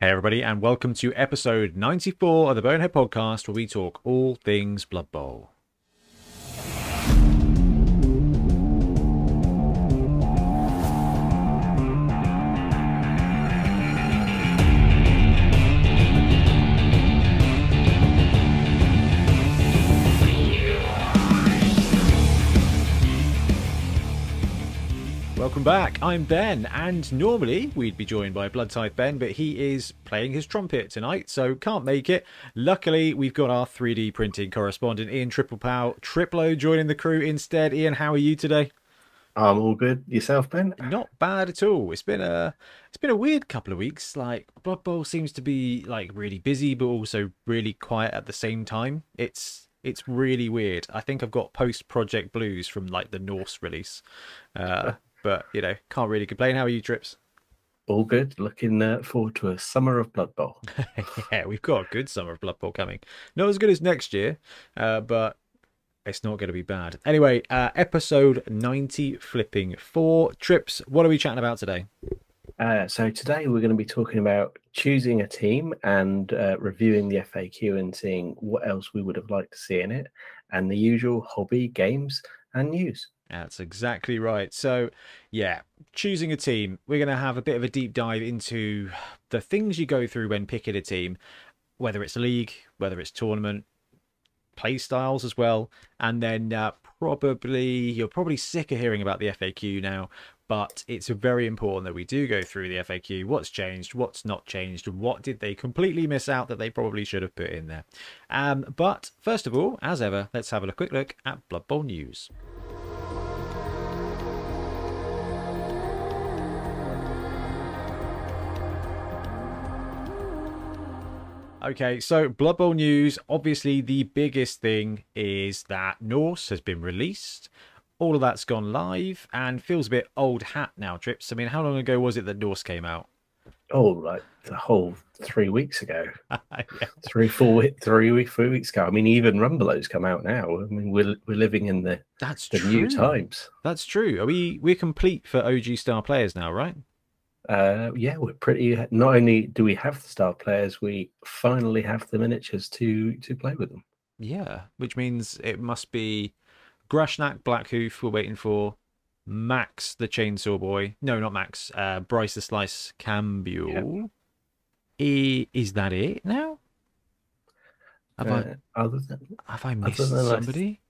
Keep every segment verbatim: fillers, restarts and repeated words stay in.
Hey everybody, and welcome to episode ninety-four of the Bonehead Podcast, where we talk all things Blood Bowl. Welcome back, I'm Ben, and normally we'd be joined by Blood Tithe Ben, but he is playing his trumpet tonight, so can't make it. Luckily, we've got our three D printing correspondent, Ian Triple Pow Triplo, joining the crew instead. Ian, how are you today? I'm all good. Yourself, Ben? Not bad at all. It's been a it's been a weird couple of weeks. Like, Blood Bowl seems to be like really busy, but also really quiet at the same time. It's it's really weird. I think I've got post-project blues from like the Norse release. Uh, But, you know, can't really complain. How are you, Trips? All good. Looking uh, forward to a summer of Blood Bowl. Yeah, we've got a good summer of Blood Bowl coming. Not as good as next year, uh, but it's not going to be bad. Anyway, uh, episode ninety flipping four. Trips, what are we chatting about today? Uh, so today we're going to be talking about choosing a team and uh, reviewing the F A Q and seeing what else we would have liked to see in it, and the usual hobby, games, and news. That's exactly right. So, yeah, choosing a team. We're going to have a bit of a deep dive into the things you go through when picking a team, whether it's league, whether it's tournament, play styles as well. And then uh, probably, you're probably sick of hearing about the F A Q now, but it's very important that we do go through the F A Q. What's changed, what's not changed, what did they completely miss out that they probably should have put in there. Um, but first of all, as ever, let's have a quick look at Blood Bowl News. Okay, so Blood Bowl news, obviously the biggest thing is that Norse has been released. All of that's gone live and feels a bit old hat now, Trips. I mean, how long ago was it that Norse came out? Oh, like the whole three weeks ago. yeah. Three, four, three, three weeks ago. I mean, even Rumbelow's come out now. I mean, we're, we're living in the, that's the new times. That's true. Are we, we're complete for O G star players now, right? Uh, yeah, we're pretty. Not only do we have the star players, we finally have the miniatures to to play with them. Yeah, which means it must be Grashnak, Blackhoof. We're waiting for Max, the Chainsaw Boy. No, not Max. Uh, Bryce the Slice Cambiol. Yep. E, is that it now? Have uh, I other than, have I missed somebody?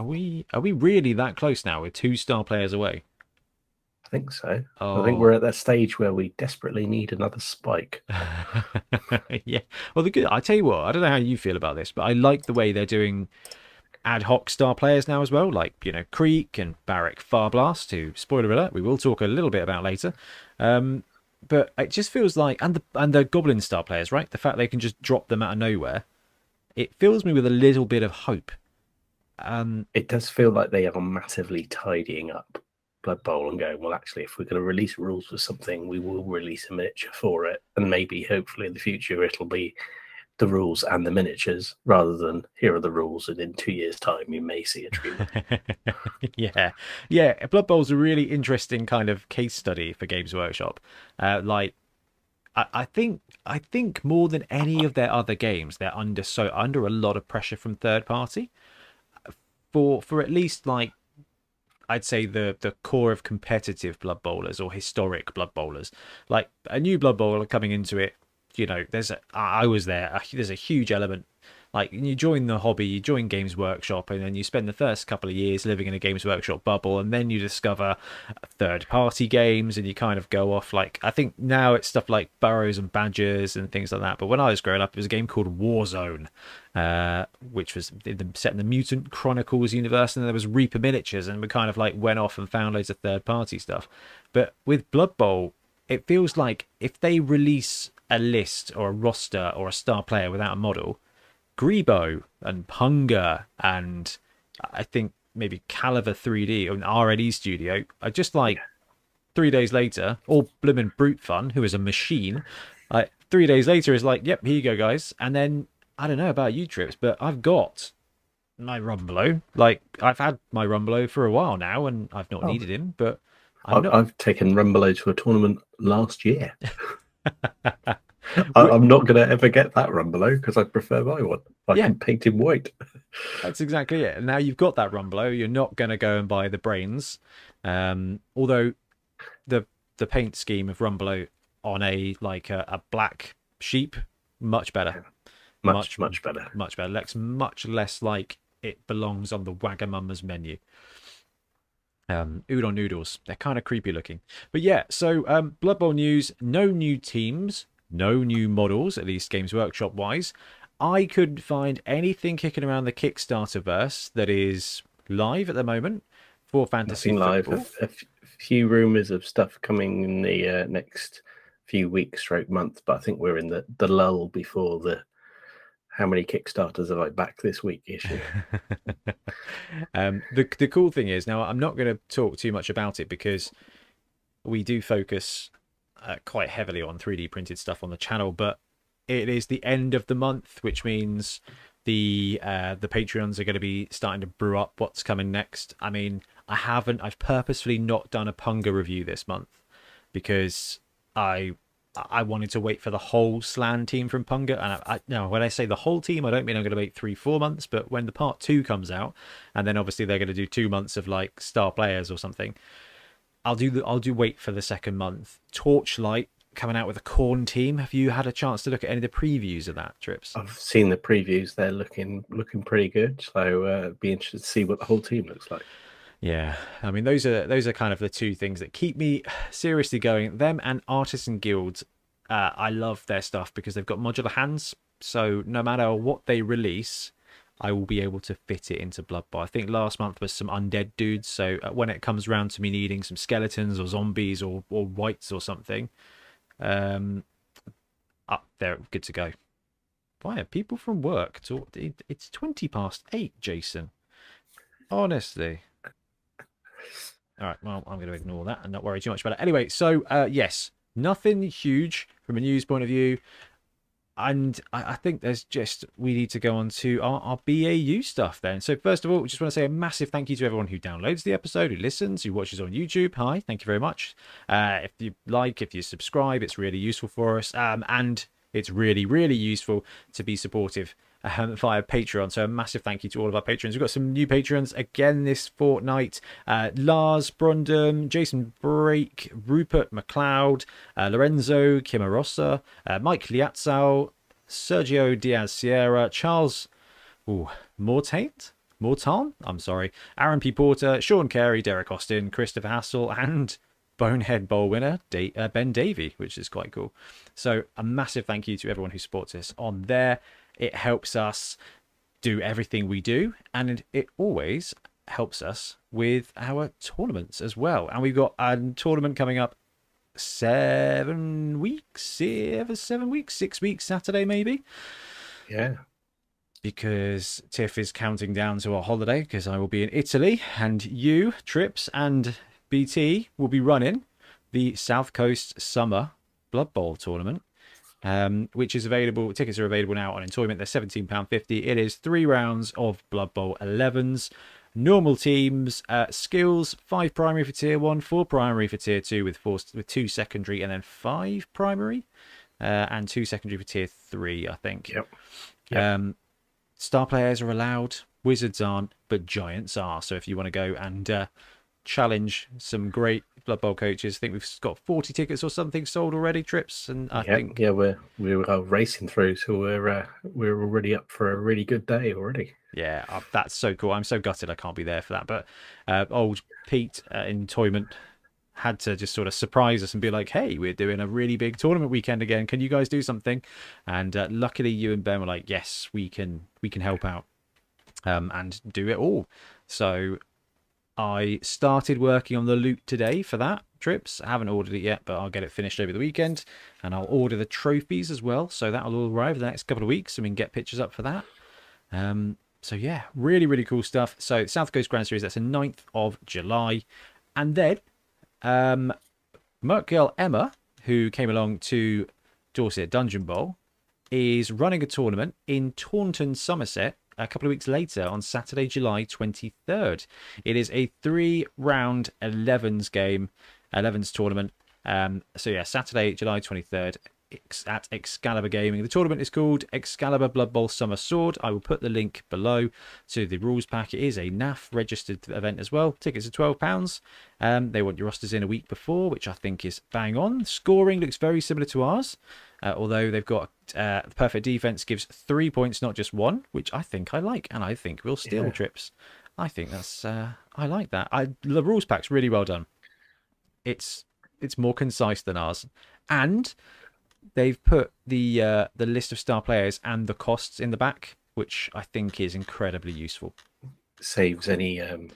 Are we are we really that close now? We're two star players away. I think so. Oh. I think we're at that stage where we desperately need another Spike. Yeah. Well, the good. I tell you what. I don't know how you feel about this, but I like the way they're doing ad hoc star players now as well, like you know Creek and Barrack Farblast. Who, spoiler alert, we will talk a little bit about later. Um, but it just feels like, and the and the Goblin star players, right? The fact they can just drop them out of nowhere, it fills me with a little bit of hope. Um, it does feel like they are massively tidying up Blood Bowl and going, well, actually, if we're going to release rules for something, we will release a miniature for it, and maybe hopefully in the future it'll be the rules and the miniatures rather than here are the rules and in two years time you may see a tree. yeah yeah Blood Bowl's a really interesting kind of case study for Games Workshop. uh like I, I think I think more than any of their other games, they're under so under a lot of pressure from third party for for at least like I'd say the the core of competitive Blood Bowlers or historic Blood Bowlers. Like a new Blood Bowler coming into it, you know, there's a, I was there, a, there's a huge element. Like you join the hobby, you join Games Workshop, and then you spend the first couple of years living in a Games Workshop bubble, and then you discover third-party games, and you kind of go off. Like I think now it's stuff like Burrows and Badgers and things like that. But when I was growing up, it was a game called Warzone, uh, which was in the, set in the Mutant Chronicles universe, and there was Reaper miniatures, and we kind of like went off and found loads of third-party stuff. But with Blood Bowl, it feels like if they release a list or a roster or a star player without a model, Grebo and Punga and I think maybe Caliver three D or an R N E studio are just like three days later, or Bloomin' Brute Fun, who is a machine, like three days later is like, yep, here you go, guys. And then I don't know about you, Trips, but I've got my Rumbelow. Like I've had my Rumbelow for a while now and I've not oh. needed him, but I, I've taken Rumbelow to a tournament last year. I, I'm not going to ever get that Rumbelow because I prefer my one. I yeah. can paint him white. That's exactly it. Now you've got that Rumbelow. You're not going to go and buy the brains. Um, although the the paint scheme of Rumbelow on a like a, a black sheep, much better. Yeah. Much, much, much better. Much better. Looks much less like it belongs on the Wagamama's menu. Um, udon noodles, they're kind of creepy looking. But yeah, so um, Blood Bowl news, no new teams, no new models, at least Games Workshop wise. I couldn't find anything kicking around the Kickstarter verse that is live at the moment for fantasy Nothing football. Live. A, a few rumours of stuff coming in the uh, next few weeks, stroke month, but I think we're in the, the lull before the how many Kickstarters have I backed this week issue. um, the, the cool thing is, now I'm not going to talk too much about it because we do focus uh, quite heavily on three D printed stuff on the channel, but it is the end of the month, which means the uh, the Patreons are going to be starting to brew up what's coming next. I mean, I haven't, I've purposefully not done a Punga review this month because I... I wanted to wait for the whole Slan team from Punga. And I, I, now, when I say the whole team, I don't mean I'm going to wait three, four months, but when the part two comes out, and then obviously they're going to do two months of like star players or something, I'll do the, I'll do wait for the second month. Torchlight coming out with a Khorne team. Have you had a chance to look at any of the previews of that, Trips? I've seen the previews. They're looking looking pretty good. So uh, be interested to see what the whole team looks like. Yeah, I mean, those are those are kind of the two things that keep me seriously going. Them and Artisan Guilds, uh, I love their stuff because they've got modular hands. So no matter what they release, I will be able to fit it into Blood Bowl. I think last month was some undead dudes. So when it comes round to me needing some skeletons or zombies or, or whites or something, um, up there, good to go. Why are people from work? Talk, it, it's twenty past eight, Jason. Honestly. All right, well, I'm going to ignore that and not worry too much about it. Anyway, so, uh, yes, nothing huge from a news point of view. And I, I think there's just, we need to go on to our, our B A U stuff then. So, first of all, we just want to say a massive thank you to everyone who downloads the episode, who listens, who watches on YouTube. Hi, thank you very much. Uh, if you like, if you subscribe, it's really useful for us. Um, and it's really, really useful to be supportive Um, via Patreon. So a massive thank you to all of our patrons. We've got some new patrons again this fortnight. uh Lars Brondum, Jason Brake, Rupert McLeod, uh, Lorenzo Kimarosa, uh, Mike Liatzau, Sergio Diaz Sierra, Charles ooh, Mortaint Mortan, I'm sorry, Aaron P. Porter, Sean Carey, Derek Austin, Christopher Hassel, and Bonehead Bowl winner da uh, Ben Davey, which is quite cool. So a massive thank you to everyone who supports us on there. It helps us do everything we do, and it always helps us with our tournaments as well. And we've got a tournament coming up seven weeks, seven weeks, six weeks, Saturday maybe. Yeah. Because Tiff is counting down to our holiday, because I will be in Italy, and you, Trips, and B T will be running the South Coast Summer Blood Bowl tournament. Um, which is available, tickets are available now on Entoyment. They're seventeen pounds fifty. It is three rounds of Blood Bowl elevens, normal teams, uh, skills, five primary for tier one, four primary for tier two with four, with two secondary, and then five primary uh, and two secondary for tier three, I think. Yep. Yep. Um, star players are allowed, wizards aren't, but giants are. So if you want to go and uh, challenge some great Blood Bowl coaches. I think we've got forty tickets or something sold already, Trips, and I yeah, think yeah, we're we are racing through, so we're uh, we're already up for a really good day already. Yeah, oh, that's so cool. I'm so gutted I can't be there for that, but uh, old Pete uh, Entoyment had to just sort of surprise us and be like, "Hey, we're doing a really big tournament weekend again. Can you guys do something?" And uh, luckily, you and Ben were like, "Yes, we can. We can help out um, and do it all." So. I started working on the loot today for that, Trips. I haven't ordered it yet, but I'll get it finished over the weekend. And I'll order the trophies as well. So that'll all arrive in the next couple of weeks. And we can get pictures up for that. Um, so, yeah, really, really cool stuff. So, South Coast Grand Series, that's the ninth of July. And then, um, Merc Girl Emma, who came along to Dorset Dungeon Bowl, is running a tournament in Taunton, Somerset. a couple of weeks later on Saturday, July twenty-third. It is a three-round elevens game, elevens tournament. Um, so yeah, Saturday, July twenty-third at Excalibur Gaming. The tournament is called Excalibur Blood Bowl Summer Sword. I will put the link below to the rules pack. It is a N A F registered event as well. Tickets are twelve pounds. Um, they want your rosters in a week before, which I think is bang on. Scoring looks very similar to ours, uh, although they've got uh, perfect defense gives three points, not just one, which I think I like, and I think we'll steal yeah. trips. I think that's uh, I like that. I the rules pack's really well done. It's it's more concise than ours, and they've put the uh, the list of star players and the costs in the back, which I think is incredibly useful. Saves any um,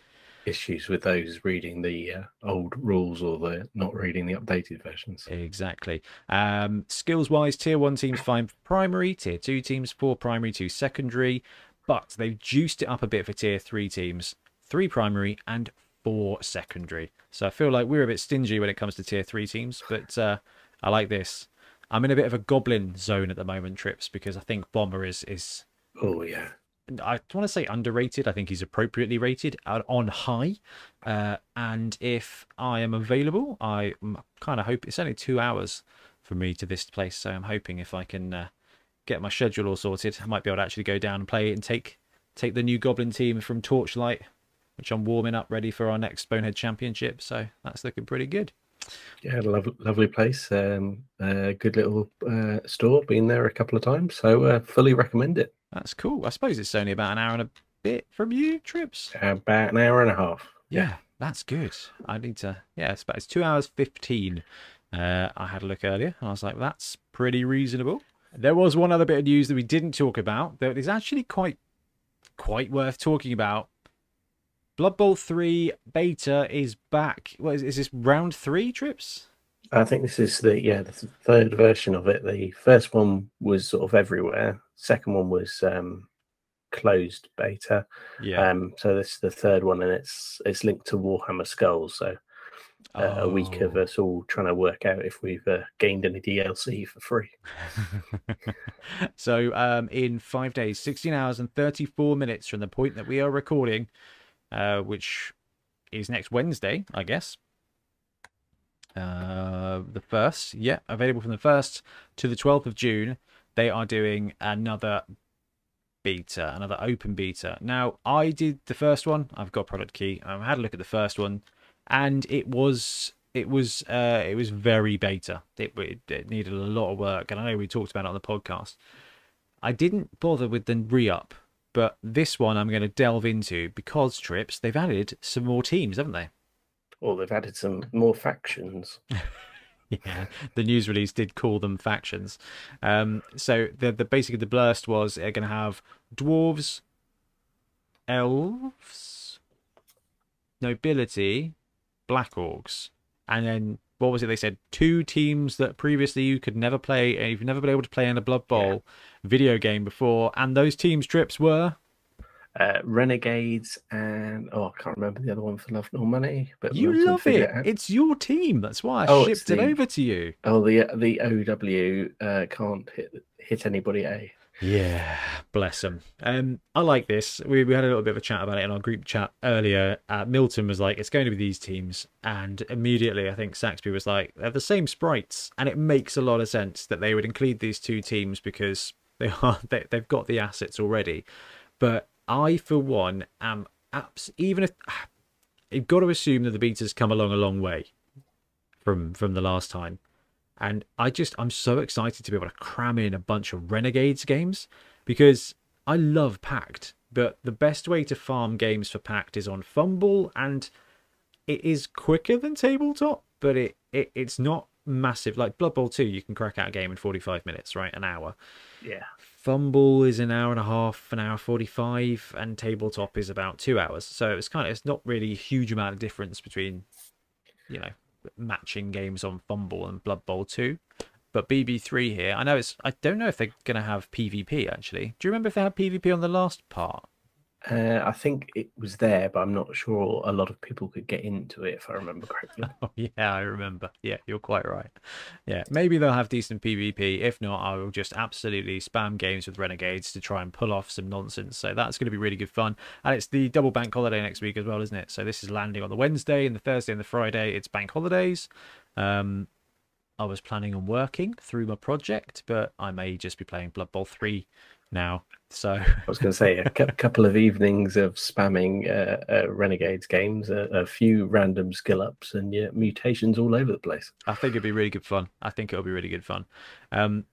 issues with those reading the uh, old rules or the not reading the updated versions. Exactly. Um, skills-wise, tier one teams fine for primary, tier two teams for primary, two secondary, but they've juiced it up a bit for tier three teams, three primary and four secondary. So I feel like we're a bit stingy when it comes to tier three teams, but uh, I like this. I'm in a bit of a goblin zone at the moment, Trips, because I think Bomber is... is oh, yeah. I want to say underrated. I think he's appropriately rated on high. Uh, and if I am available, I kind of hope... It's only two hours for me to this place, so I'm hoping if I can uh, get my schedule all sorted, I might be able to actually go down and play it and take, take the new goblin team from Torchlight, which I'm warming up ready for our next Bonehead Championship. So that's looking pretty good. Yeah, lovely, lovely place. Um, uh, good little uh, store. Been there a couple of times, so uh, fully recommend it. That's cool. I suppose it's only about an hour and a bit from you, Trips. About an hour and a half. Yeah, yeah, that's good. I need to. Yeah, it's about it's two hours fifteen. Uh, I had a look earlier, and I was like, well, that's pretty reasonable. There was one other bit of news that we didn't talk about that is actually quite, quite worth talking about. Blood Bowl three beta is back. What is, is this round three, Trips? I think this is the yeah the third version of it. The first one was sort of everywhere. Second one was um, closed beta. Yeah. Um, so this is the third one, and it's it's linked to Warhammer Skulls. So uh, oh. a week of us all trying to work out if we've uh, gained any D L C for free. So um, in five days, sixteen hours and thirty-four minutes from the point that we are recording. Uh, which is next Wednesday, I guess. Uh, the first, yeah, available from the first to the twelfth of June. They are doing another beta, another open beta. Now, I did the first one. I've got product key. I had a look at the first one, and it was it was uh, it was very beta. It, it, it needed a lot of work, and I know we talked about it on the podcast. I didn't bother with the re-up. But this one I'm going to delve into because, Trips, they've added some more teams, haven't they? Well, they've added some more factions. Yeah, the news release did call them factions. Um, so the, the basically the blurst was they're going to have Dwarves, Elves, Nobility, Black Orcs. And then, what was it they said? Two teams that previously you could never play, and you've never been able to play in a Blood Bowl... Yeah. video game before, and those teams, Trips, were uh Renegades and oh I can't remember the other one for Love Nor Money, but you love it. it it's your team, that's why I oh, shipped the, it over to you. Oh, the the O W uh can't hit hit anybody, eh? Yeah, bless them. um I like this. We, we had a little bit of a chat about it in our group chat earlier. uh, Milton was like, it's going to be these teams, and immediately I think Saxby was like, they're the same sprites, and it makes a lot of sense that they would include these two teams because They are, they, they've got the assets already. But I, for one, am abs- even if you've got to assume that the beta's come along a long way from from the last time. And I just, I'm so excited to be able to cram in a bunch of Renegades games because I love Pact. But the best way to farm games for Pact is on Fumble, and it is quicker than Tabletop, but it, it it's not massive. Like Blood Bowl two, you can crack out a game in forty-five minutes, right? An hour. Yeah. Fumble is an hour and a half, an hour forty-five, and Tabletop is about two hours. So it's kind of, it's not really a huge amount of difference between, you know, matching games on Fumble and Blood Bowl two. But B B three here, I know it's, I don't know if they're going to have P V P actually. Do you remember if they had P V P on the last part? Uh, I think it was there, but I'm not sure a lot of people could get into it, if I remember correctly. Oh, yeah, I remember. Yeah, you're quite right. Yeah, maybe they'll have decent PvP. If not, I will just absolutely spam games with Renegades to try and pull off some nonsense. So that's going to be really good fun. And it's the double bank holiday next week as well, isn't it? So this is landing on the Wednesday and the Thursday and the Friday. It's bank holidays. Um, I was planning on working through my project, but I may just be playing Blood Bowl three now. So I was going to say a couple of evenings of spamming uh, uh, Renegades games, a, a few random skill ups, and yeah, mutations all over the place. I think it'd be really good fun. I think it'll be really good fun. Um,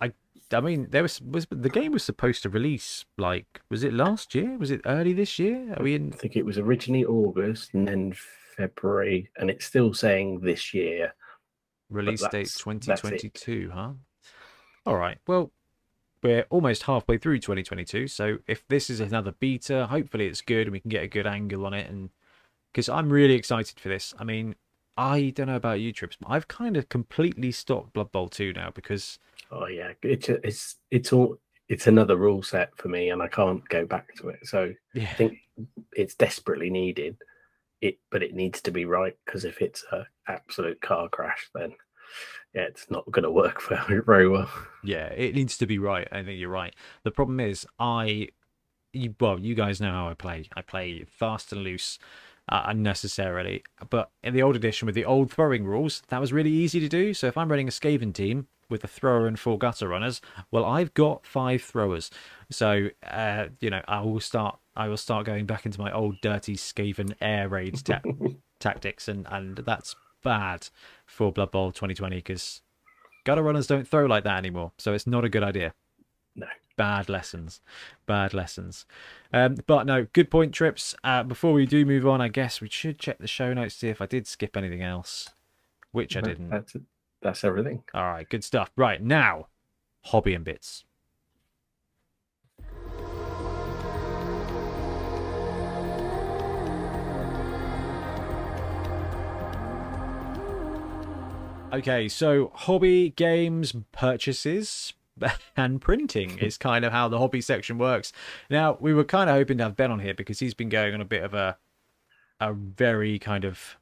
I, I mean, there was, was the game was supposed to release like was it last year? Was it early this year? Are we in? I think it was originally August and then February, and it's still saying this year. Release date twenty twenty-two, huh? All right. Well, we're almost halfway through twenty twenty-two, so if this is another beta, hopefully it's good and we can get a good angle on it. And because I'm really excited for this. I mean, I don't know about you, Trips, but I've kind of completely stopped Blood Bowl two now because oh yeah, it's it's it's all it's another rule set for me, and I can't go back to it. So yeah. I think it's desperately needed, it but it needs to be right, because if it's an absolute car crash, then yeah, it's not going to work very well. Yeah, it needs to be right. I think you're right. The problem is, I, you, well, you guys know how I play. I play fast and loose, uh, unnecessarily. But in the old edition with the old throwing rules, that was really easy to do. So if I'm running a Skaven team with a thrower and four gutter runners, well, I've got five throwers. So, uh, you know, I will start. I will start going back into my old dirty Skaven air raid ta tactics, and and that's bad for Blood Bowl twenty twenty, because gutter runners don't throw like that anymore, so it's not a good idea. No, bad lessons, bad lessons. Um, but no, good point, Trips. Uh, before we do move on, I guess we should check the show notes to see if I did skip anything else, which I didn't. That's it. That's everything. All right, good stuff. Right now, hobby and bits. Okay, so hobby, games, purchases, and printing is kind of how the hobby section works. Now, we were kind of hoping to have Ben on here because he's been going on a bit of a a very kind of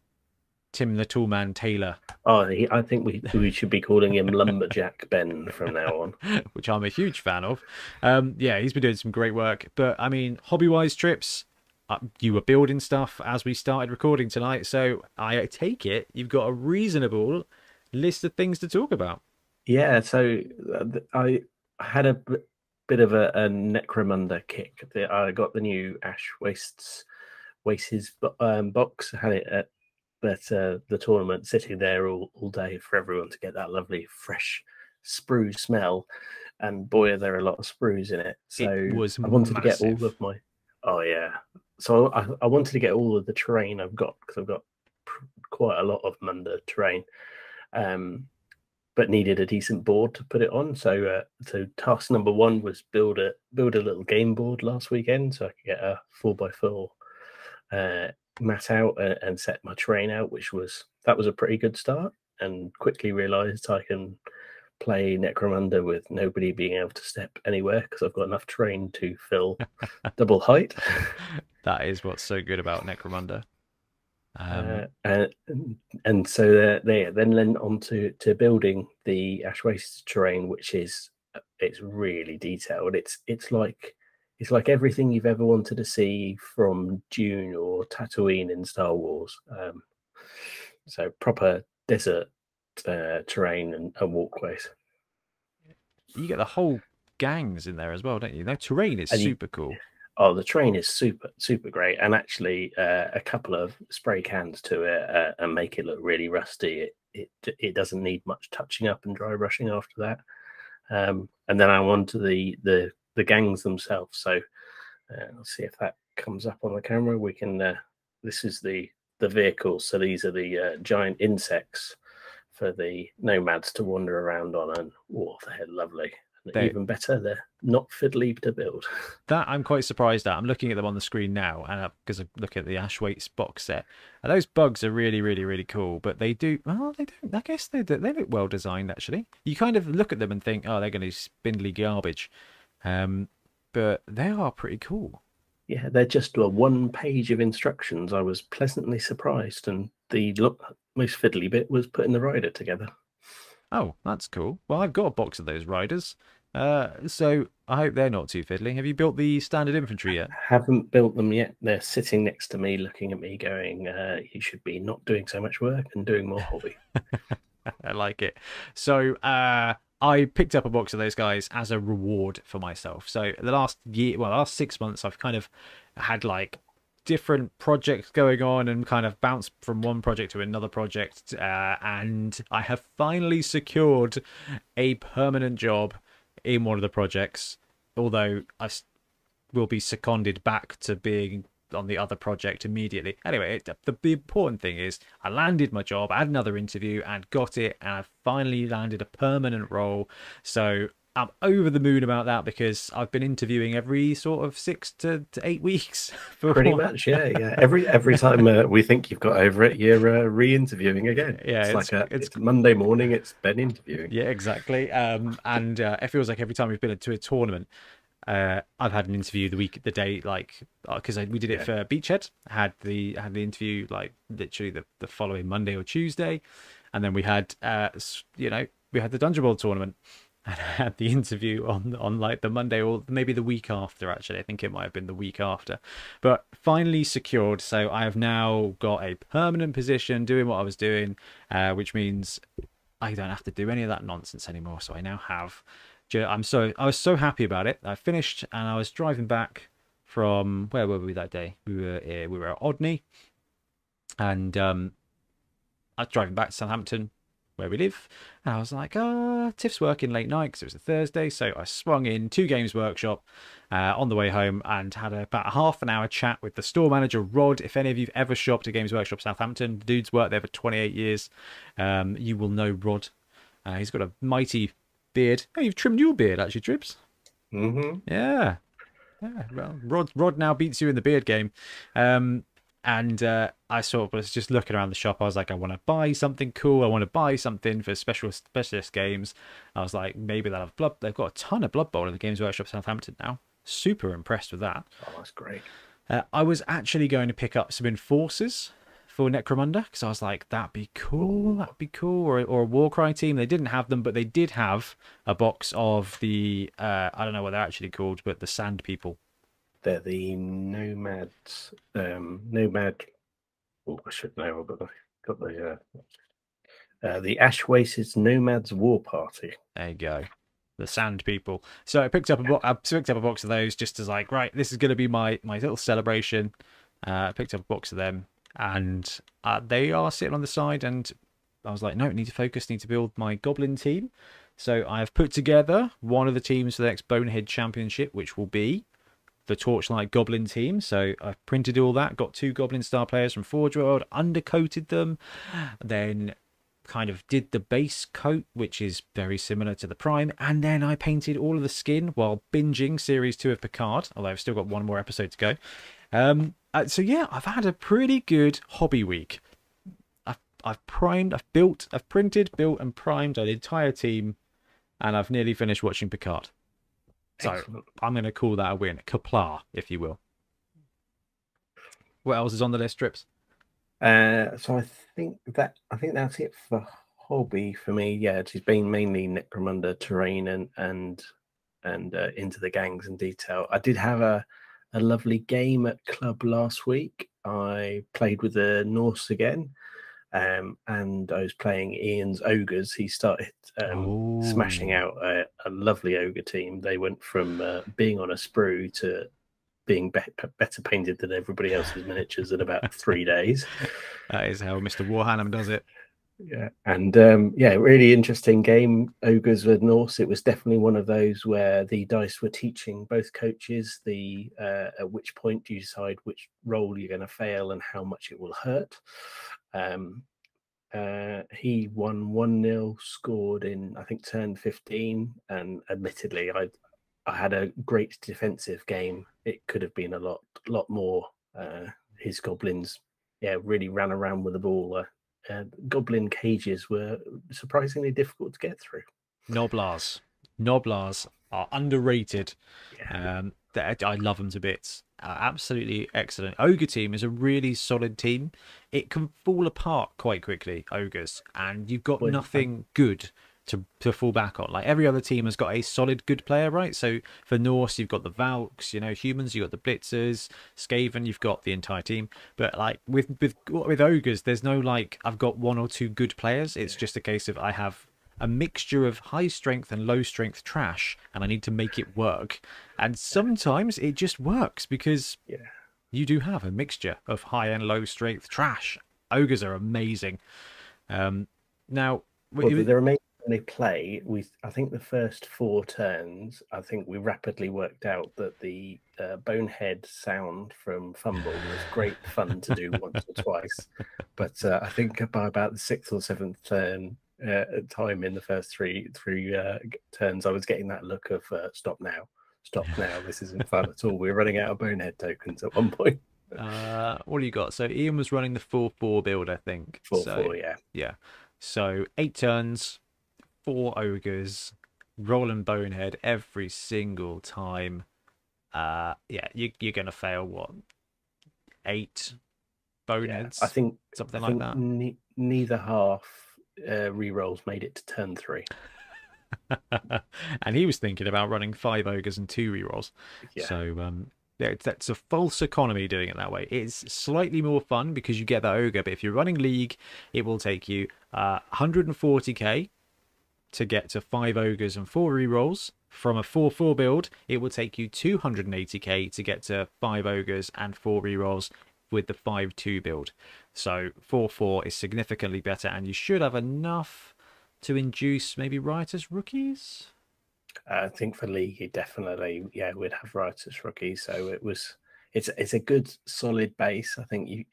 Tim the Toolman Taylor. Oh, he, I think we, we should be calling him Lumberjack Ben from now on. Which I'm a huge fan of. Um, yeah, he's been doing some great work. But, I mean, hobby-wise, Trips, Uh, you were building stuff as we started recording tonight. So I take it you've got a reasonable list of things to talk about. Yeah, so I had a bit of a, a Necromunda kick. I got the new Ash Wastes Wastes um, box. I had it at that uh, the tournament, sitting there all, all day for everyone to get that lovely fresh sprue smell. And boy, are there a lot of sprues in it. So it was I wanted massive. to get all of my. Oh yeah, so I, I wanted to get all of the terrain I've got, because I've got pr quite a lot of Munda terrain. Um, but needed a decent board to put it on. So, uh, so task number one was build a build a little game board last weekend, so I could get a four by four uh, mat out and, and set my terrain out, which was that was a pretty good start. And quickly realised I can play Necromunda with nobody being able to step anywhere, because I've got enough terrain to fill double height. That is what's so good about Necromunda. Um, uh, and, and so they then led on to, to building the Ash Waste terrain, which is it's really detailed. It's it's like it's like everything you've ever wanted to see from Dune or Tatooine in Star Wars. Um, so proper desert uh, terrain and, and walkways. You get the whole gangs in there as well, don't you? That terrain is and super you, cool. Oh, the terrain is super, super great. And actually, uh, a couple of spray cans to it uh, and make it look really rusty. It, it it doesn't need much touching up and dry brushing after that. Um, and then I'm on to the, the, the gangs themselves. So uh, I'll see if that comes up on the camera. We can, uh, this is the, the vehicles. So these are the uh, giant insects for the nomads to wander around on. And oh, they're lovely. They're even better. They're not fiddly to build. That I'm quite surprised at. I'm looking at them on the screen now, and because I, I look at the Ash Waits box set, and those bugs are really, really, really cool. But they do. Well, they don't. I guess they do, they look well designed. Actually, you kind of look at them and think, oh, they're going to be spindly garbage, um, but they are pretty cool. Yeah, they're just a one page of instructions. I was pleasantly surprised, and the most fiddly bit was putting the rider together. Oh, that's cool. Well, I've got a box of those riders, uh, so I hope they're not too fiddly. Have you built the standard infantry yet? I haven't built them yet. They're sitting next to me, looking at me, going, uh, "You should be not doing so much work and doing more hobby." I like it. So. Uh... I picked up a box of those guys as a reward for myself. So the last year, well, the last six months, I've kind of had like different projects going on and kind of bounced from one project to another project. Uh, and I have finally secured a permanent job in one of the projects, although I will be seconded back to being on the other project immediately. Anyway, it, the, the important thing is I landed my job, I had another interview and got it, and I finally landed a permanent role. So I'm over the moon about that, because I've been interviewing every sort of six to, to eight weeks. Pretty one. much, yeah, yeah. Every every time uh, we think you've got over it, you're uh, re-interviewing again. Yeah, it's, it's like a, it's, it's Monday morning. It's Ben interviewing. Yeah, exactly. Um, and uh, it feels like every time we've been to a tournament. Uh, I've had an interview the week, the day, like, because we did it yeah. for Beachhead. Had the had the interview like literally the, the following Monday or Tuesday, and then we had, uh, you know, we had the Dungeon Bowl tournament, and I had the interview on on like the Monday or maybe the week after. Actually, I think it might have been the week after, but finally secured. So I have now got a permanent position doing what I was doing, uh, which means I don't have to do any of that nonsense anymore. So I now have. I'm so I was so happy about it. I finished and I was driving back from where were we that day? We were here, we were at Odney, and um, I was driving back to Southampton, where we live, and I was like, "Ah, oh, Tiff's working late night because it was a Thursday," so I swung in to Games Workshop uh, on the way home and had a, about a half an hour chat with the store manager Rod. If any of you've ever shopped at Games Workshop Southampton, the dude's worked there for twenty-eight years. Um, you will know Rod. Uh, he's got a mighty beard. Oh, you've trimmed your beard actually, Trips. Mm-hmm. Yeah. Yeah. Well, Rod, Rod now beats you in the beard game. Um, and uh, I sort of was just looking around the shop. I was like, I want to buy something cool. I want to buy something for special specialist games. I was like, maybe they'll have Blood. They've got a ton of Blood Bowl in the Games Workshop Southampton now. Super impressed with that. Oh, that's great. Uh, I was actually going to pick up some Enforcers for Necromunda, because I was like, that'd be cool, that'd be cool, or, or a Warcry team. They didn't have them, but they did have a box of the, uh, I don't know what they're actually called, but the Sand People. They're the Nomads, um, Nomad, oh, I should know, but I got the, uh, uh, the Ash Wastes Nomads War Party. There you go. The Sand People. So I picked up a box, I picked up a box of those just as like, right, this is going to be my, my little celebration. Uh, I picked up a box of them. And uh, they are sitting on the side, and I was like, no, need to focus, need to build my goblin team. So I've put together one of the teams for the next Bonehead Championship, which will be the Torchlight Goblin team. So I've printed all that, got two Goblin Star players from Forge World, undercoated them, then kind of did the base coat, which is very similar to the Prime, and then I painted all of the skin while binging series two of Picard, although I've still got one more episode to go. Um, Uh, so yeah, I've had a pretty good hobby week. I've I've primed, I've built, I've printed, built, and primed an entire team, and I've nearly finished watching Picard. So excellent. I'm going to call that a win, kapla, if you will. What else is on the list, Trips? Uh, so I think that I think that's it for hobby for me. Yeah, it's been mainly Necromunda terrain and and and uh, into the gangs in detail. I did have a. A lovely game at club last week. I played with the Norse again, um, and I was playing Ian's Ogres. He started um, smashing out a, a lovely ogre team. They went from uh, being on a sprue to being be better painted than everybody else's miniatures in about three days. That is how Mister Warhammer does it. Yeah, and um, yeah, really interesting game, Ogres with Norse. It was definitely one of those where the dice were teaching both coaches the uh, at which point you decide which role you're going to fail and how much it will hurt. Um, uh, he won one nil, scored in, I think, turn fifteen, and admittedly, I I had a great defensive game. It could have been a lot, lot more. Uh, his goblins, yeah, really ran around with the ball. Uh, Uh, goblin cages were surprisingly difficult to get through. Noblars. Noblars are underrated. Yeah. Um, I love them to bits. are absolutely excellent. Ogre team is a really solid team. It can fall apart quite quickly, Ogres, and you've got nothing good to, to fall back on. Like, every other team has got a solid good player, right? So for Norse, you've got the Valks, you know, humans, you've got the Blitzers, Skaven, you've got the entire team. But like with with with Ogres, there's no like I've got one or two good players. It's just a case of I have a mixture of high strength and low strength trash, and I need to make it work. And sometimes it just works because yeah. you do have a mixture of high and low strength trash. Ogres are amazing. Um, now, well, it, they're amazing when they play. We, I think, the first four turns, I think we rapidly worked out that the uh, Bonehead sound from Fumble was great fun to do once or twice. But uh, I think by about the sixth or seventh turn. Uh, at time in the first three three uh, turns, I was getting that look of uh, stop now, stop now. This isn't fun at all. We were running out of Bonehead tokens at one point. uh, what do you got? So Ian was running the four four build, I think. Four so, four, yeah, yeah. So eight turns, four Ogres, rolling Bonehead every single time. Uh, yeah, you, you're going to fail what eight Boneheads? Yeah, I think something I think like that. Ne neither half. Uh, re-rolls made it to turn three. And he was thinking about running five Ogres and two re-rolls. Yeah. So um, yeah, that's a false economy doing it that way. It's slightly more fun because you get that Ogre, but if you're running League, it will take you uh, one hundred forty K to get to five Ogres and four re-rolls. From a four four build, it will take you two hundred eighty K to get to five Ogres and four re-rolls with the five two build. So four four is significantly better, and you should have enough to induce maybe Riotous Rookies. I think for League, you definitely, yeah, we'd have Riotous Rookies. So it was, it's it's a good solid base. I think you,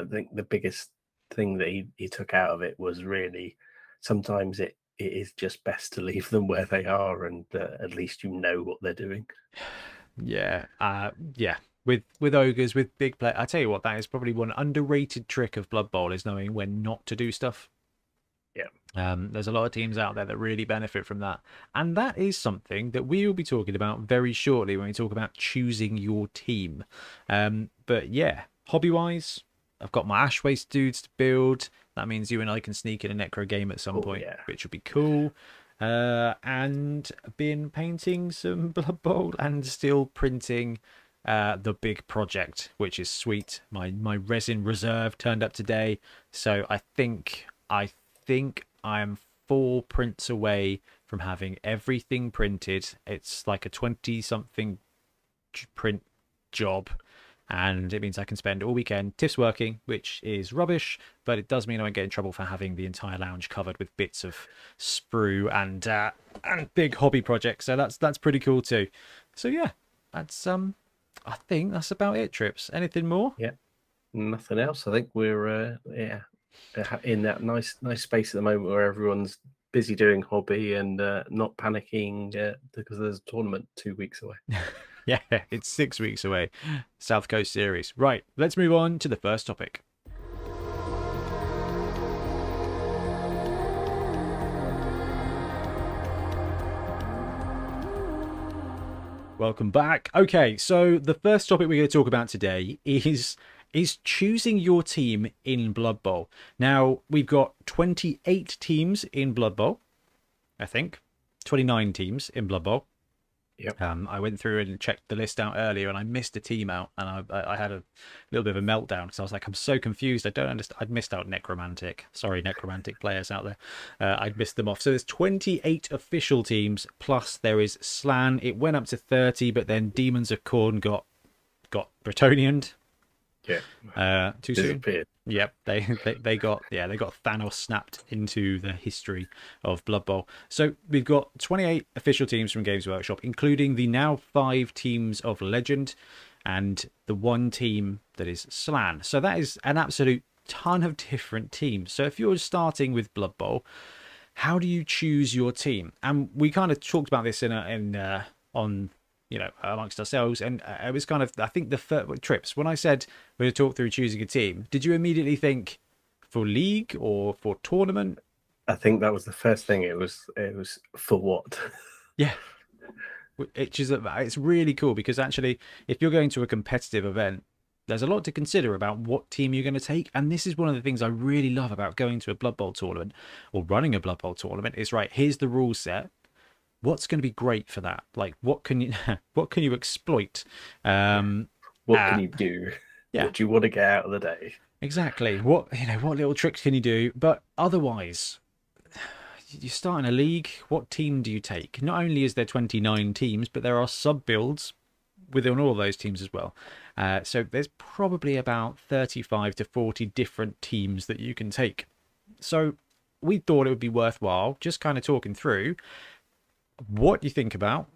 I think the biggest thing that he, he took out of it was really sometimes it it is just best to leave them where they are, and uh, at least you know what they're doing. Yeah, uh, yeah. With with Ogres, with big play, I tell you what, that is probably one underrated trick of Blood Bowl, is knowing when not to do stuff. Yeah. Um, there's a lot of teams out there that really benefit from that. And that is something that we will be talking about very shortly when we talk about choosing your team. Um, but yeah, hobby-wise, I've got my Ashwaste dudes to build. That means you and I can sneak in a Necro game at some oh, point, yeah. which would be cool. Uh, and been painting some Blood Bowl and still printing... Uh, the big project, which is sweet. My my resin reserve turned up today, so I think I think I am four prints away from having everything printed. It's like a twenty something print job, and it means I can spend all weekend Tiff's working, which is rubbish, but it does mean I won't get in trouble for having the entire lounge covered with bits of sprue and uh, and big hobby projects. So that's that's pretty cool too. So yeah, that's um. I think that's about it, Trips. Anything more? Yeah, nothing else. I think we're uh, yeah in that nice nice space at the moment where everyone's busy doing hobby and uh, not panicking uh, because there's a tournament two weeks away. Yeah, it's six weeks away. South Coast Series. Right, let's move on to the first topic. Welcome back. Okay, so the first topic we're going to talk about today is is choosing your team in Blood Bowl. Now, we've got twenty-eight teams in Blood Bowl, I think. twenty-nine teams in Blood Bowl. Yep. Um, I went through and checked the list out earlier, and I missed a team out, and I, I had a little bit of a meltdown because I was like, I'm so confused. I don't understand. I'd missed out Necromantic. Sorry, Necromantic players out there. Uh, I'd missed them off. So there's twenty-eight official teams, plus there is Slan. It went up to thirty, but then Demons of Khorne got got Bretonianed. Yeah. Uh, too soon. Yep. They, they they got yeah they got Thanos snapped into the history of Blood Bowl. So we've got twenty-eight official teams from Games Workshop, including the now five teams of Legend, and the one team that is Slan. So that is an absolute ton of different teams. So if you're starting with Blood Bowl, how do you choose your team? And we kind of talked about this in a, in uh, on. you know, amongst ourselves, and it was kind of, I think the first, Trips, when I said we're going to talk through choosing a team, did you immediately think for League or for tournament? I think that was the first thing. It was, it was for what? Yeah. which is it's really cool, because actually if you're going to a competitive event, there's a lot to consider about what team you're going to take. And this is one of the things I really love about going to a Blood Bowl tournament or running a Blood Bowl tournament is, right, here's the rule set. What's going to be great for that? Like, what can you what can you exploit? Um, what uh, can you do? Yeah. What do you want to get out of the day? Exactly. What, you know, what little tricks can you do? But otherwise, you start in a league. What team do you take? Not only is there twenty-nine teams, but there are sub builds within all those teams as well. Uh, so there's probably about thirty-five to forty different teams that you can take. So we thought it would be worthwhile just kind of talking through what you think about,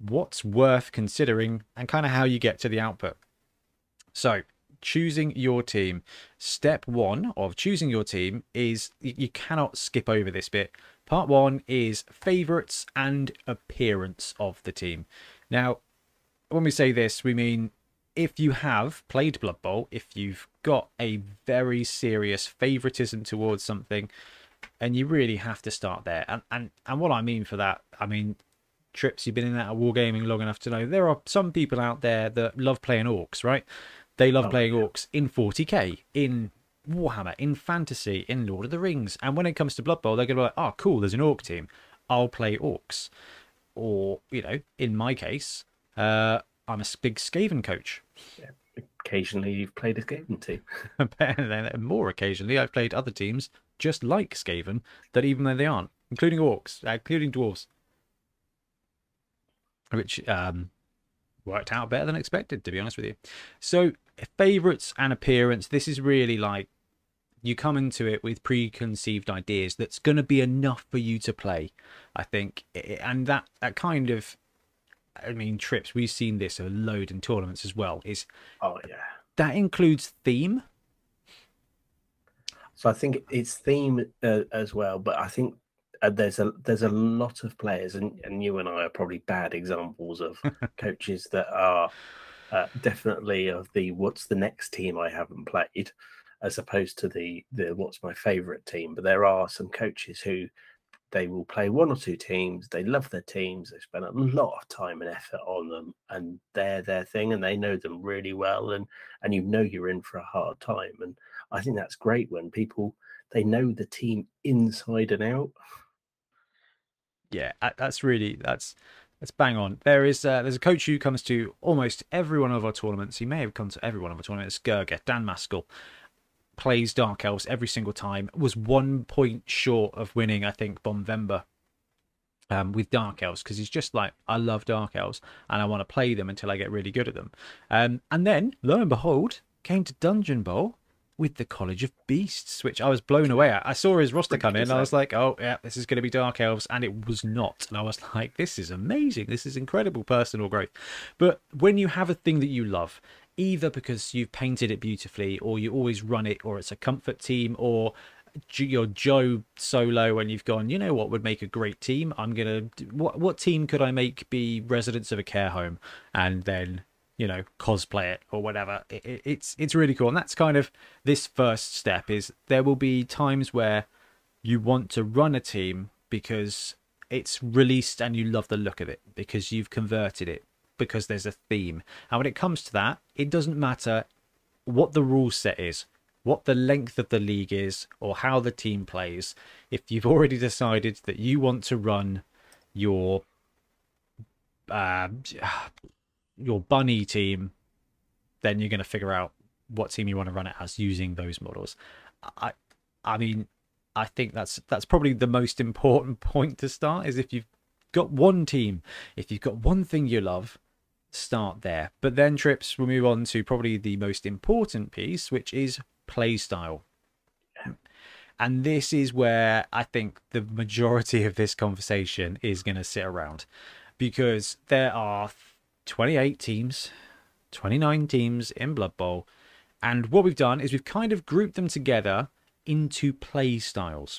what's worth considering, and kind of how you get to the output. So choosing your team. Step one of choosing your team is, you cannot skip over this bit. Part one is favourites and appearance of the team. Now, when we say this, we mean if you have played Blood Bowl, if you've got a very serious favoritism towards something, and you really have to start there. And and and what I mean for that, I mean, Trips, you've been in that at wargaming long enough to know there are some people out there that love playing orcs, right? They love oh, playing yeah. orcs in forty K, in Warhammer, in Fantasy, in Lord of the Rings. And when it comes to Blood Bowl, they're going to be like, oh, cool, there's an orc team. I'll play orcs. Or, you know, in my case... Uh, I'm a big Skaven coach. Yeah. Occasionally, you've played a Skaven team. And more occasionally, I've played other teams just like Skaven that, even though they aren't, including orcs, including dwarves, which um, worked out better than expected, to be honest with you. So, favourites and appearance. This is really like you come into it with preconceived ideas that's going to be enough for you to play, I think, and that that kind of. I mean, Trips, we've seen this a load in tournaments as well. Is oh yeah, that includes theme. So I think it's theme uh, as well, but I think uh, there's a there's a lot of players, and, and you and I are probably bad examples of coaches that are uh, definitely of the what's the next team I haven't played, as opposed to the the what's my favourite team. But there are some coaches who. They will play one or two teams. They love their teams. They spend a lot of time and effort on them, and they're their thing, and they know them really well. And and you know you're in for a hard time. And I think that's great when people they know the team inside and out. Yeah, that's really that's that's bang on. There is uh, there's a coach who comes to almost every one of our tournaments. He may have come to every one of our tournaments. Gerger, Dan Maskell. Plays Dark Elves every single time, was one point short of winning, I think, Bonvember um, with Dark Elves, because he's just like, I love Dark Elves, and I want to play them until I get really good at them. Um, and then, lo and behold, came to Dungeon Bowl with the College of Beasts, which I was blown away at. I saw his roster come in, and I was like, oh, yeah, this is going to be Dark Elves, and it was not. And I was like, this is amazing. This is incredible personal growth. But when you have a thing that you love, either because you've painted it beautifully, or you always run it, or it's a comfort team, or you're Joe solo and you've gone, you know what would make a great team? I'm going to... What, what team could I make be residents of a care home? And then, you know, cosplay it or whatever. It, it, it's, it's really cool. And that's kind of this first step is there will be times where you want to run a team because it's released and you love the look of it because you've converted it. Because there's a theme. And when it comes to that, it doesn't matter what the rule set is, what the length of the league is, or how the team plays. If you've already decided that you want to run your uh, your bunny team, then you're going to figure out what team you want to run it as using those models. I, I mean, I think that's that's probably the most important point to start is if you've got one team, if you've got one thing you love, start there. But then, Trips, we'll move on to probably the most important piece, which is play style. And this is where I think the majority of this conversation is going to sit around, because there are twenty-eight teams, twenty-nine teams in Blood Bowl, and what we've done is we've kind of grouped them together into play styles.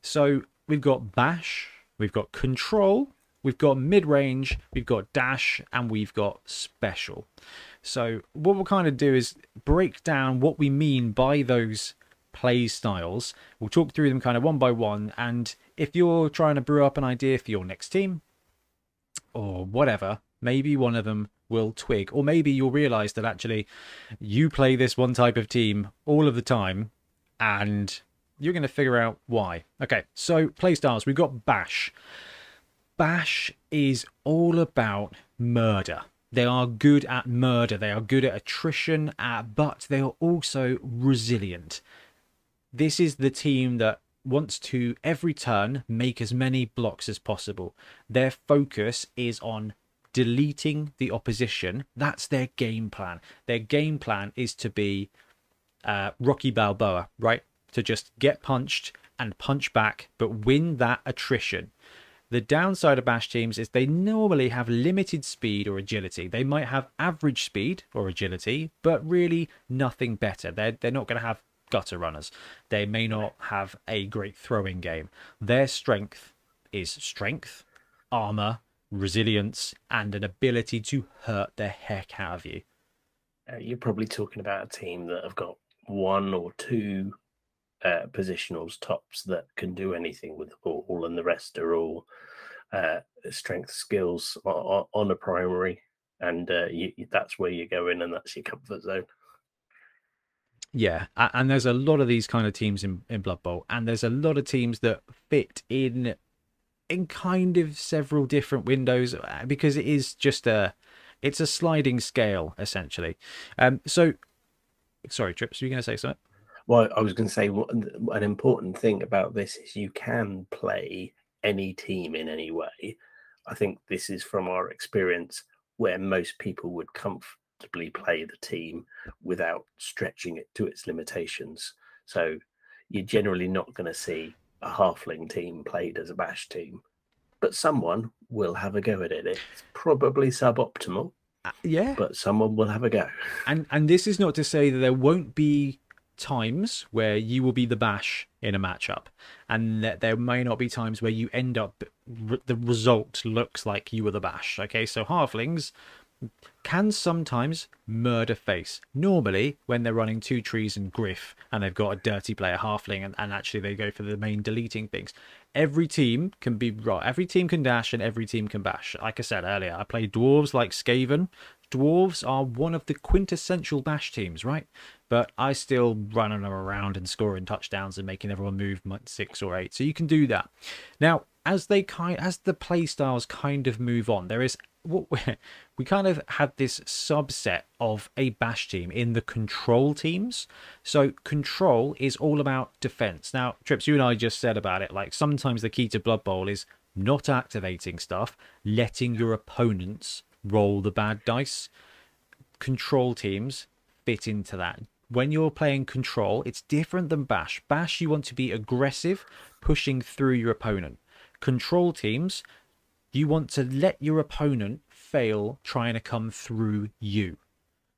So we've got bash, we've got control, we've got mid-range, we've got dash, and we've got special. So what we'll kind of do is break down what we mean by those play styles. We'll talk through them kind of one by one. And if you're trying to brew up an idea for your next team, or whatever, maybe one of them will twig. Or maybe you'll realize that actually you play this one type of team all of the time and you're going to figure out why. Okay, so play styles. We've got Bash. Bash is all about murder. They are good at murder. They are good at attrition, at, but they are also resilient. This is the team that wants to, every turn, make as many blocks as possible. Their focus is on deleting the opposition. That's their game plan. Their game plan is to be uh, Rocky Balboa, right? To just get punched and punch back, but win that attrition. The downside of Bash teams is they normally have limited speed or agility. They might have average speed or agility, but really nothing better. They're, they're not going to have gutter runners. They may not have a great throwing game. Their strength is strength, armor, resilience, and an ability to hurt the heck out of you. Uh, you're probably talking about a team that have got one or two Uh, positionals tops that can do anything with the ball, and the rest are all uh, strength skills on, on a primary, and uh, you, that's where you go in, and that's your comfort zone. Yeah, and there's a lot of these kind of teams in, in Blood Bowl, and there's a lot of teams that fit in in kind of several different windows, because it is just a it's a sliding scale essentially. Um, so sorry, Trips, were you going to say something? Well, I was going to say an important thing about this is you can play any team in any way. I think this is from our experience where most people would comfortably play the team without stretching it to its limitations. So you're generally not going to see a halfling team played as a Bash team, but someone will have a go at it. It's probably suboptimal, yeah, but someone will have a go. And and this is not to say that there won't be times where you will be the Bash in a matchup, and that there may not be times where you end up the result looks like you were the Bash. Okay, so halflings can sometimes murder face. Normally when they're running two trees and Griff and they've got a dirty player halfling, and, and actually they go for the main deleting things. Every team can be right. Every team can dash and every team can bash. Like I said earlier, I play Dwarves like Skaven. Dwarves are one of the quintessential Bash teams, right? But I still run them around and scoring touchdowns and making everyone move six or eight. So you can do that. Now, as they kind, as the play styles kind of move on, there is what we kind of had this subset of a Bash team in the control teams. So control is all about defense. Now, Trips, you and I just said about it. Like sometimes the key to Blood Bowl is not activating stuff, letting your opponents roll the bad dice. Control teams fit into that. When you're playing control, it's different than Bash. Bash, you want to be aggressive, pushing through your opponent. Control teams, you want to let your opponent fail trying to come through you.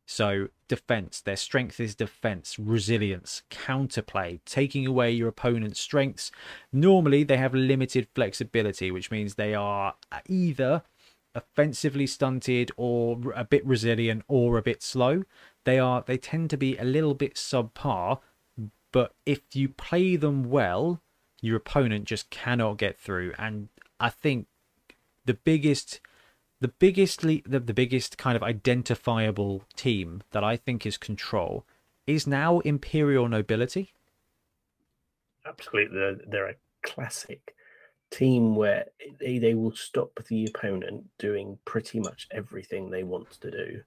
So defense, their strength is defense, resilience, counterplay, taking away your opponent's strengths. Normally they have limited flexibility, which means they are either offensively stunted or a bit resilient or a bit slow. They are they tend to be a little bit subpar, but if you play them well, your opponent just cannot get through. And I think the biggest the biggest the, the biggest kind of identifiable team that I think is control is now Imperial Nobility. Absolutely, they're, they're a classic team where they, they will stop the opponent doing pretty much everything they want to do,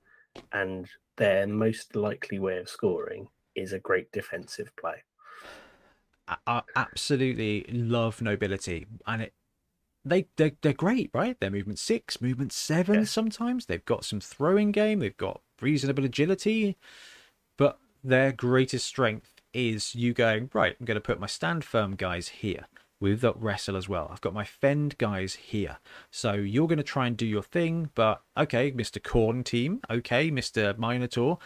and their most likely way of scoring is a great defensive play. I absolutely love Nobility, and it they, they they're great, right? They're movement six, movement seven. Yeah. Sometimes they've got some throwing game, they've got reasonable agility, but their greatest strength is you going, right, I'm going to put my stand firm guys here. We've got wrestle as well. I've got my fend guys here. So you're going to try and do your thing, but okay, Mister Khorne team, okay, Mister Minotaur,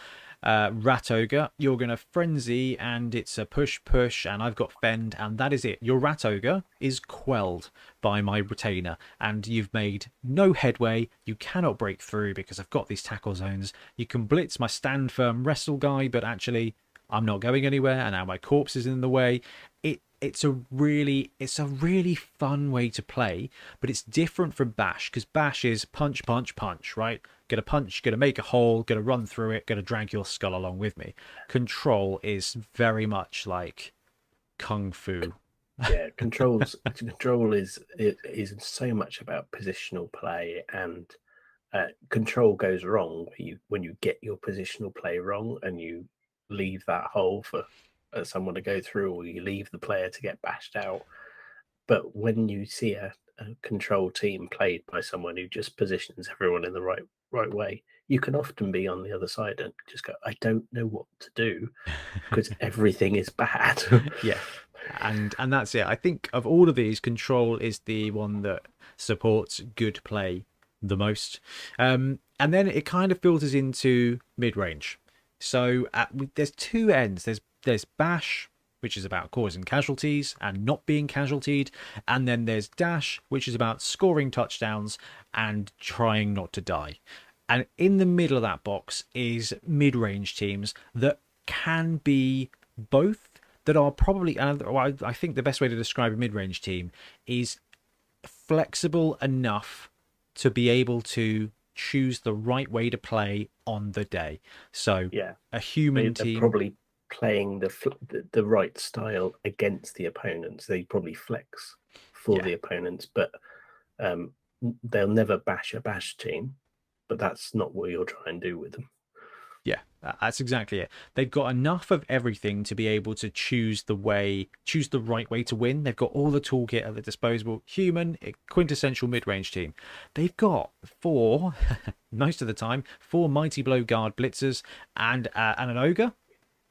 uh, Rat Ogre, you're going to frenzy, and it's a push, push, and I've got fend, and that is it. Your Rat Ogre is quelled by my retainer, and you've made no headway. You cannot break through because I've got these tackle zones. You can blitz my stand firm wrestle guy, but actually I'm not going anywhere, and now my corpse is in the way. It it's a really it's a really fun way to play, but it's different from Bash, because Bash is punch, punch, punch, right? Gonna punch, gonna make a hole, gonna run through it, gonna drag your skull along with me. Control is very much like kung fu. Yeah, controls control is is so much about positional play, and uh, control goes wrong you, when you get your positional play wrong and you leave that hole for someone to go through, or you leave the player to get bashed out. But when you see a, a control team played by someone who just positions everyone in the right right way, you can often be on the other side and just go, I don't know what to do, because everything is bad. Yeah, and and that's it. I think of all of these, control is the one that supports good play the most, um and then it kind of filters into mid-range. So at, there's two ends. There's There's Bash, which is about causing casualties and not being casualtied. And then there's Dash, which is about scoring touchdowns and trying not to die. And in the middle of that box is mid-range teams that can be both, that are probably, and I think the best way to describe a mid-range team is flexible enough to be able to choose the right way to play on the day. So yeah, a human they're team... probably playing the the right style against the opponents. They probably flex for yeah. the opponents, but um, they'll never bash a Bash team, but that's not what you're trying to do with them. Yeah, that's exactly it. They've got enough of everything to be able to choose the way, choose the right way to win. They've got all the toolkit at the disposal. Human, quintessential mid-range team. They've got four, most of the time, four Mighty Blow Guard blitzers and uh, and an Ogre.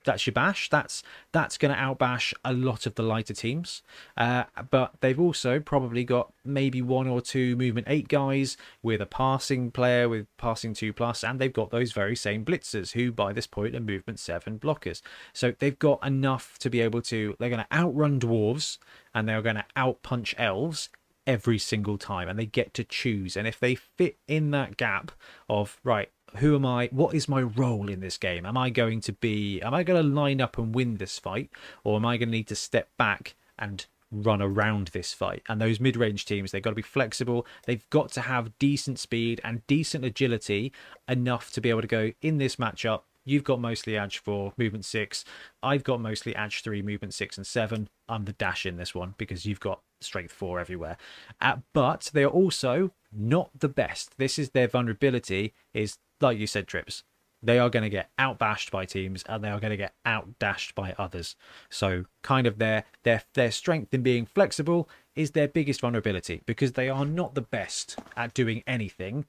That's your Bash. That's that's going to outbash a lot of the lighter teams. Uh, but they've also probably got maybe one or two movement eight guys with a passing player with passing two plus, and they've got those very same blitzers who by this point are movement seven blockers. So they've got enough to be able to. They're going to outrun Dwarves and they're going to outpunch Elves every single time, and they get to choose. And if they fit in that gap of right, who am I? What is my role in this game? Am I going to be, am I going to line up and win this fight? Or am I going to need to step back and run around this fight? And those mid-range teams, they've got to be flexible. They've got to have decent speed and decent agility enough to be able to go in this matchup. You've got mostly edge four, movement six. I've got mostly edge three, movement six and seven. I'm the Dash in this one because you've got strength four everywhere. Uh, but they are also not the best. This is their vulnerability, is like you said, Trips. They are going to get outbashed by teams and they are going to get outdashed by others. So kind of their their their strength in being flexible is their biggest vulnerability, because they are not the best at doing anything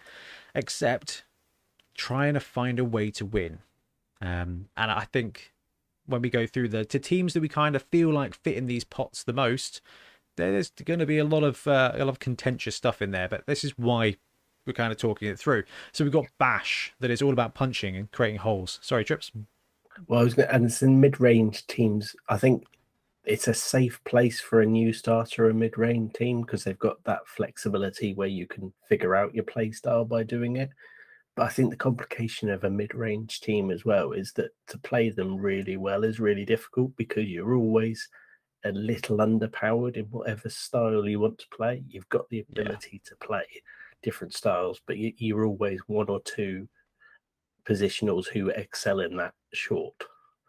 except trying to find a way to win. Um, and I think when we go through the to teams that we kind of feel like fit in these pots the most, there's going to be a lot of uh, a lot of contentious stuff in there. But this is why we're kind of talking it through. So we've got Bash, that is all about punching and creating holes. Sorry, Trips. Well, I was gonna, and it's in mid-range teams. I think it's a safe place for a new starter, a mid-range team, because they've got that flexibility where you can figure out your play style by doing it. But I think the complication of a mid-range team as well is that to play them really well is really difficult, because you're always a little underpowered in whatever style you want to play. You've got the ability yeah. to play different styles, but you, you're always one or two positionals who excel in that short.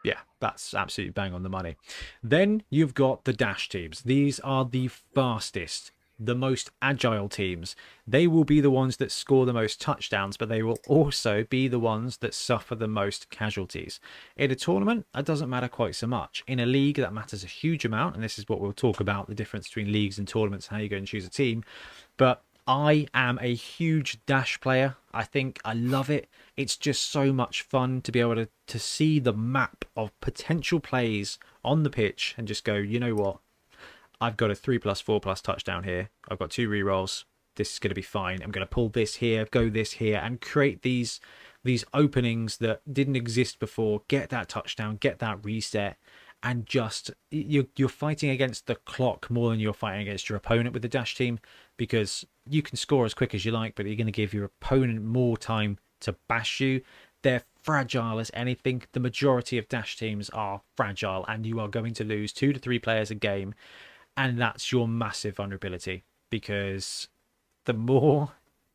Yeah, that's absolutely bang on the money. Then you've got the Dash teams. These are the fastest, the most agile teams. They will be the ones that score the most touchdowns, but they will also be the ones that suffer the most casualties. In a tournament, that doesn't matter quite so much. In a league, that matters a huge amount, and this is what we'll talk about, the difference between leagues and tournaments, how you go and choose a team. But I am a huge Dash player. I think I love it. It's just so much fun to be able to, to see the map of potential plays on the pitch and just go, you know what? I've got a three plus four plus touchdown here. I've got two rerolls. This is going to be fine. I'm going to pull this here, go this here, and create these these openings that didn't exist before. Get that touchdown, get that reset, and just you're you're fighting against the clock more than you're fighting against your opponent with the Dash team, because you can score as quick as you like, but you're going to give your opponent more time to bash you They're fragile as anything. The majority of dash teams are fragile, and you are going to lose two to three players a game, and that's your massive vulnerability, because the more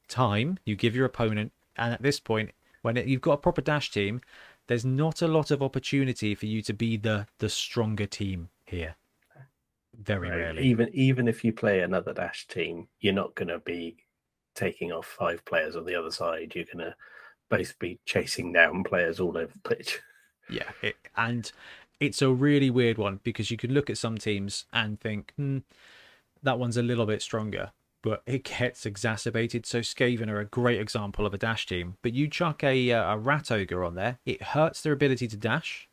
time you give your opponent, and at this point when it, you've got a proper dash team, there's not a lot of opportunity for you to be the the stronger team here. Very right. Rarely. Even even if you play another dash team, you're not going to be taking off five players on the other side. You're going to both be chasing down players all over the pitch. Yeah, it, and it's a really weird one, because you could look at some teams and think, hmm, that one's a little bit stronger, but it gets exacerbated. So Skaven are a great example of a dash team, but you chuck a, a rat ogre on there, it hurts their ability to dash,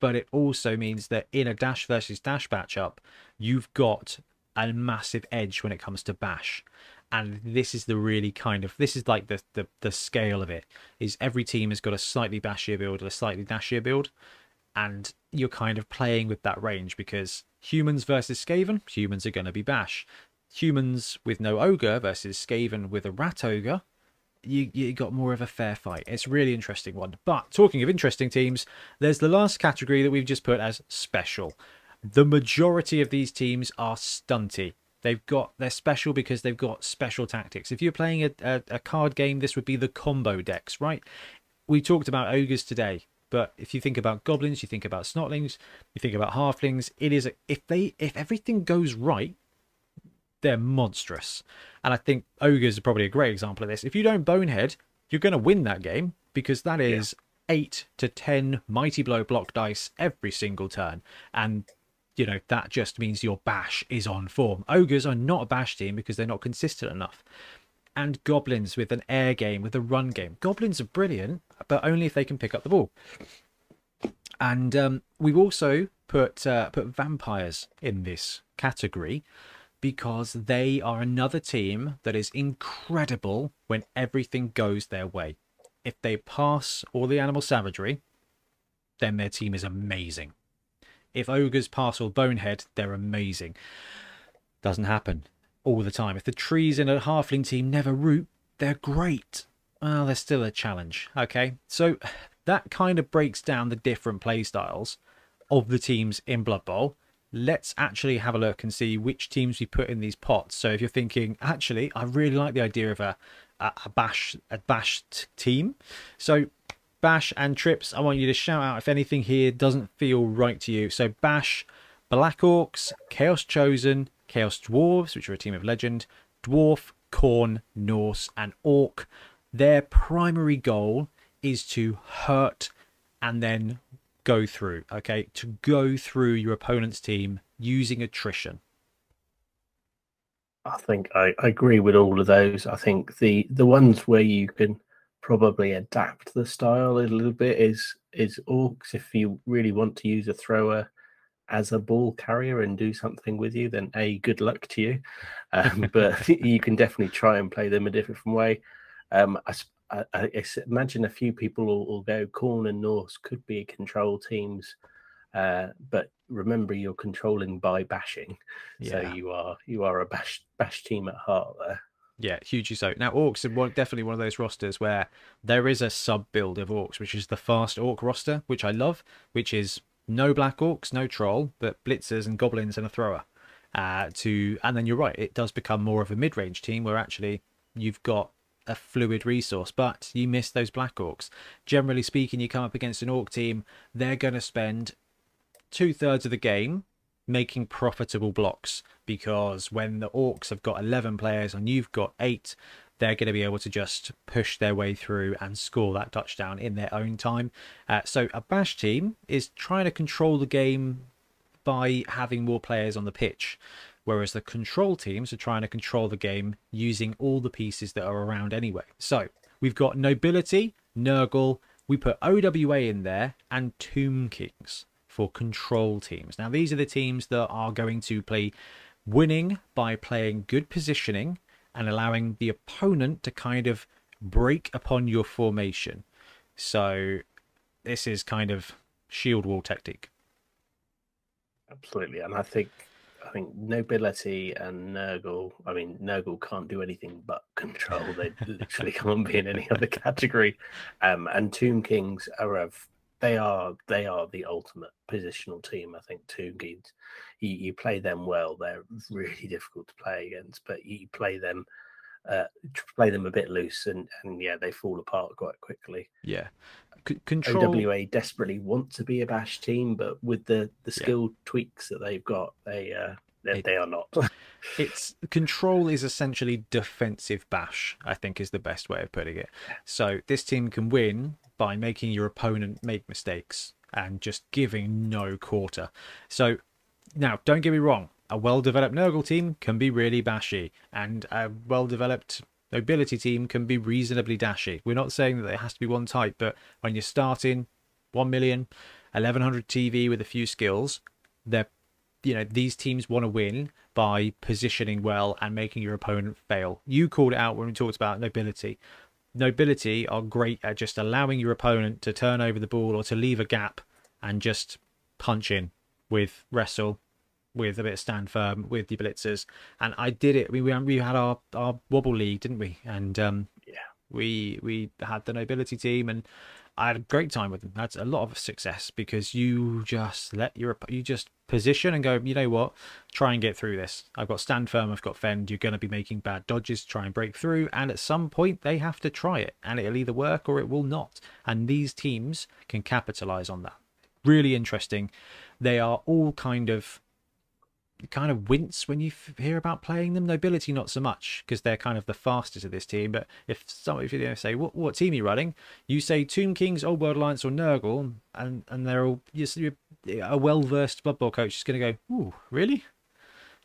but it also means that in a dash versus dash matchup, you've got a massive edge when it comes to bash. And this is the really kind of, this is like the, the, the scale of it, is every team has got a slightly bashier build and a slightly dashier build. And you're kind of playing with that range, because humans versus Skaven, humans are going to be bash. Humans with no ogre versus Skaven with a rat ogre, you, you got more of a fair fight. It's a really interesting one. But talking of interesting teams, there's the last category that we've just put as special. The majority of these teams are stunty. They've got, they're special because they've got special tactics. If you're playing a, a, a card game, this would be the combo decks, right? We talked about ogres today, but if you think about goblins, you think about snotlings, you think about halflings, it is a, if they if everything goes right, they're monstrous. And I think ogres are probably a great example of this. If you don't bonehead, you're going to win that game, because that is yeah. eight to ten mighty blow block dice every single turn, and you know that just means your bash is on form. Ogres are not a bash team because they're not consistent enough, and goblins with an air game, with a run game. Goblins are brilliant, but only if they can pick up the ball. And um, we've also put uh, put vampires in this category, because they are another team that is incredible when everything goes their way. If they pass all the animal savagery, then their team is amazing. If ogres pass all bonehead, they're amazing. Doesn't happen all the time. If the trees in a halfling team never root, they're great. Well, they're still a challenge, okay? So that kind of breaks down the different playstyles of the teams in Blood Bowl. Let's actually have a look and see which teams we put in these pots. So if you're thinking, actually, I really like the idea of a, a, a bash a bashed team. So bash and trips, I want you to shout out if anything here doesn't feel right to you. So bash, Black Orcs, Chaos Chosen, Chaos Dwarves, which are a team of legend, Dwarf, Khorne, Norse, and Orc. Their primary goal is to hurt and then go through, okay, to go through your opponent's team using attrition. I think I, I agree with all of those. I think the the ones where you can probably adapt the style a little bit is is orcs. If you really want to use a thrower as a ball carrier and do something with you, then a good luck to you. Um, but you can definitely try and play them a different way. Um, I suppose I, I imagine a few people will, will go Khorne and Norse could be control teams, uh, but remember you're controlling by bashing, yeah. So you are you are a bash bash team at heart there. Yeah, hugely so. Now orcs are definitely one of those rosters where there is a sub build of orcs, which is the fast orc roster, which I love, which is no black orcs, no troll, but blitzers and goblins and a thrower. Uh, to and then you're right, it does become more of a mid range team where actually you've got a fluid resource, but you miss those black orcs. Generally speaking, you come up against an orc team, they're going to spend two-thirds of the game making profitable blocks, because when the orcs have got eleven players and you've got eight, they're going to be able to just push their way through and score that touchdown in their own time. Uh, so a bash team is trying to control the game by having more players on the pitch, whereas the control teams are trying to control the game using all the pieces that are around anyway. So we've got Nobility, Nurgle, we put O W A in there, and Tomb Kings for control teams. Now these are the teams that are going to play winning by playing good positioning and allowing the opponent to kind of break upon your formation. So this is kind of shield wall tactic. Absolutely, and I think I think nobility and Nurgle. I mean, Nurgle can't do anything but control. They literally can't be in any other category. Um, and Tomb Kings are of they are they are the ultimate positional team. I think Tomb Kings, you, you play them well. They're really difficult to play against, but you play them. Uh, play them a bit loose and, and yeah, they fall apart quite quickly. Yeah. C control... O W A desperately want to be a bash team, but with the, the skill yeah. tweaks that they've got, they uh, they, it, they are not. It's Control is essentially defensive bash, I think is the best way of putting it. So this team can win by making your opponent make mistakes and just giving no quarter. So now, don't get me wrong, a well-developed Nurgle team can be really bashy, and a well-developed nobility team can be reasonably dashy. We're not saying that it has to be one type, but when you're starting one million, eleven hundred T V with a few skills, they're, you know, these teams want to win by positioning well and making your opponent fail. You called it out when we talked about nobility. Nobility are great at just allowing your opponent to turn over the ball or to leave a gap and just punch in with wrestle, with a bit of stand firm, with the blitzers. And I did it. We we, we had our, our wobble league, didn't we? And um, yeah, we we had the nobility team, and I had a great time with them. I had a lot of success because you just let your you just position and go, you know what, try and get through this. I've got stand firm, I've got fend. You're going to be making bad dodges, try and break through. And at some point they have to try it, and it'll either work or it will not. And these teams can capitalize on that. Really interesting. They are all kind of kind of wince when you f hear about playing them. Nobility not so much, because they're kind of the fastest of this team, but if somebody, if you know, say what what team are you running, you say Tomb Kings, Old World Alliance or Nurgle, and and they're all, you a well-versed Blood Bowl coach is going to go, ooh, really?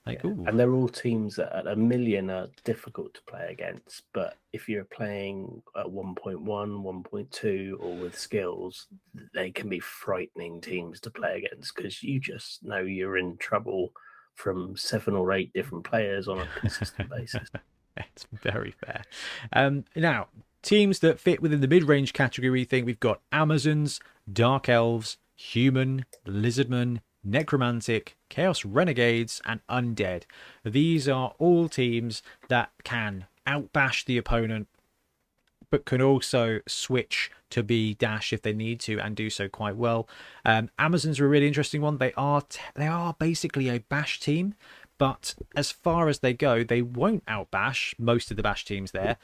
Like, yeah. Ooh. And they're all teams that at a million are difficult to play against, but if you're playing at one point one, one point two or with skills, they can be frightening teams to play against, because you just know you're in trouble from seven or eight different players on a consistent basis. It's very fair. Um, now, teams that fit within the mid-range category, we think we've got Amazons, Dark Elves, Human, Lizardmen, Necromantic, Chaos Renegades, and Undead. These are all teams that can outbash the opponent, but can also switch to be dash if they need to, and do so quite well. Um, Amazons are a really interesting one. They are t they are basically a bash team, but as far as they go, they won't outbash most of the bash teams there.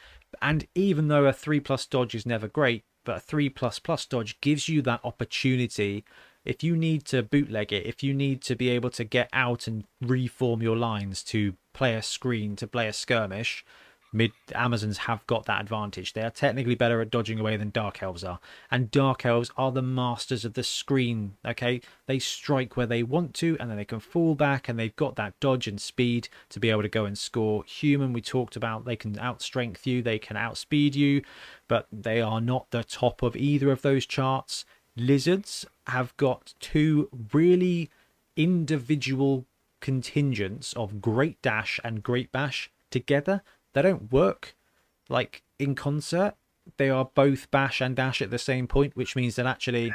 And even though a three plus dodge is never great, but a three plus plus dodge gives you that opportunity. If you need to bootleg it, if you need to be able to get out and reform your lines to play a screen, to play a skirmish, Mid Amazons have got that advantage. They are technically better at dodging away than Dark Elves are, and Dark Elves are the masters of the screen. Okay, they strike where they want to, and then they can fall back, and they've got that dodge and speed to be able to go and score. Human, we talked about, they can outstrength you, they can outspeed you, but they are not the top of either of those charts. Lizards have got two really individual contingents of great dash and great bash together. They don't work like in concert. They are both bash and dash at the same point, which means that actually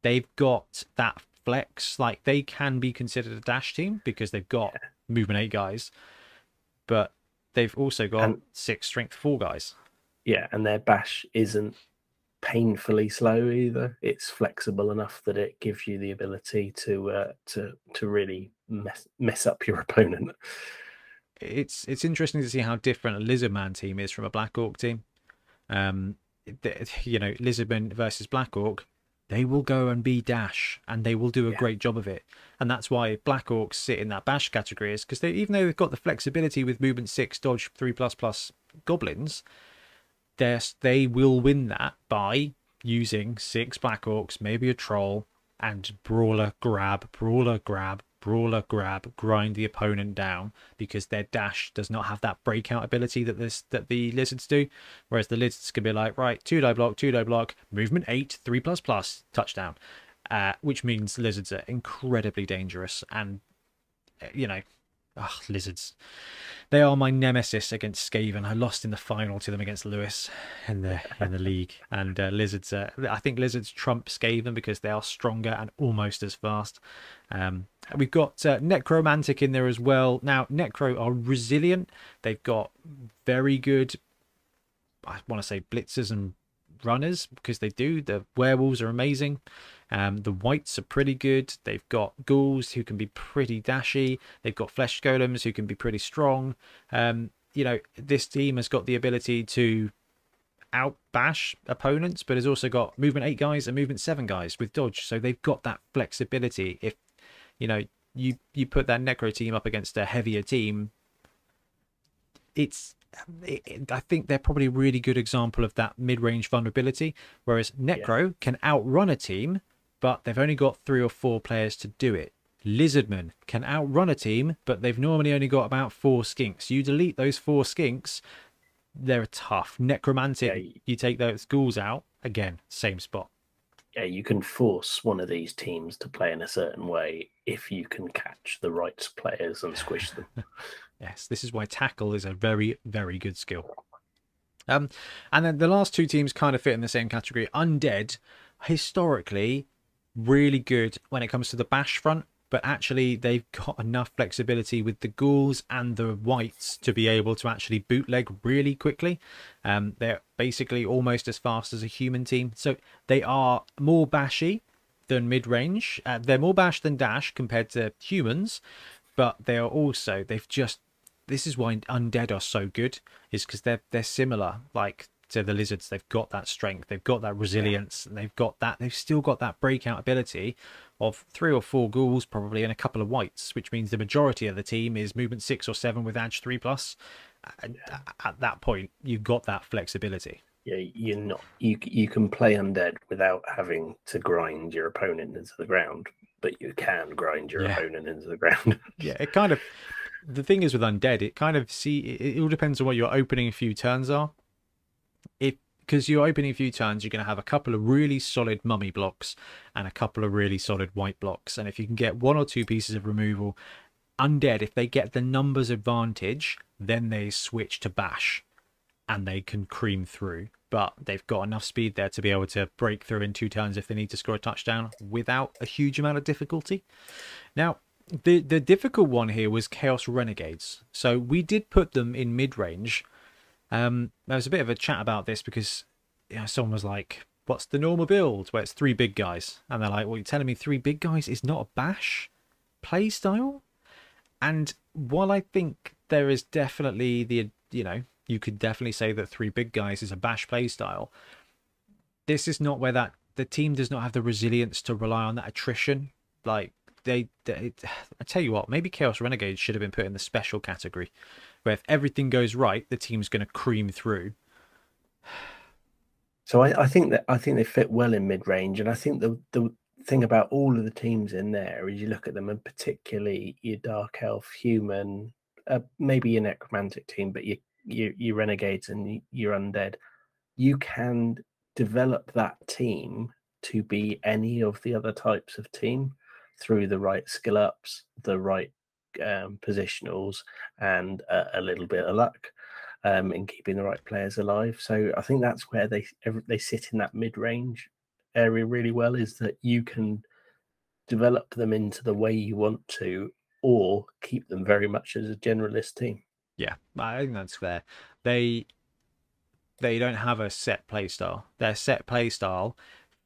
they've got that flex. Like, they can be considered a dash team because they've got movement eight guys, but they've also got and, six strength four guys. Yeah, and their bash isn't painfully slow either. It's flexible enough that it gives you the ability to uh, to to really mess mess up your opponent. It's it's interesting to see how different a Lizardman team is from a Black Orc team. Um, they, you know, Lizardman versus Black Orc, they will go and be dash, and they will do a yeah. great job of it. And that's why Black Orcs sit in that bash category, is because they, even though they've got the flexibility with movement six, dodge three plus plus goblins, they they will win that by using six Black Orcs, maybe a troll, and brawler grab, brawler grab. Brawler, grab, grind the opponent down, because their dash does not have that breakout ability that this that the lizards do. Whereas the lizards can be like, right, two die block, two die block, movement eight, three plus plus, touchdown, uh, which means lizards are incredibly dangerous. And you know, Ugh, lizards. They are my nemesis against Skaven. I lost in the final to them against Lewis in the in the league. And uh, lizards, uh, I think lizards trump Skaven because they are stronger and almost as fast. Um, we've got uh, Necromantic in there as well. Now, Necro are resilient. They've got very good, I want to say, blitzers and runners, because they do. The werewolves are amazing. Um, the whites are pretty good. They've got ghouls who can be pretty dashy. They've got flesh golems who can be pretty strong. Um, you know, this team has got the ability to outbash opponents, but has also got movement eight guys and movement seven guys with dodge. So they've got that flexibility. If, you know, you, you put that Necro team up against a heavier team, it's... I think they're probably a really good example of that mid-range vulnerability, whereas Necro yeah. can outrun a team, but they've only got three or four players to do it. Lizardmen can outrun a team, but they've normally only got about four skinks. You delete those four skinks, they're tough. Necromantic, yeah. you take those ghouls out, again, same spot. Yeah, you can force one of these teams to play in a certain way if you can catch the right players and squish them. Yes, this is why tackle is a very, very good skill. Um, and then the last two teams kind of fit in the same category. Undead, historically, really good when it comes to the bash front, but actually they've got enough flexibility with the ghouls and the whites to be able to actually bootleg really quickly. Um, they're basically almost as fast as a human team. So they are more bashy than mid-range. Uh, they're more bash than dash compared to humans, but they are also, they've just, this is why undead are so good, is because they're they're similar like to the lizards. They've got that strength, they've got that resilience, yeah. and they've got that, they've still got that breakout ability of three or four ghouls probably and a couple of whites, which means the majority of the team is movement six or seven with edge three plus. And yeah. at that point, you've got that flexibility. Yeah, you're not you you can play undead without having to grind your opponent into the ground, but you can grind your yeah. opponent into the ground. Yeah, it kind of. The thing is with undead, it kind of see it, it all depends on what your opening few turns are. If because your opening few turns, you're going to have a couple of really solid mummy blocks and a couple of really solid white blocks, and if you can get one or two pieces of removal, undead, if they get the numbers advantage, then they switch to bash. And they can cream through, but they've got enough speed there to be able to break through in two turns if they need to score a touchdown without a huge amount of difficulty. Now, the the difficult one here was Chaos Renegades. So we did put them in mid-range. Um, there was a bit of a chat about this because you know, someone was like, what's the normal build where it's three big guys? And they're like, well, you're telling me three big guys is not a bash play style? And while I think there is definitely the, you know, you could definitely say that three big guys is a bash play style. This is not where that the team does not have the resilience to rely on that attrition. Like they, they I tell you what, maybe Chaos Renegades should have been put in the special category, where if everything goes right, the team's going to cream through. So I, I think that I think they fit well in mid range, and I think the the thing about all of the teams in there is you look at them, and particularly your Dark Elf, human, uh, maybe your Necromantic team, but you. You, you renegades and you're undead, you can develop that team to be any of the other types of team through the right skill ups, the right um, positionals, and uh, a little bit of luck um, in keeping the right players alive. So I think that's where they they sit in that mid range area really well, is that you can develop them into the way you want to, or keep them very much as a generalist team. Yeah, I think that's fair. They they don't have a set play style. Their set play style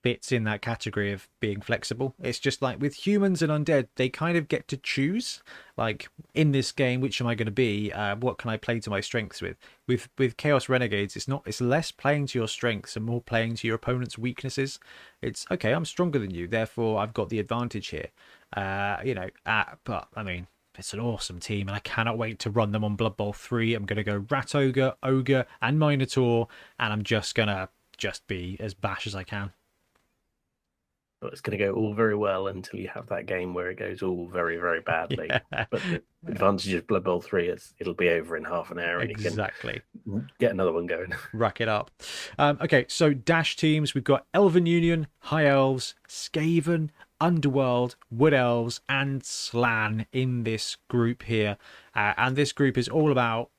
fits in that category of being flexible. It's just like with humans and undead, they kind of get to choose. Like in this game, which am I going to be? Uh, what can I play to my strengths with? With with Chaos Renegades, it's not. It's less playing to your strengths and more playing to your opponent's weaknesses. It's okay. I'm stronger than you, therefore I've got the advantage here. Uh, you know, uh, but I mean. It's an awesome team, and I cannot wait to run them on Blood Bowl three. I'm going to go Rat Ogre, Ogre, and Minotaur, and I'm just going to just be as bash as I can. But it's going to go all very well until you have that game where it goes all very, very badly. Yeah. But the advantage of Blood Bowl three is it'll be over in half an hour, and exactly. you can get another one going. Rack it up. Um, okay, so dash teams. We've got Elven Union, High Elves, Skaven, Underworld, Wood Elves and Slan in this group here, uh, and this group is all about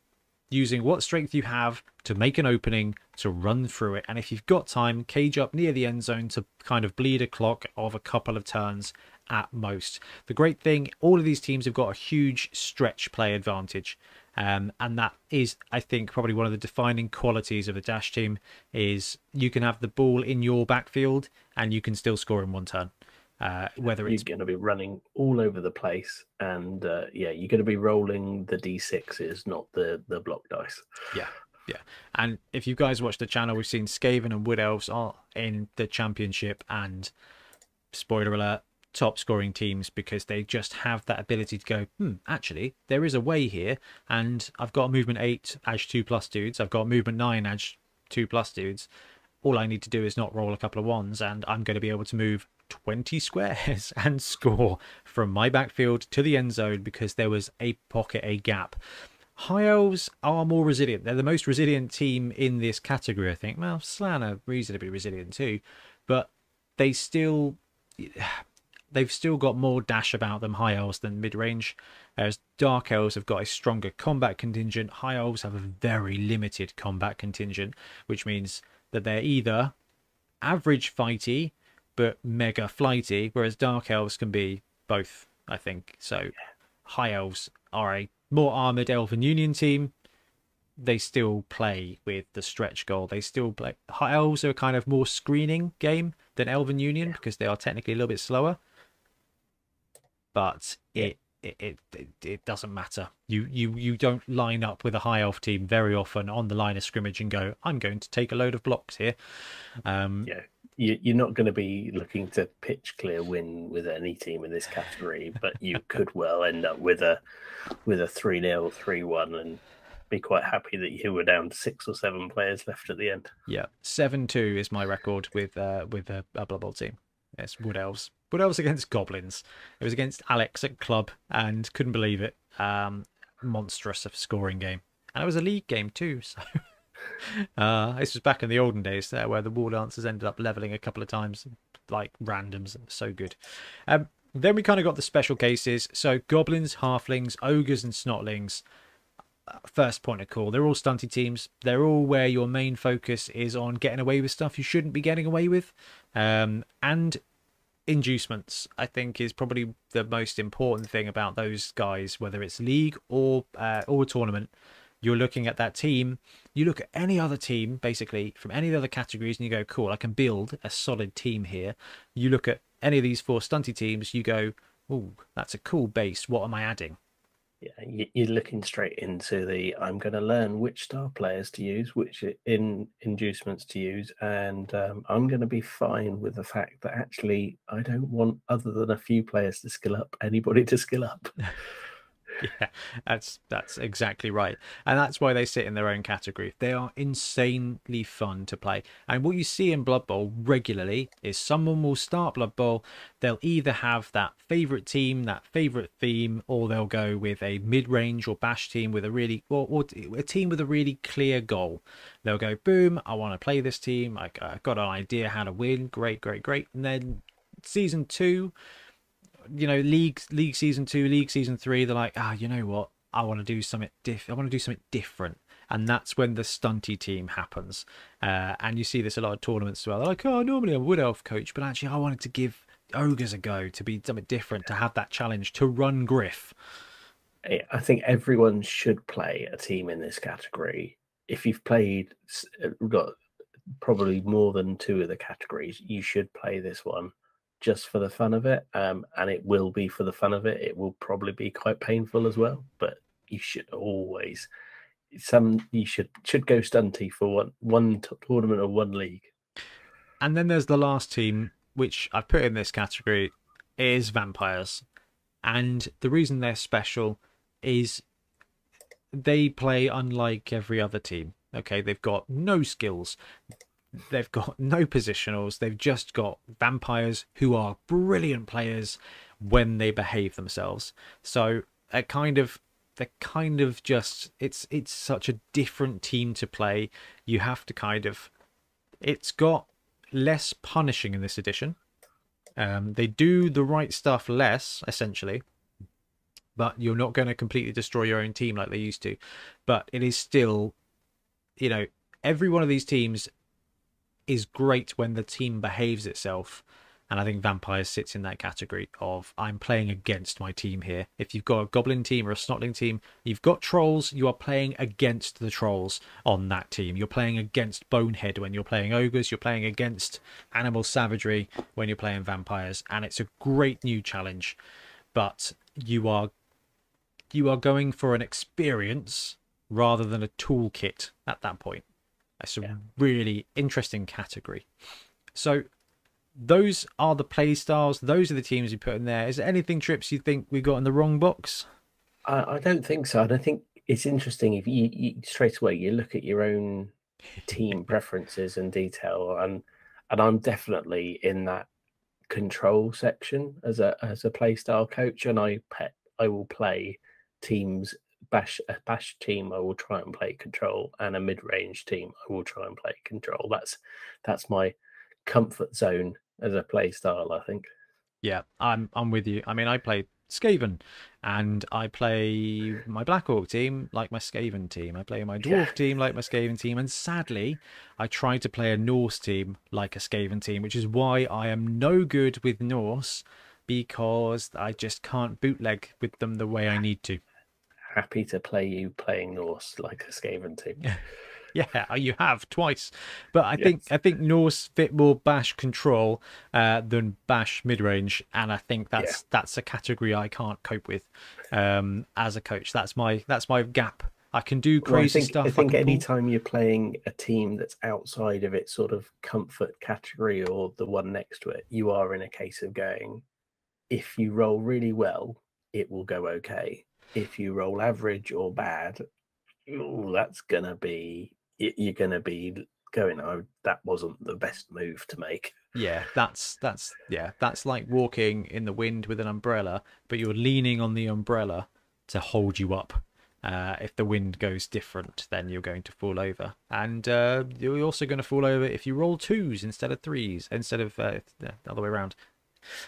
using what strength you have to make an opening to run through it, and if you've got time, cage up near the end zone to kind of bleed a clock of a couple of turns at most. The great thing, all of these teams have got a huge stretch play advantage, um, and that is, I think, probably one of the defining qualities of a dash team, is you can have the ball in your backfield and you can still score in one turn. Uh, whether it's you're going to be running all over the place, and uh, yeah, you're going to be rolling the d sixes, not the the block dice. Yeah, yeah. And if you guys watch the channel, we've seen Skaven and Wood Elves are in the championship, and spoiler alert, top scoring teams, because they just have that ability to go, hmm, actually there is a way here, and I've got movement eight edge two plus dudes, I've got movement nine edge two plus dudes. All I need to do is not roll a couple of ones, and I'm going to be able to move twenty squares and score from my backfield to the end zone, because there was a pocket, a gap. High Elves are more resilient. They're the most resilient team in this category, I think. Well, Slan are reasonably resilient too, but they still, they've still got more dash about them, High Elves, than mid-range. Whereas Dark Elves have got a stronger combat contingent. High Elves have a very limited combat contingent, which means that they're either average fighty but mega flighty, whereas Dark Elves can be both, I think. So yeah. High Elves are a more armoured Elven Union team. They still play with the stretch goal. They still play. High Elves are a kind of more screening game than Elven Union, yeah, because they are technically a little bit slower. But it it it, it, it doesn't matter. You, you you don't line up with a High Elf team very often on the line of scrimmage and go, I'm going to take a load of blocks here. Um, yeah. You're not going to be looking to pitch clear win with any team in this category, but you could well end up with a with a three nil, three one, and be quite happy that you were down six or seven players left at the end. Yeah, seven two is my record with uh, with a, a Blood Bowl team. It's Wood Elves. Wood Elves against Goblins. It was against Alex at club, and couldn't believe it. Um, monstrous of scoring game, and it was a league game too. So. Uh, this was back in the olden days there, where the wall dancers ended up leveling a couple of times, like randoms. So good. Um, then we kind of got the special cases. So Goblins, Halflings, Ogres and Snotlings, first point of call. They're all stunty teams. They're all where your main focus is on getting away with stuff you shouldn't be getting away with. Um, and inducements, I think, is probably the most important thing about those guys, whether it's league or uh, or tournament. You're looking at that team. You look at any other team, basically, from any of the other categories, and you go, cool, I can build a solid team here. You look at any of these four stunty teams, you go, oh, that's a cool base. What am I adding? Yeah, you're looking straight into the, I'm going to learn which star players to use, which in inducements to use, and um, I'm going to be fine with the fact that actually I don't want, other than a few players to skill up, anybody to skill up. Yeah, that's that's exactly right, and that's why they sit in their own category. They are insanely fun to play, and what you see in Blood Bowl regularly is someone will start Blood Bowl, they'll either have that favorite team, that favorite theme, or they'll go with a mid-range or bash team with a really or, or a team with a really clear goal. They'll go, boom, I want to play this team, I, I've got an idea how to win, great great great and then season two, you know, league league season two, league season three, they're like, ah, oh, you know what, I want to do something diff I want to do something different, and that's when the stunty team happens. Uh, and you see this a lot of tournaments as well. They're like, oh, normally I'm a Wood Elf coach, but actually I wanted to give Ogres a go, to be something different, to have that challenge, to run Griff. I think everyone should play a team in this category. If you've played, got probably more than two of the categories, you should play this one, just for the fun of it, um, and it will be for the fun of it. It will probably be quite painful as well, but you should always, some you should should go stunty for one one tournament or one league. And then there's the last team, which I've put in this category, is Vampires, and the reason they're special is they play unlike every other team. Okay, they've got no skills. They've got no positionals. They've just got vampires who are brilliant players when they behave themselves. So a kind of, they're kind of just, it's it's such a different team to play. You have to kind of, it's got less punishing in this edition. Um, they do the right stuff less, essentially, but you're not going to completely destroy your own team like they used to. But it is still, you know, every one of these teams is great when the team behaves itself. And I think Vampires sits in that category of, I'm playing against my team here. If you've got a Goblin team or a Snotling team, you've got Trolls, you are playing against the Trolls on that team. You're playing against Bonehead when you're playing Ogres. You're playing against Animal Savagery when you're playing Vampires. And it's a great new challenge. But you are, you are going for an experience rather than a toolkit at that point. That's a yeah. really interesting category. So... those are the play styles. Those are the teams you put in there. Is there anything, Trips, you think we got in the wrong box? I, I don't think so. And I think it's interesting if you, you straight away you look at your own team preferences in detail, and and I'm definitely in that control section as a as a play style coach, and I pet I will play teams bash a bash team. I will try and play control, and a mid range team I will try and play control. That's that's my comfort zone as a play style, I think. Yeah, I'm I'm with you. I mean, I play Skaven, and I play my Black Orc team like my Skaven team. I play my Dwarf yeah. team like my Skaven team, and sadly, I try to play a Norse team like a Skaven team, which is why I am no good with Norse, because I just can't bootleg with them the way I need to. Happy to play you playing Norse like a Skaven team. Yeah, you have twice, but I yes. think I think Norse fit more bash control uh, than bash mid range, and I think that's yeah. that's a category I can't cope with um, as a coach. That's my that's my gap. I can do crazy well, I think, stuff. I think I any time you're playing a team that's outside of its sort of comfort category or the one next to it, you are in a case of going, if you roll really well, it will go okay. If you roll average or bad, ooh, that's gonna be. You're going to be going, oh, that wasn't the best move to make. Yeah, that's that's yeah, that's like walking in the wind with an umbrella, but you're leaning on the umbrella to hold you up. Uh, if the wind goes different, then you're going to fall over. And uh, you're also going to fall over if you roll twos instead of threes, instead of uh, the other way around.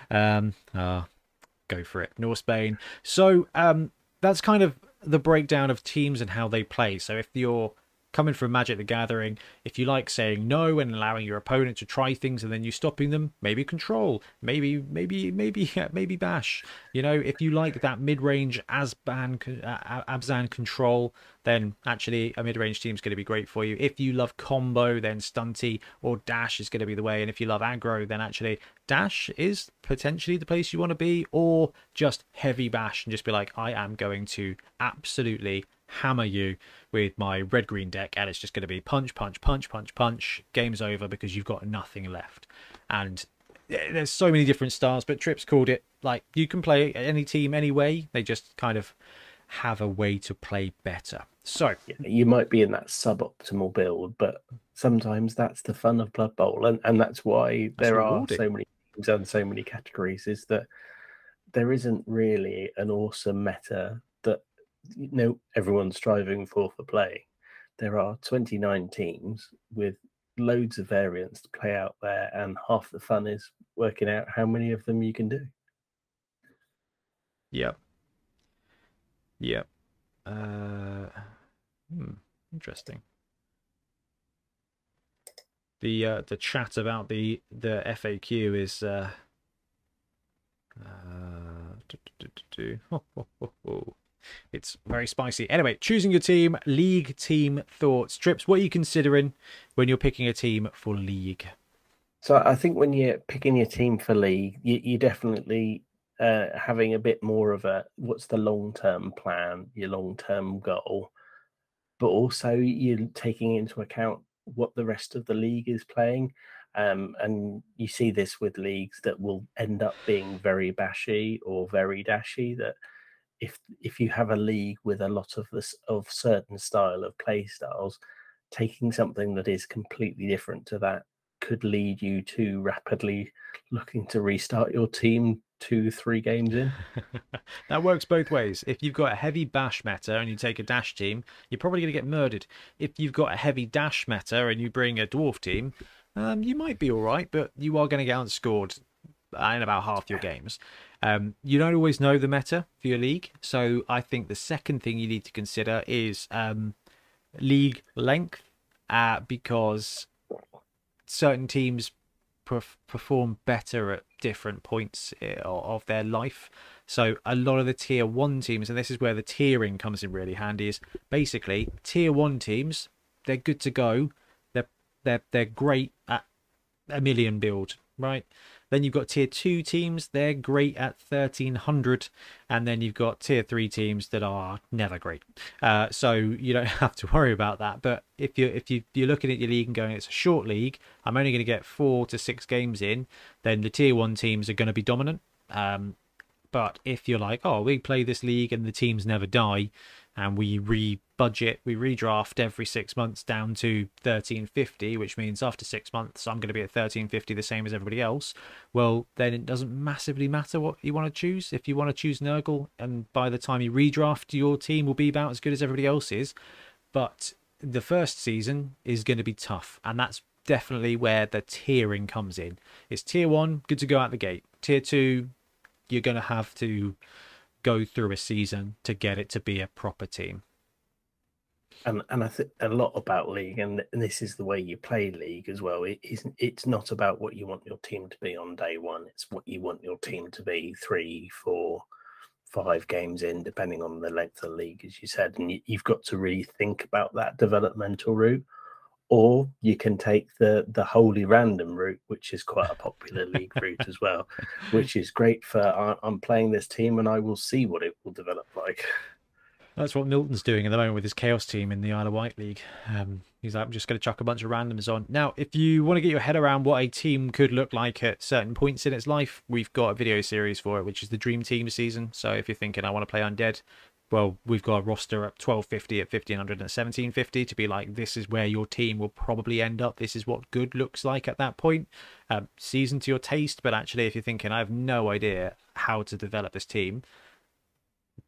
Um, uh, go for it, Norse Bane. So um, that's kind of the breakdown of teams and how they play. So if you're coming from Magic the Gathering, if you like saying no and allowing your opponent to try things and then you stopping them, maybe control, maybe maybe maybe maybe bash. You know, if you like that mid-range Azban uh, Abzan control, then actually a mid-range team is going to be great for you. If you love combo, then stunty or dash is going to be the way. And if you love aggro, then actually dash is potentially the place you want to be, or just heavy bash and just be like, I am going to absolutely hammer you with my red green deck, and it's just going to be punch punch punch punch punch, game's over because you've got nothing left. And there's so many different styles, but Trips called it, like, you can play any team anyway, they just kind of have a way to play better. So you might be in that suboptimal build, but sometimes that's the fun of Blood Bowl, and, and that's why that's there rewarding. Are so many teams and so many categories, is that there isn't really an awesome meta that, you know, everyone's striving for for play. There are twenty-nine teams with loads of variants to play out there, and half the fun is working out how many of them you can do. Yep. Yep. Uh, hmm, interesting. The uh, the chat about the the F A Q is. Uh, uh, do, do, do, do. Oh, oh, oh, oh. It's very spicy. Anyway, choosing your team, league team thoughts. Trips, what are you considering when you're picking a team for league? So I think when you're picking your team for league, you, you're definitely uh, having a bit more of a, what's the long-term plan, your long-term goal, but also you're taking into account what the rest of the league is playing. Um, and you see this with leagues that will end up being very bashy or very dashy, that If if you have a league with a lot of this of certain style of play styles, taking something that is completely different to that could lead you to rapidly looking to restart your team two, three games in. That works both ways. If you've got a heavy bash meta and you take a dash team, you're probably going to get murdered. If you've got a heavy dash meta and you bring a dwarf team, um, you might be all right, but you are going to get outscored in about half your games. Um, you don't always know the meta for your league. So I think the second thing you need to consider is um, league length, uh, because certain teams perf perform better at different points of their life. So a lot of the tier one teams, and this is where the tiering comes in really handy, is basically tier one teams, they're good to go. They're, they're, they're great at a million build, right? Then you've got tier two teams, they're great at thirteen hundred, and then you've got tier three teams that are never great. Uh, so you don't have to worry about that. But if you're if you, you're looking at your league and going, it's a short league, I'm only going to get four to six games in, then the tier one teams are going to be dominant. Um, but if you're like, oh, we play this league and the teams never die, and we re-budget, we redraft every six months down to thirteen fifty, which means after six months I'm going to be at thirteen fifty, the same as everybody else. Well, then it doesn't massively matter what you want to choose. If you want to choose Nurgle, and by the time you redraft, your team will be about as good as everybody else's. But the first season is going to be tough, and that's definitely where the tiering comes in. It's tier one, good to go out the gate. Tier two, you're going to have to go through a season to get it to be a proper team. And and I think a lot about league, and, and this is the way you play league as well. It isn't. It's not about what you want your team to be on day one. It's what you want your team to be three, four, five games in, depending on the length of the league, as you said. And you, you've got to really think about that developmental route. Or you can take the the wholly random route, which is quite a popular league route as well, which is great for I'm playing this team and I will see what it will develop like. That's what Milton's doing at the moment with his Chaos team in the Isle of Wight League. Um, he's like, I'm just going to chuck a bunch of randoms on. Now, if you want to get your head around what a team could look like at certain points in its life, we've got a video series for it, which is the Dream Team season. So if you're thinking, I want to play Undead, well, we've got a roster at twelve fifty, at fifteen hundred, and at seventeen fifty to be like, this is where your team will probably end up. This is what good looks like at that point. Um, season to your taste, but actually, if you're thinking, I have no idea how to develop this team,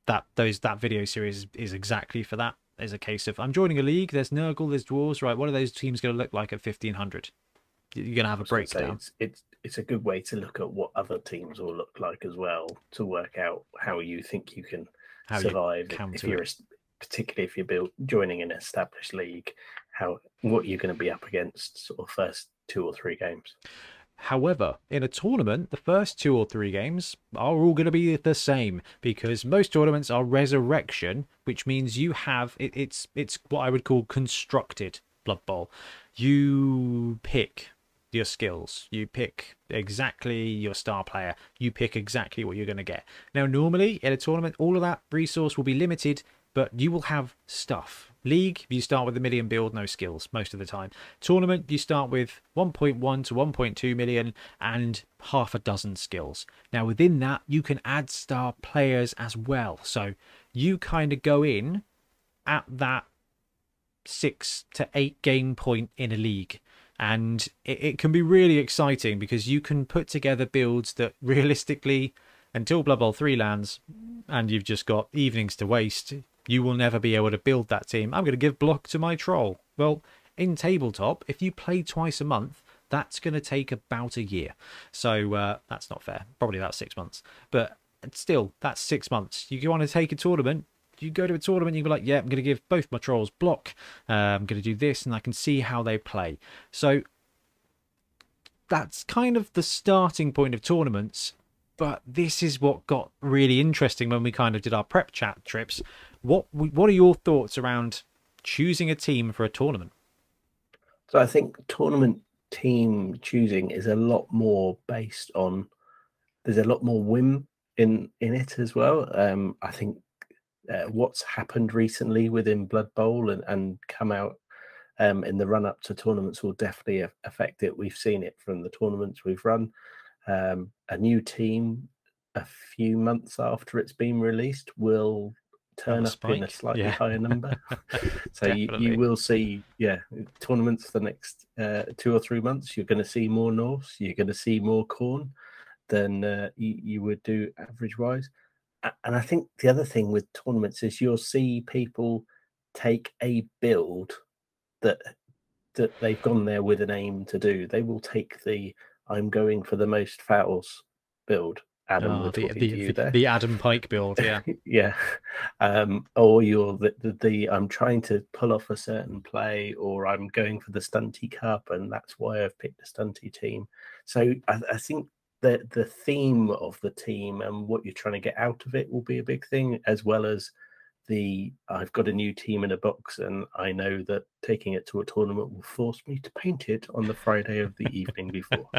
that those that video series is exactly for that. It's a case of, I'm joining a league, there's Nurgle, there's Dwarves, right? What are those teams going to look like at fifteen hundred? You're going to have a breakdown. It's, it's it's a good way to look at what other teams will look like as well, to work out how you think you can How survive you if you're it. particularly if you're build, joining an established league, how what you're going to be up against sort of first two or three games. However, in a tournament, the first two or three games are all going to be the same, because most tournaments are resurrection, which means you have it, it's it's what I would call constructed Blood Bowl. You pick your skills, you pick exactly your star player, you pick exactly what you're going to get. Now, normally in a tournament, all of that resource will be limited, but you will have stuff. League, you start with a million build, no skills most of the time. Tournament, you start with one point one to one point two million and half a dozen skills. Now, within that, you can add star players as well. So you kind of go in at that six to eight game point in a league. And it, it can be really exciting, because you can put together builds that realistically, until Blood Bowl three lands and you've just got evenings to waste, you will never be able to build that team. I'm going to give block to my troll. Well, in tabletop, if you play twice a month, that's going to take about a year. So uh, that's not fair. Probably about six months. But still, that's six months. You want to take a tournament, you go to a tournament, you can be like, yeah, I'm going to give both my trolls block. Uh, I'm going to do this, and I can see how they play. So that's kind of the starting point of tournaments. But this is what got really interesting when we kind of did our prep chat trips. What what are your thoughts around choosing a team for a tournament? So I think tournament team choosing is a lot more based on, there's a lot more whim in, in it as well. Um, I think Uh, what's happened recently within Blood Bowl and, and come out um, in the run-up to tournaments will definitely affect it. We've seen it from the tournaments we've run. Um, a new team a few months after it's been released will turn up in a slightly yeah. higher number. So you, you will see, yeah, tournaments the next uh, two or three months, you're going to see more Norse, you're going to see more Khorne than uh, you, you would do average-wise. And I think the other thing with tournaments is you'll see people take a build that that they've gone there with an aim to do. They will take the I'm going for the most fouls build. Adam, oh, the, the, the, the Adam Pike build, yeah. Yeah. Um, or you're the, the, the I'm trying to pull off a certain play, or I'm going for the stunty cup, and that's why I've picked the stunty team. So I, I think that the theme of the team and what you're trying to get out of it will be a big thing, as well as the I've got a new team in a box, and I know that taking it to a tournament will force me to paint it on the Friday of the evening before.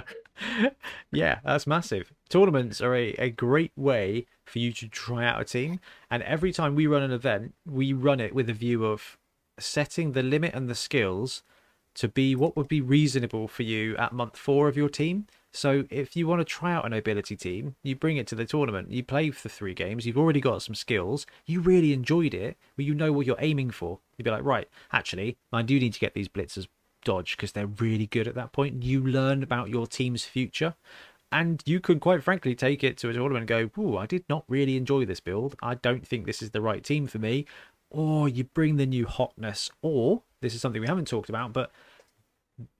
Yeah, that's massive. Tournaments are a, a great way for you to try out a team, and every time we run an event, we run it with a view of setting the limit and the skills to be what would be reasonable for you at month four of your team. So if you want to try out a nobility team, you bring it to the tournament, you play for three games, you've already got some skills, you really enjoyed it, but you know what you're aiming for. You'd be like, right, actually, I do need to get these blitzers dodge because they're really good at that point. You learn about your team's future, and you can quite frankly take it to a tournament and go, ooh, I did not really enjoy this build. I don't think this is the right team for me. Or you bring the new hotness, or this is something we haven't talked about, but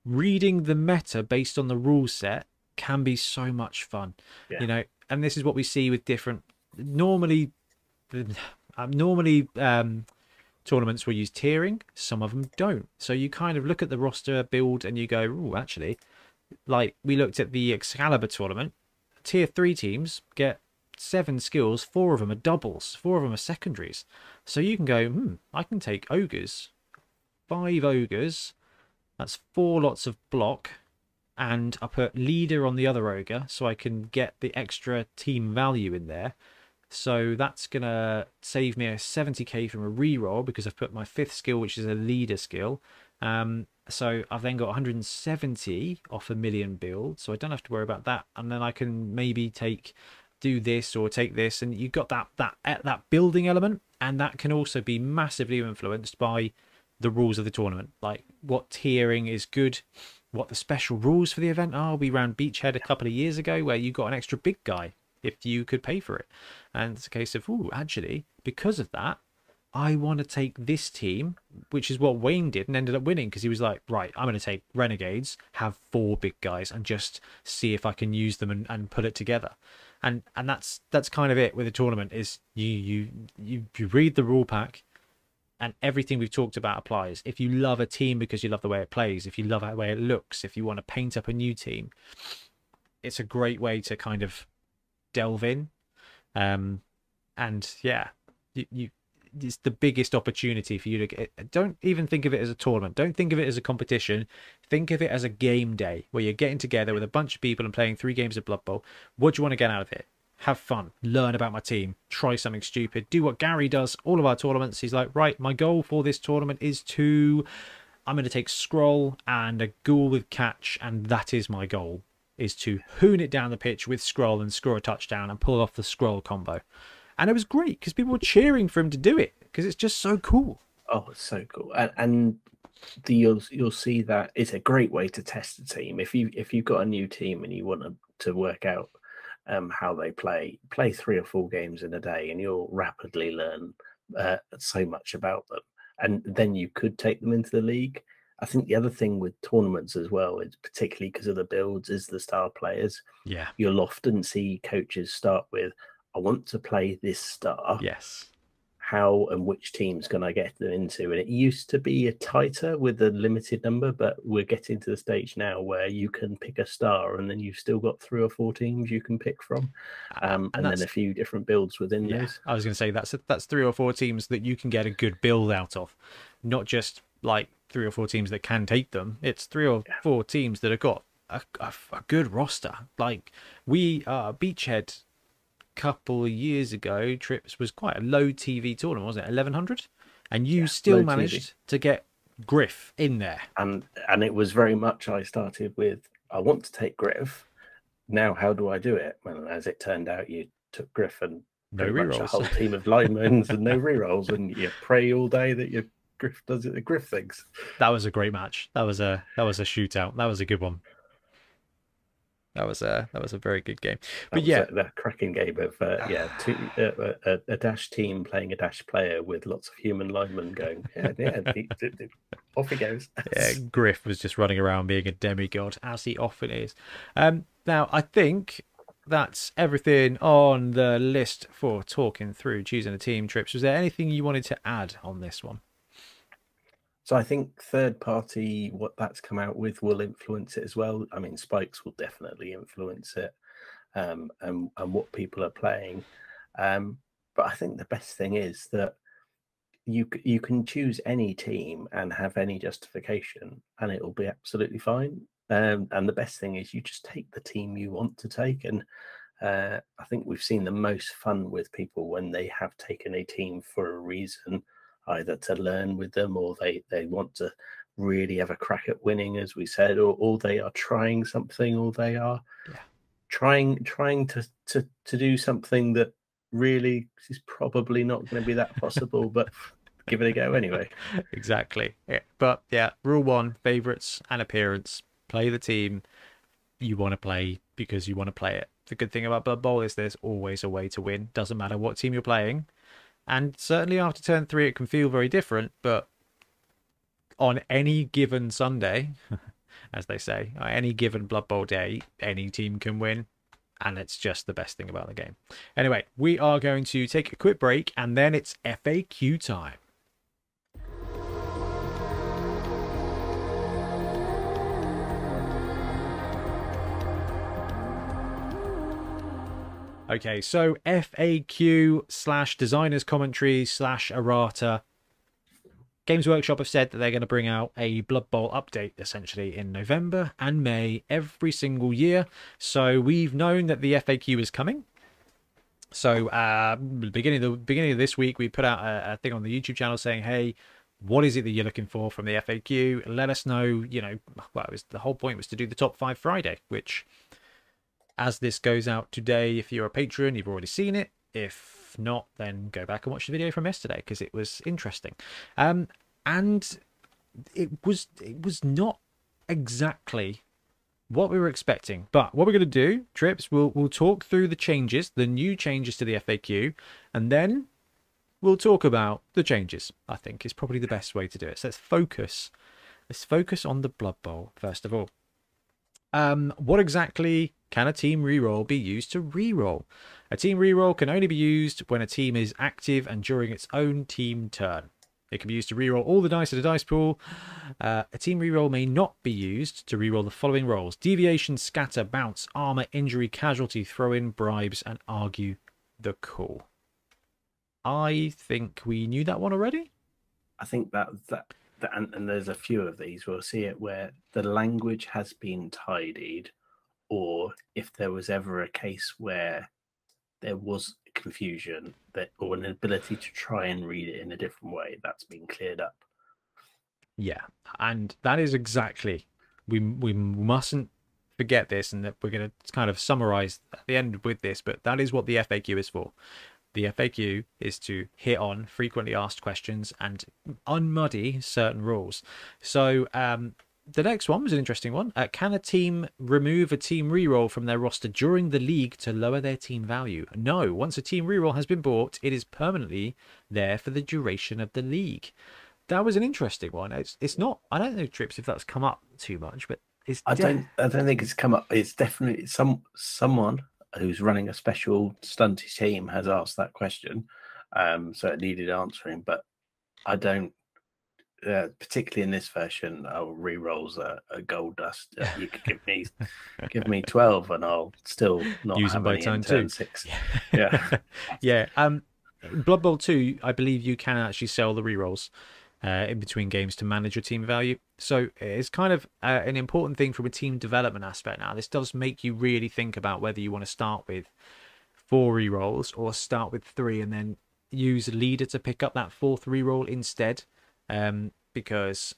reading the meta based on the rule set can be so much fun. Yeah. You know, and this is what we see with different normally normally um tournaments will use tiering, some of them don't, so you kind of look at the roster build and you go, oh, actually, like we looked at the Excalibur tournament, tier three teams get seven skills, four of them are doubles, four of them are secondaries, so you can go, hmm, I can take ogres, five ogres, that's four lots of block, and I put leader on the other ogre so I can get the extra team value in there. So that's going to save me a seventy K from a reroll because I've put my fifth skill, which is a leader skill. Um, so I've then got one hundred seventy off a million build, so I don't have to worry about that. And then I can maybe take do this or take this, and you've got that, that, that building element, and that can also be massively influenced by the rules of the tournament, like what tiering is good, what the special rules for the event are. We ran Beachhead a couple of years ago where you got an extra big guy if you could pay for it. And it's a case of, ooh, actually, because of that, I want to take this team, which is what Wayne did and ended up winning because he was like, right, I'm going to take Renegades, have four big guys, and just see if I can use them and, and put it together. And and that's that's kind of it with a tournament is you you you, you read the rule pack, and everything we've talked about applies. If you love a team because you love the way it plays, if you love the way it looks, if you want to paint up a new team, it's a great way to kind of delve in. Um, and yeah, you, you, it's the biggest opportunity for you to get. Don't even think of it as a tournament. Don't think of it as a competition. Think of it as a game day where you're getting together with a bunch of people and playing three games of Blood Bowl. What do you want to get out of it? Have fun, learn about my team, try something stupid, do what Gary does all of our tournaments. He's like, right, my goal for this tournament is to, I'm going to take Scroll and a Ghoul with Catch, and that is my goal, is to hoon it down the pitch with Scroll and score a touchdown and pull off the Scroll combo. And it was great because people were cheering for him to do it because it's just so cool. Oh, it's so cool. And, and the, you'll, you'll see that it's a great way to test a team. If, you, if you've got a new team and you want to, to work out Um, how they play, play three or four games in a day, and you'll rapidly learn uh, so much about them. And then you could take them into the league. I think the other thing with tournaments as well, is particularly because of the builds, is the star players. Yeah. You'll often see coaches start with, I want to play this star. Yes. How and which teams can I get them into? And it used to be a tighter with a limited number, but we're getting to the stage now where you can pick a star, and then you've still got three or four teams you can pick from, um, and, and then a few different builds within yeah, those. I was going to say that's a, that's three or four teams that you can get a good build out of, not just like three or four teams that can take them. It's three or yeah. four teams that have got a, a, a good roster. Like we are Beachhead. Couple of years ago, Trips was quite a low T V tournament, wasn't it? eleven hundred, and you yeah, still managed T V to get Griff in there. And and it was very much, I started with, I want to take Griff. Now, how do I do it? Well, as it turned out, you took Griff and no rerolls, a whole team of linemans and no rerolls, and you pray all day that your Griff does it. The Griff things. That was a great match. That was a that was a shootout. That was a good one. That was a that was a very good game, but that yeah, that cracking game of uh, yeah, two, uh, a, a dash team playing a dash player with lots of human linemen going yeah yeah, de, de, de. Off he goes. Yeah, Griff was just running around being a demigod as he often is. Um, now I think that's everything on the list for talking through choosing a team trips. Was there anything you wanted to add on this one? So I think third party, what that's come out with, will influence it as well. I mean, Spikes will definitely influence it, um, and, and what people are playing. Um, but I think the best thing is that you you can choose any team and have any justification, and it will be absolutely fine. Um, and the best thing is you just take the team you want to take. And uh, I think we've seen the most fun with people when they have taken a team for a reason, either to learn with them, or they, they want to really have a crack at winning, as we said, or, or they are trying something, or they are yeah. trying trying to, to, to do something that really is probably not going to be that possible, but give it a go anyway. Exactly. Yeah. But yeah, rule one, favourites and appearance. Play the team you want to play because you want to play it. The good thing about Blood Bowl is there's always a way to win. Doesn't matter what team you're playing. And certainly after turn three, it can feel very different. But on any given Sunday, as they say, on any given Blood Bowl day, any team can win. And it's just the best thing about the game. Anyway, we are going to take a quick break, and then it's F A Q time. Okay, so F A Q slash designers commentary slash errata. Games Workshop have said that they're going to bring out a Blood Bowl update, essentially, in November and May every single year. So we've known that the F A Q is coming. So uh, beginning of the beginning of this week, we put out a, a thing on the YouTube channel saying, hey, what is it that you're looking for from the F A Q? Let us know. You know, well, it was, the whole point was to do the top five Friday, which... as this goes out today, if you're a patron, you've already seen it. If not, then go back and watch the video from yesterday because it was interesting. Um, and it was it was not exactly what we were expecting. But what we're going to do, Trips, we'll, we'll talk through the changes, the new changes to the F A Q, and then we'll talk about the changes, I think, is probably the best way to do it. So let's focus. Let's focus on the Blood Bowl, first of all. Um, what exactly... can a team reroll be used to reroll? A team reroll can only be used when a team is active and during its own team turn. It can be used to reroll all the dice at a dice pool. Uh, a team reroll may not be used to reroll the following rolls: deviation, scatter, bounce, armor, injury, casualty, throw in, bribes, and argue the call. I think we knew that one already. I think that that, that and, and there's a few of these. We'll see it where the language has been tidied. Or if there was ever a case where there was confusion that, or an ability to try and read it in a different way, that's been cleared up. Yeah, and that is exactly, we we mustn't forget this, and that we're going to kind of summarize at the end with this, but that is what the F A Q is for. The F A Q is to hit on frequently asked questions and unmuddy certain rules. So, um... the next one was an interesting one. Uh, can a team remove a team reroll from their roster during the league to lower their team value? No. Once a team reroll has been bought, it is permanently there for the duration of the league. That was an interesting one. It's it's not. I don't know, Trips, if that's come up too much, but it's. I don't. I don't think it's come up. It's definitely some someone who's running a special stunty team has asked that question, um, so it needed answering. But I don't. Uh, particularly in this version, I'll re-rolls a, a gold dust. Uh, you could give me give me twelve, and I'll still not use have them by any turn, turn six. Yeah, yeah. yeah. Um, Blood Bowl two, I believe you can actually sell the re-rolls uh, in between games to manage your team value. So it's kind of uh, an important thing from a team development aspect. Now, this does make you really think about whether you want to start with four re-rolls or start with three, and then use a leader to pick up that fourth re-roll instead. Um, because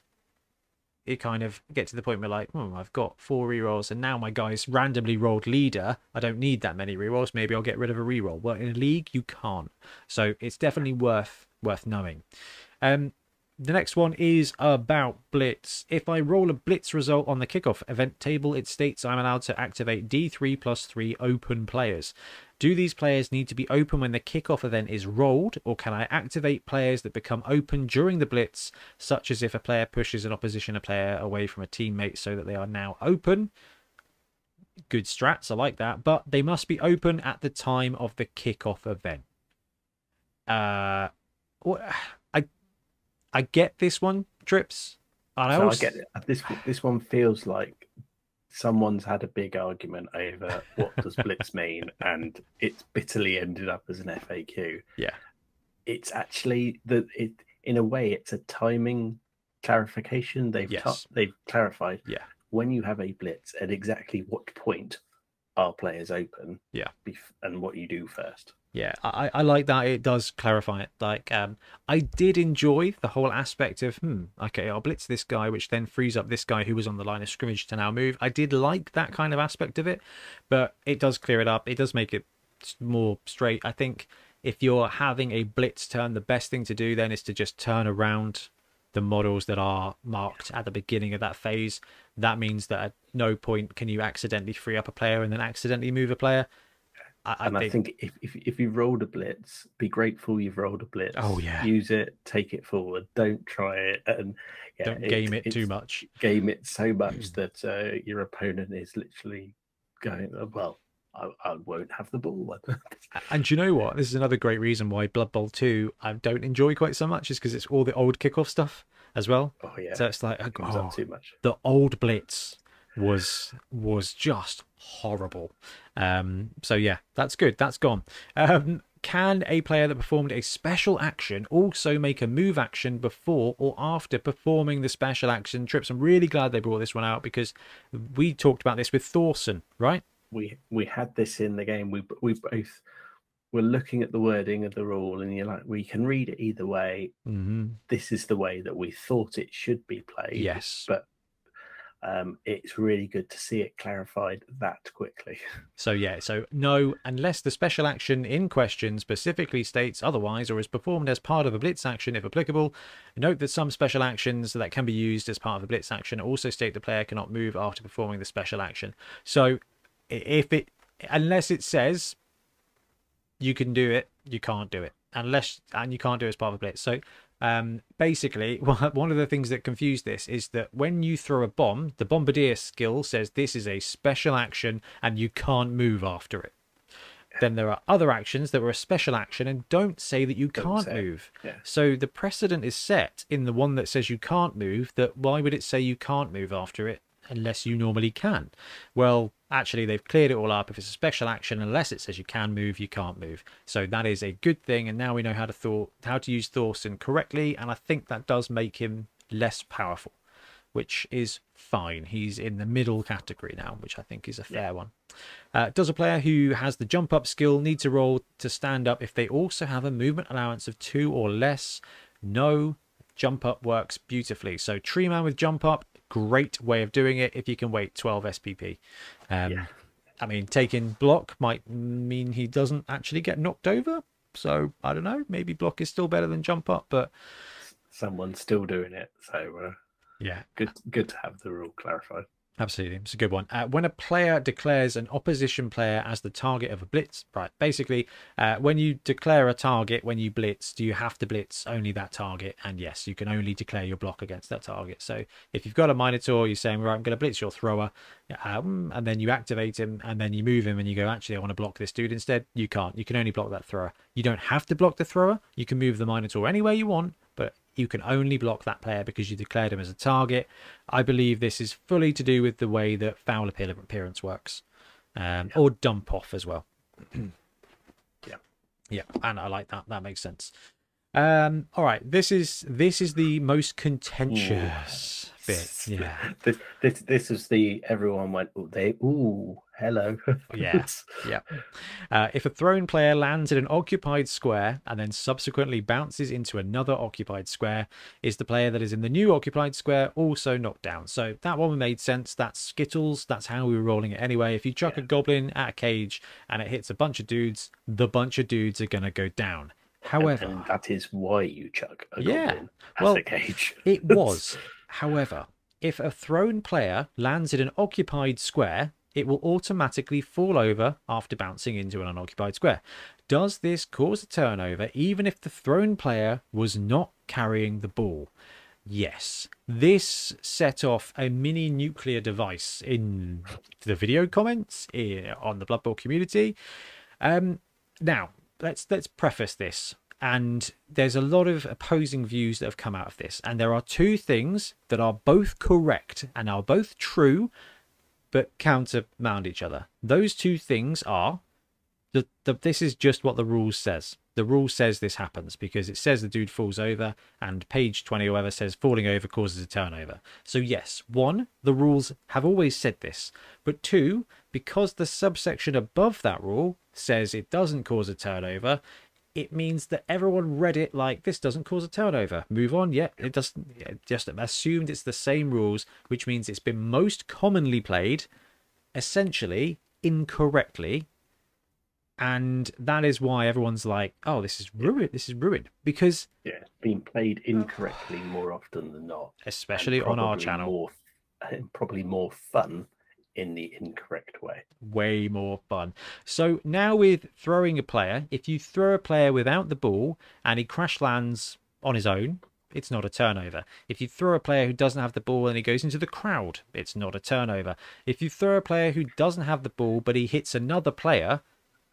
it kind of gets to the point where, like, oh, I've got four rerolls, and now my guy's randomly rolled leader. I don't need that many rerolls. Maybe I'll get rid of a reroll. Well, in a league, you can't. So it's definitely worth worth knowing. Um, the next one is about blitz. If I roll a blitz result on the kickoff event table, it states I'm allowed to activate D three plus three open players. Do these players need to be open when the kickoff event is rolled, or can I activate players that become open during the blitz, such as if a player pushes an opposition player away from a teammate so that they are now open? good strats. I like that. But they must be open at the time of the kickoff event. Uh, I I get this one, Trips. And I, so also... I get it. This, this one feels like someone's had a big argument over what does blitz mean, and it's bitterly ended up as an F A Q. Yeah. It's actually, the, it, in a way, it's a timing clarification. They've yes. t- they've clarified yeah. when you have a blitz, at exactly what point are players open yeah. bef- and what you do first. Yeah, I, I like that. It does clarify it. Like, um, I did enjoy the whole aspect of, hmm, okay, I'll blitz this guy, which then frees up this guy who was on the line of scrimmage to now move. I did like that kind of aspect of it, but it does clear it up. It does make it more straight. I think if you're having a blitz turn, the best thing to do then is to just turn around the models that are marked at the beginning of that phase. That means that at no point can you accidentally free up a player and then accidentally move a player. I, and I think, I think if, if if you rolled a blitz, be grateful you've rolled a blitz. Oh yeah, use it, take it forward. Don't try it and yeah, don't it, game it too much. Game it so much that uh, your opponent is literally going, well, I, I won't have the ball. And you know what? This is another great reason why Blood Bowl two I don't enjoy quite so much, is because it's all the old kickoff stuff as well. Oh yeah, so it's like it comes oh, up too much. The old blitz was was just horrible. Um so yeah, that's good, that's gone. Um can a player that performed a special action also make a move action before or after performing the special action? Trips, I'm really glad they brought this one out, because we talked about this with Thorson, right? We we had this in the game. We we both were looking at the wording of the rule and you're like, we can read it either way. Mm-hmm. This is the way that we thought it should be played. Yes, but Um, it's really good to see it clarified that quickly. So yeah, so no, unless the special action in question specifically states otherwise or is performed as part of a blitz action if applicable. Note that some special actions that can be used as part of a blitz action also state the player cannot move after performing the special action. So if it, unless it says you can do it, you can't do it. Unless, and you can't do it as part of a blitz. So um basically one of the things that confused this is that when you throw a bomb, the bombardier skill says this is a special action and you can't move after it. Yeah. Then there are other actions that were a special action and don't say that you can't say. move. Yeah. So the precedent is set in the one that says you can't move, that why would it say you can't move after it unless you normally can? Well, actually, they've cleared it all up. If it's a special action, unless it says you can move, you can't move. So that is a good thing. And now we know how to thor- how to use Thorson correctly. And I think that does make him less powerful, which is fine. He's in the middle category now, which I think is a fair yeah. one. Uh, does a player who has the jump up skill need to roll to stand up if they also have a movement allowance of two or less? No, jump up works beautifully. So Tree Man with jump up, great way of doing it if you can wait twelve S P P. um yeah. I mean, taking block might mean he doesn't actually get knocked over, so I don't know, maybe block is still better than jump up, but someone's still doing it, so uh, yeah, good good to have the rule clarified. Absolutely, it's a good one. Uh, when a player declares an opposition player as the target of a blitz, right? Basically, uh, when you declare a target, when you blitz, do you have to blitz only that target? And yes, you can only declare your block against that target. So if you've got a Minotaur, you're saying, right, I'm going to blitz your thrower, um, and then you activate him, and then you move him, and you go, actually, I want to block this dude instead. You can't. You can only block that thrower. You don't have to block the thrower. You can move the Minotaur anywhere you want, but you can only block that player because you declared him as a target. I believe this is fully to do with the way that foul appearance works, um, yeah. or dump off as well. yeah, yeah, and I like that. That makes sense. Um, all right, this is this is the most contentious ooh. bit. Yeah, this, this this is the everyone went oh, they ooh hello. yes, yeah. Uh, if a thrown player lands in an occupied square and then subsequently bounces into another occupied square, is the player that is in the new occupied square also knocked down? So that one made sense. That's Skittles. That's how we were rolling it anyway. If you chuck yeah. a goblin at a cage and it hits a bunch of dudes, the bunch of dudes are gonna go down. However, and, and that is why you chuck a yeah, goblin at well, a cage. It was. However, if a thrown player lands in an occupied square, it will automatically fall over after bouncing into an unoccupied square. Does this cause a turnover even if the thrown player was not carrying the ball? Yes. This set off a mini nuclear device in the video comments on the Blood Bowl community. Um, now, let's let's preface this. And there's a lot of opposing views that have come out of this. And there are two things that are both correct and are both true, but countermand each other. Those two things are that this is just what the rules says. The rule says this happens because it says the dude falls over, and page twenty or whatever says falling over causes a turnover. So yes, one, the rules have always said this. But two, because the subsection above that rule says it doesn't cause a turnover, it means that everyone read it like, this doesn't cause a turnover, move on. Yeah, it doesn't. Yeah, just assumed it's the same rules, which means it's been most commonly played essentially incorrectly, and that is why everyone's like, oh, this is ruined. This is ruined because yeah, it's been played incorrectly more often than not, especially on our channel. More, and probably more fun in the incorrect way. Way more fun. So now with throwing a player, if you throw a player without the ball and he crash lands on his own, it's not a turnover. If you throw a player who doesn't have the ball and he goes into the crowd, it's not a turnover. If you throw a player who doesn't have the ball but he hits another player,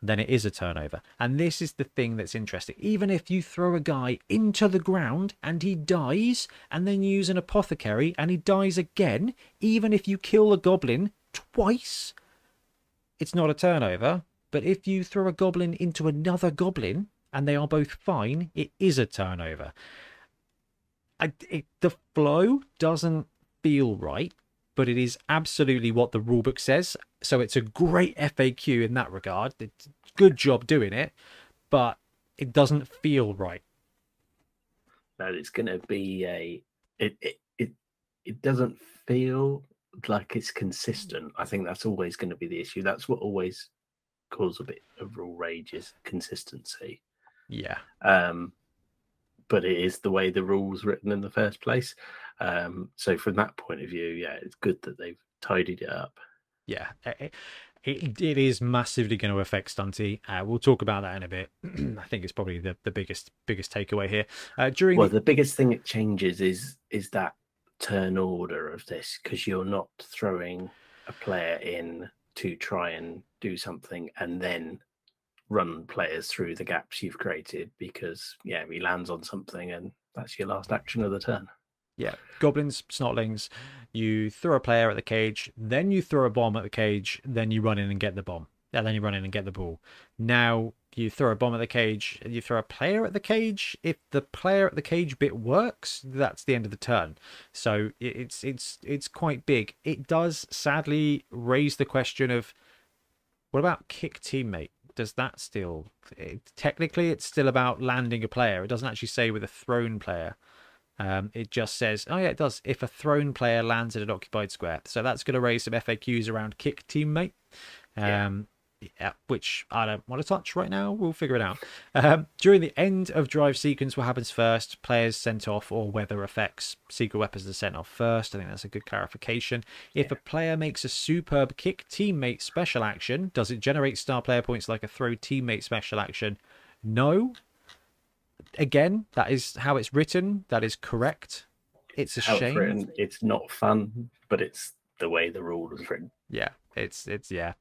then it is a turnover. And this is the thing that's interesting. Even if you throw a guy into the ground and he dies, and then you use an apothecary and he dies again, even if you kill a goblin twice, it's not a turnover. But if you throw a goblin into another goblin and they are both fine, it is a turnover. I, it, the flow doesn't feel right, but it is absolutely what the rulebook says, so it's a great F A Q in that regard. It's good job doing it, but it doesn't feel right. No, it's going to be a it it it, it doesn't feel like it's consistent. I think that's always going to be the issue. That's what always causes a bit of rule rage, is consistency. Yeah. Um, but it is the way the rule's written in the first place. Um, so from that point of view, yeah, it's good that they've tidied it up. Yeah, it, it, it is massively going to affect Stunty. Uh, we'll talk about that in a bit. I think it's probably the, the biggest biggest takeaway here. Uh, during well, the biggest thing it changes is is that turn order of this, because you're not throwing a player in to try and do something and then run players through the gaps you've created, because yeah, he lands on something and that's your last action of the turn. Yeah, goblins, snotlings, you throw a player at the cage, then you throw a bomb at the cage, then you run in and get the bomb, and then you run in and get the ball. Now you throw a bomb at the cage, you throw a player at the cage. If the player at the cage bit works, that's the end of the turn. So it's it's it's quite big. It does sadly raise the question of, what about kick teammate? Does that still... It, technically, it's still about landing a player. It doesn't actually say with a thrown player. Um, it just says, oh yeah, it does, if a thrown player lands in an occupied square. So that's going to raise some F A Qs around kick teammate. Um, yeah. Yeah, which I don't want to touch right now. We'll figure it out. Um, during the end of drive sequence, what happens first? Players sent off, or weather effects. Secret weapons are sent off first. I think that's a good clarification. If yeah. a player makes a superb kick teammate special action, does it generate star player points like a throw teammate special action? No. Again, that is how it's written. That is correct. It's a how shame. It's written, it's not fun, but it's the way the rule was written. Yeah. It's, it's, yeah.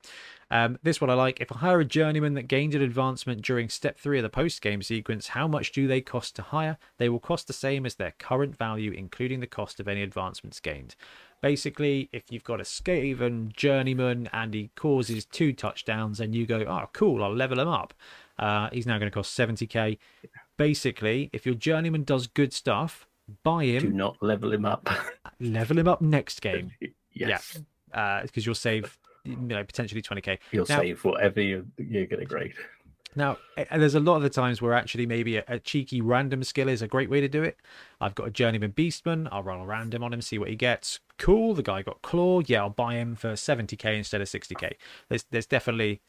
Um, this one I like. If I hire a journeyman that gained an advancement during step three of the post-game sequence, how much do they cost to hire? They will cost the same as their current value, including the cost of any advancements gained. Basically, if you've got a Skaven journeyman and he causes two touchdowns and you go, oh, cool, I'll level him up. Uh, he's now going to cost seventy K. Basically, if your journeyman does good stuff, buy him. Do not level him up. Level him up next game. Yes. Yeah. Because uh, you'll save... You know, potentially twenty K. You'll now, save whatever you're, you're going to grade. Now, there's a lot of the times where actually maybe a, a cheeky random skill is a great way to do it. I've got a journeyman beastman. I'll run a random on him, see what he gets. Cool, the guy got claw. Yeah, I'll buy him for seventy K instead of sixty K. There's, there's definitely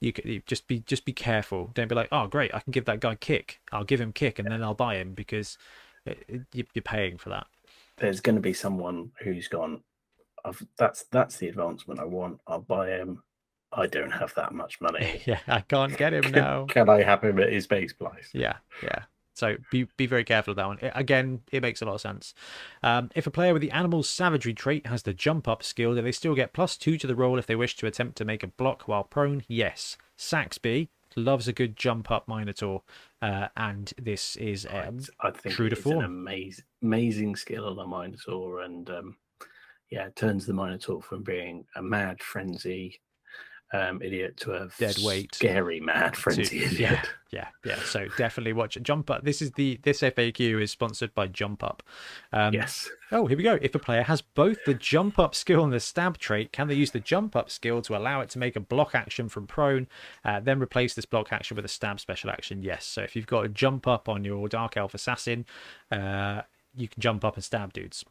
you could you just be just be careful. Don't be like, oh great, I can give that guy kick. I'll give him kick and then I'll buy him, because it, it, you're paying for that. There's going to be someone who's gone, I've, that's that's the advancement I want. I'll buy him. I don't have that much money. Yeah, I can't get him can, now. Can I have him at his base price? Yeah, yeah. So be, be very careful of that one. It, again, it makes a lot of sense. Um, if a player with the animal's savagery trait has the jump up skill, do they still get plus two to the roll if they wish to attempt to make a block while prone? Yes. Saxby loves a good jump up Minotaur, uh, and this is um, I think true to form. An amazing, amazing skill on the Minotaur, and um, yeah, it turns the Minotaur from being a mad frenzy Um, idiot to a dead weight, scary mad frenzy to, idiot. Yeah, yeah, yeah. So definitely watch Jump Up. This is the this F A Q is sponsored by Jump Up. Um, yes. Oh, here we go. If a player has both the Jump Up skill and the Stab trait, can they use the Jump Up skill to allow it to make a block action from prone, uh, then replace this block action with a Stab special action? Yes. So if you've got a Jump Up on your Dark Elf Assassin, uh, you can jump up and stab dudes.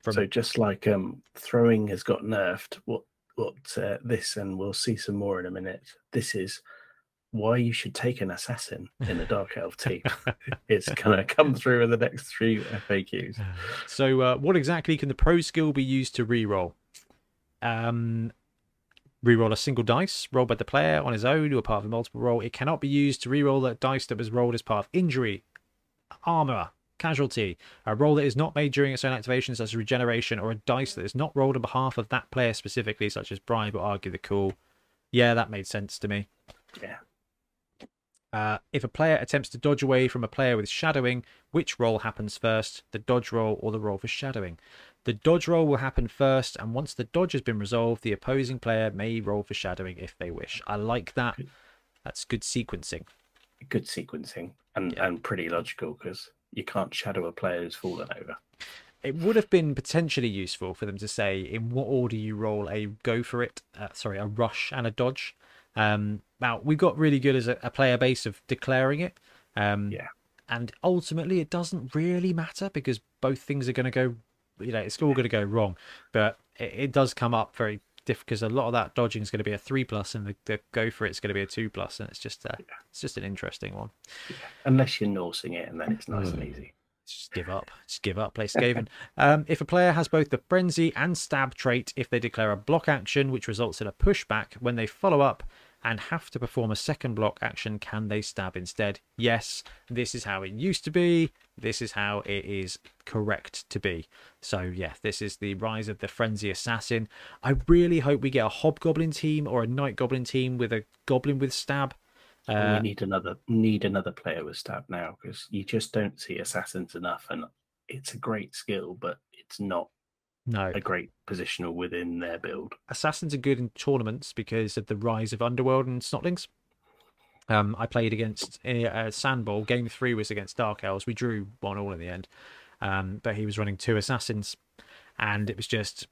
From... So just like um, throwing has got nerfed, what? But uh, this, and we'll see some more in a minute, this is why you should take an assassin in a Dark Elf team. It's going to come through in the next three F A Qs. So uh, what exactly can the pro skill be used to reroll? Um, reroll a single dice rolled by the player on his own or part of a multiple roll. It cannot be used to reroll that dice that was rolled as part of injury, armor, casualty, a roll that is not made during its own activation such as regeneration, or a dice that is not rolled on behalf of that player specifically such as bribe or argue the call. Yeah, that made sense to me. Yeah. Uh, if a player attempts to dodge away from a player with shadowing, which roll happens first, the dodge roll or the roll for shadowing? The dodge roll will happen first, and once the dodge has been resolved, the opposing player may roll for shadowing if they wish. I like that. That's good sequencing. Good sequencing, and, yeah. and pretty logical, because you can't shadow a player who's fallen over. It would have been potentially useful for them to say in what order you roll a go for it, uh, sorry, a rush and a dodge. Um, now, we've got really good as a, a player base of declaring it. Um, yeah. And ultimately, it doesn't really matter because both things are going to go, you know, it's all going to go wrong. But it, it does come up very difficult because a lot of that dodging is going to be a three plus, and the, the go for it is going to be a two plus, and it's just uh, yeah. it's just an interesting one. Yeah. Unless you're nursing it, and then it's nice mm. and easy. Just give up, just give up. Play Skaven. um, if a player has both the frenzy and stab trait, if they declare a block action which results in a pushback when they follow up and have to perform a second block action, can they stab instead? Yes. This is how it used to be. This is how it is correct to be. So yeah, this is the rise of the frenzy assassin. I really hope we get a hobgoblin team or a night goblin team with a goblin with stab. Uh, we need another need another player with stab now, because you just don't see assassins enough, and it's a great skill, but it's not no a great positional within their build. Assassins are good in tournaments because of the rise of Underworld and Snotlings. Um, I played against uh, Sandball. Game three was against Dark Elves. We drew one all in the end. Um, but he was running two assassins, and it was just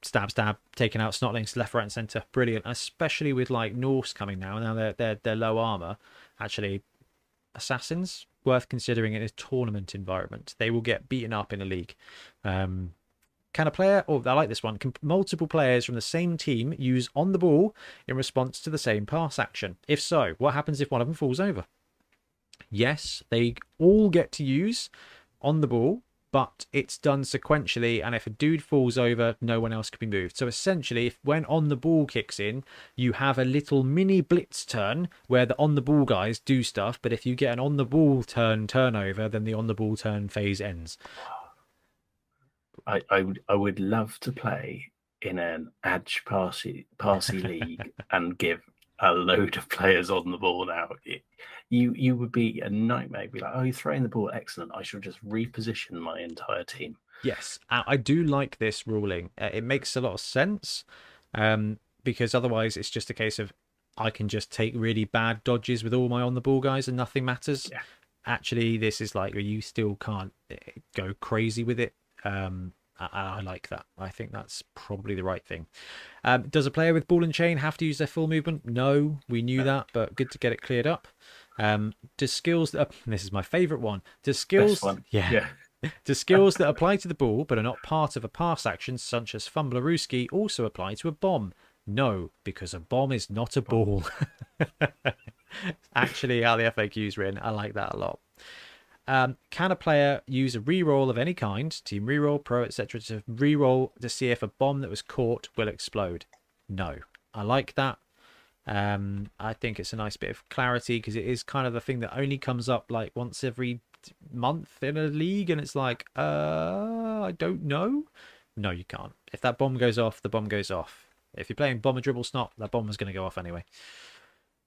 stab, stab, taking out Snotlings left, right, and centre. Brilliant, and especially with like Norse coming now. Now they're they're they're low armour. Actually, assassins worth considering in a tournament environment. They will get beaten up in a league. Um, Can a player, oh, I like this one, can multiple players from the same team use on the ball in response to the same pass action? If so, what happens if one of them falls over? Yes, they all get to use on the ball, but it's done sequentially, and if a dude falls over, no one else can be moved. So essentially, if when on the ball kicks in, you have a little mini blitz turn where the on the ball guys do stuff, but if you get an on the ball turn turnover, then the on the ball turn phase ends. I, I would I would love to play in an Adge Parsi Parsi league and give a load of players on the ball now. It, you you would be a nightmare. You'd be like, oh, you're throwing the ball, excellent. I should just reposition my entire team. Yes, I do like this ruling. It makes a lot of sense, um, because otherwise it's just a case of I can just take really bad dodges with all my on the ball guys and nothing matters. Yeah. Actually, this is like you still can't go crazy with it. Um, I, I like that. I think that's probably the right thing. Um, does a player with ball and chain have to use their full movement? No, we knew that, but good to get it cleared up. Um, does skills? Uh, this is my favourite one. Does skills? One. Yeah. yeah. Does skills that apply to the ball but are not part of a pass action, such as Fumblerooski, also apply to a bomb? No, because a bomb is not a ball. Actually, how the F A Qs written, I like that a lot. Um, can a player use a reroll of any kind, team reroll, pro, et cetera, to reroll to see if a bomb that was caught will explode? No. I like that. Um, I think it's a nice bit of clarity, because it is kind of the thing that only comes up like once every month in a league, and it's like, uh, I don't know. No, you can't. If that bomb goes off, the bomb goes off. If you're playing Bomber Dribble Snot, that bomb is going to go off anyway.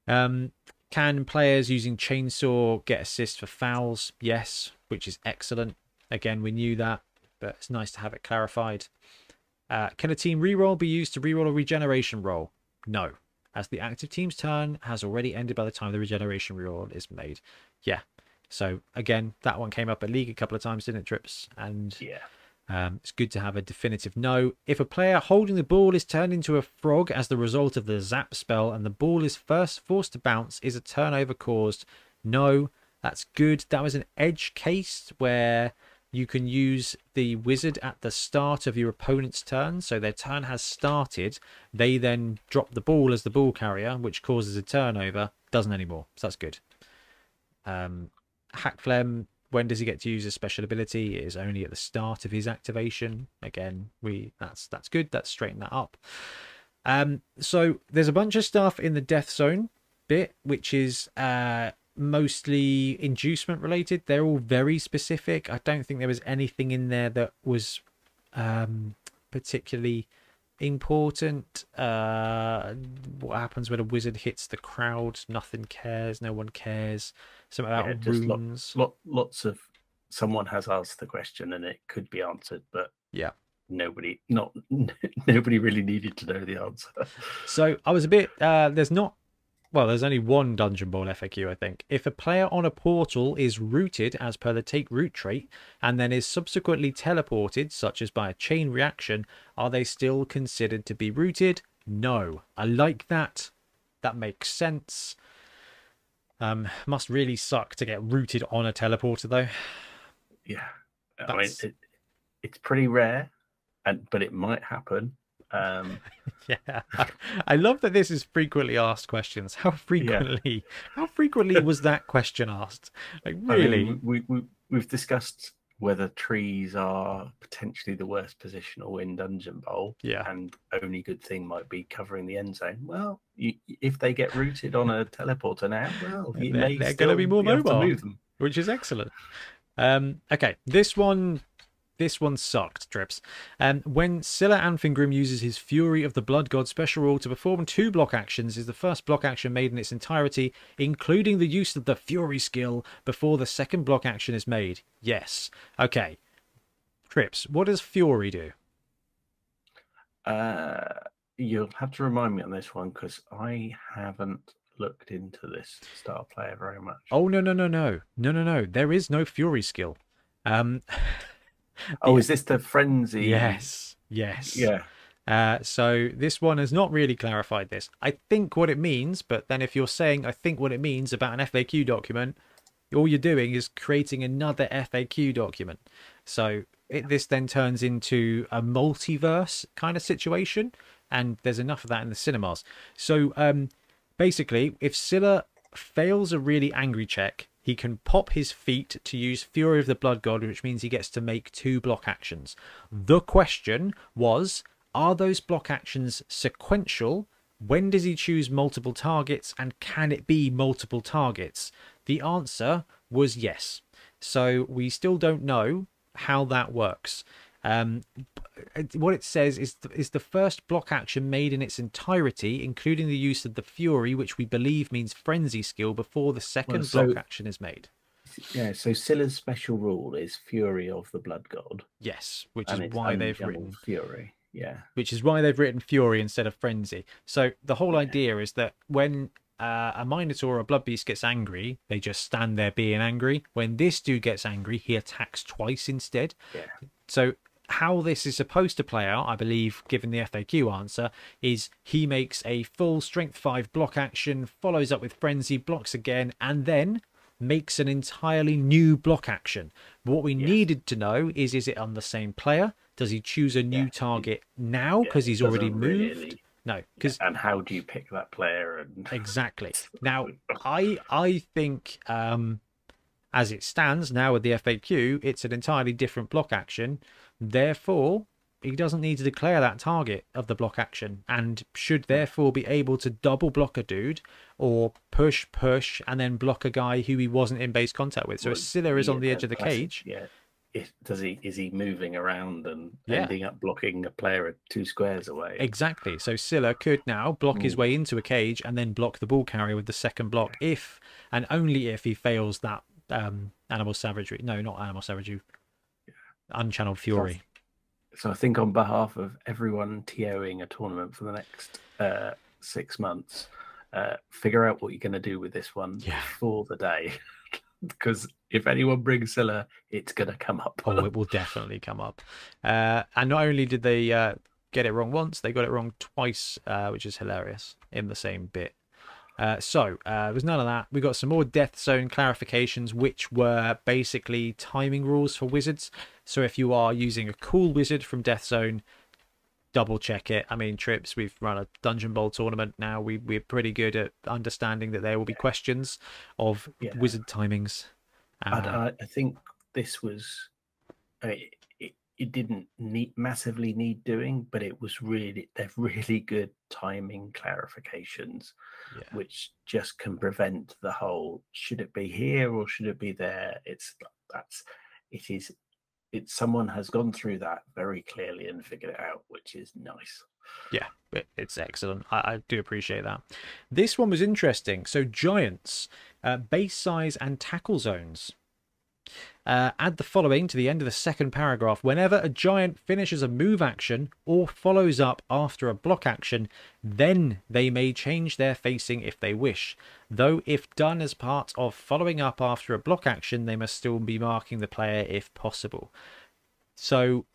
Um, can players using Chainsaw get assists for fouls? Yes, which is excellent. Again, we knew that, but it's nice to have it clarified. Uh, can a team reroll be used to reroll a regeneration roll? No, as the active team's turn has already ended by the time the regeneration reroll is made. Yeah. So again, that one came up at League a couple of times, didn't it, Trips? And yeah. Um, it's good to have a definitive no. If a player holding the ball is turned into a frog as the result of the zap spell and the ball is first forced to bounce, is a turnover caused? No, that's good. That was an edge case where you can use the wizard at the start of your opponent's turn. So their turn has started. They then drop the ball as the ball carrier, which causes a turnover. Doesn't anymore. So that's good. Um, Hackflem. When does he get to use his special ability? It is only at the start of his activation. Again, we that's that's good. That's straightened that up. Um, so there's a bunch of stuff in the Death Zone bit, which is uh, mostly inducement related. They're all very specific. I don't think there was anything in there that was um, particularly important. Uh, what happens when a wizard hits the crowd? Nothing cares. No one cares. Some about yeah, runes. Lots, lot, lots of someone has asked the question and it could be answered, but yeah, nobody, not nobody really needed to know the answer. So I was a bit. Uh, there's not. Well, there's only one Dungeon Ball F A Q, I think. If a player on a portal is rooted as per the take root trait and then is subsequently teleported, such as by a chain reaction, are they still considered to be rooted? No. I like that. That makes sense. Um, must really suck to get rooted on a teleporter, though. Yeah. That's... I mean, it, it's pretty rare, and but it might happen. Um yeah, I love that this is frequently asked questions. How frequently yeah. how frequently was that question asked? Like, really? I mean, we, we, we've discussed whether trees are potentially the worst positional in Dungeon Bowl, yeah, and only good thing might be covering the end zone. Well, you, if they get rooted on a teleporter now, well, you they're, may they're going to be more mobile, move them. Which is excellent. Um, okay, this one. This one sucked, Trips. Um, when Scylla Anfingrim uses his Fury of the Blood God special rule to perform two block actions, is the first block action made in its entirety, including the use of the Fury skill, before the second block action is made? Yes. Okay. Trips, what does Fury do? Uh, you'll have to remind me on this one, because I haven't looked into this star player very much. Oh, no, no, no, no. No, no, no. There is no Fury skill. Um... Oh, is this the frenzy? Yes, yes. Yeah. Uh, so this one has not really clarified this. I think what it means, but then if you're saying, I think what it means about an F A Q document, all you're doing is creating another F A Q document. So it, this then turns into a multiverse kind of situation, and there's enough of that in the cinemas. So um, basically, if Scylla fails a really angry check, he can pop his feet to use Fury of the Blood God, which means he gets to make two block actions. The question was, are those block actions sequential? When does he choose multiple targets? And can it be multiple targets? The answer was yes. So we still don't know how that works. Um, what it says is th- is the first block action made in its entirety, including the use of the Fury, which we believe means frenzy skill, before the second well, so, block action is made. Yeah, so Scylla's special rule is Fury of the Blood God. Yes, which is why they've written Fury. Yeah, which is why they've written Fury instead of frenzy. So the whole yeah. idea is that when uh, a Minotaur or a Blood Beast gets angry, they just stand there being angry. When this dude gets angry, he attacks twice instead. Yeah. So how this is supposed to play out, I believe, given the F A Q answer, is he makes a full strength five block action, follows up with frenzy, blocks again, and then makes an entirely new block action. What we yeah. needed to know is, is it on the same player? Does he choose a new yeah. target now because yeah, he's already moved? Really... No. Cause... And how do you pick that player? And... Exactly. Now, I, I think... Um, as it stands now with the F A Q, it's an entirely different block action. Therefore, He doesn't need to declare that target of the block action and should therefore be able to double block a dude or push, push, and then block a guy who he wasn't in base contact with. So well, if Scylla is yeah, on the edge of the cage... Yeah. If, does he is he moving around and yeah. ending up blocking a player two squares away? Exactly. So Scylla could now block mm. his way into a cage and then block the ball carrier with the second block if and only if he fails that um, animal savagery. No, not animal savagery. Yeah. Unchanneled fury. So, so I think on behalf of everyone TOing a tournament for the next uh, six months, uh, figure out what you're going to do with this one yeah. before the day. Because if anyone brings Scylla, it's going to come up. Oh, it will definitely come up. Uh, and not only did they uh, get it wrong once, they got it wrong twice, uh, which is hilarious, in the same bit. Uh, so uh, it was none of that. We got some more Death Zone clarifications, which were basically timing rules for wizards. So if you are using a cool wizard from Death Zone, double check it. I mean, Trips, we've run a Dungeon Bowl tournament now. We, we're pretty good at understanding that there will be yeah. questions of yeah. wizard timings. Uh, I think this was, I mean, it, it didn't need, massively need doing, but it was really, they're really good timing clarifications, yeah. which just can prevent the whole, should it be here or should it be there? It's that's, it is. It's someone has gone through that very clearly and figured it out, which is nice. Yeah, it's excellent. I, I do appreciate that. This one was interesting. So giants, uh, base size and tackle zones. Uh, add the following to the end of the second paragraph. Whenever a giant finishes a move action or follows up after a block action, then they may change their facing if they wish. Though if done as part of following up after a block action, they must still be marking the player if possible. So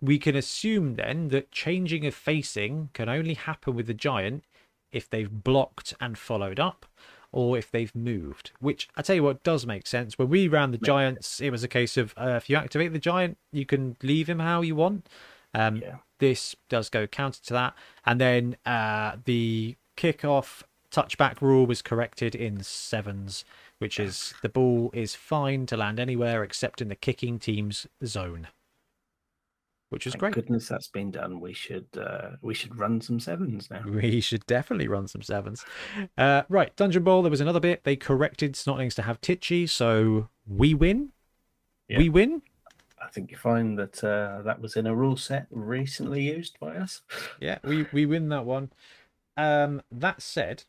we can assume then that changing of facing can only happen with the giant if they've blocked and followed up, or if they've moved, which I tell you what does make sense. When we ran the giants, it was a case of uh, if you activate the giant, you can leave him how you want. Um, yeah. This does go counter to that. And then uh, the kickoff touchback rule was corrected in sevens, which is the ball is fine to land anywhere except in the kicking team's zone, which is great. Thank goodness that's been done. We should uh, we should run some sevens now. We should definitely run some sevens. Uh, right, Dungeon Bowl, there was another bit. They corrected Snotlings to have Titchy, so we win. Yeah. We win. I think you find that uh, that was in a rule set recently used by us. Yeah, we, we win that one. Um, that said,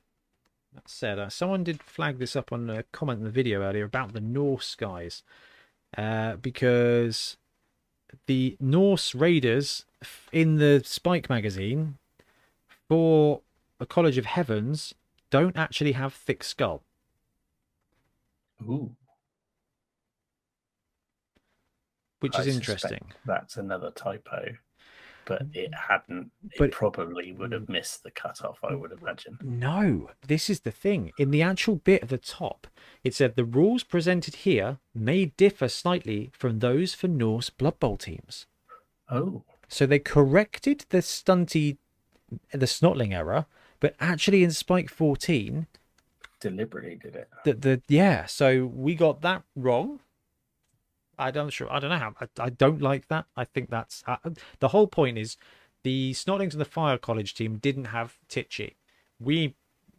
that said, uh, someone did flag this up on a comment in the video earlier about the Norse guys, uh, because... the Norse Raiders in the Spike magazine for the College of Heavens don't actually have thick skull. Ooh. Which I is interesting. That's another typo, but it hadn't, it but, probably would have missed the cutoff, I would imagine. No, this is the thing. In the actual bit at the top, it said the rules presented here may differ slightly from those for Norse Blood Bowl teams. Oh. So they corrected the stunty, the snotling error, but actually in Spike fourteen... deliberately did it. The, the, yeah, so we got that wrong. I don't sure. I don't know how. I, I don't like that. I think that's uh, the whole point. Is the Snotlings and the Fire College team didn't have Titchy. We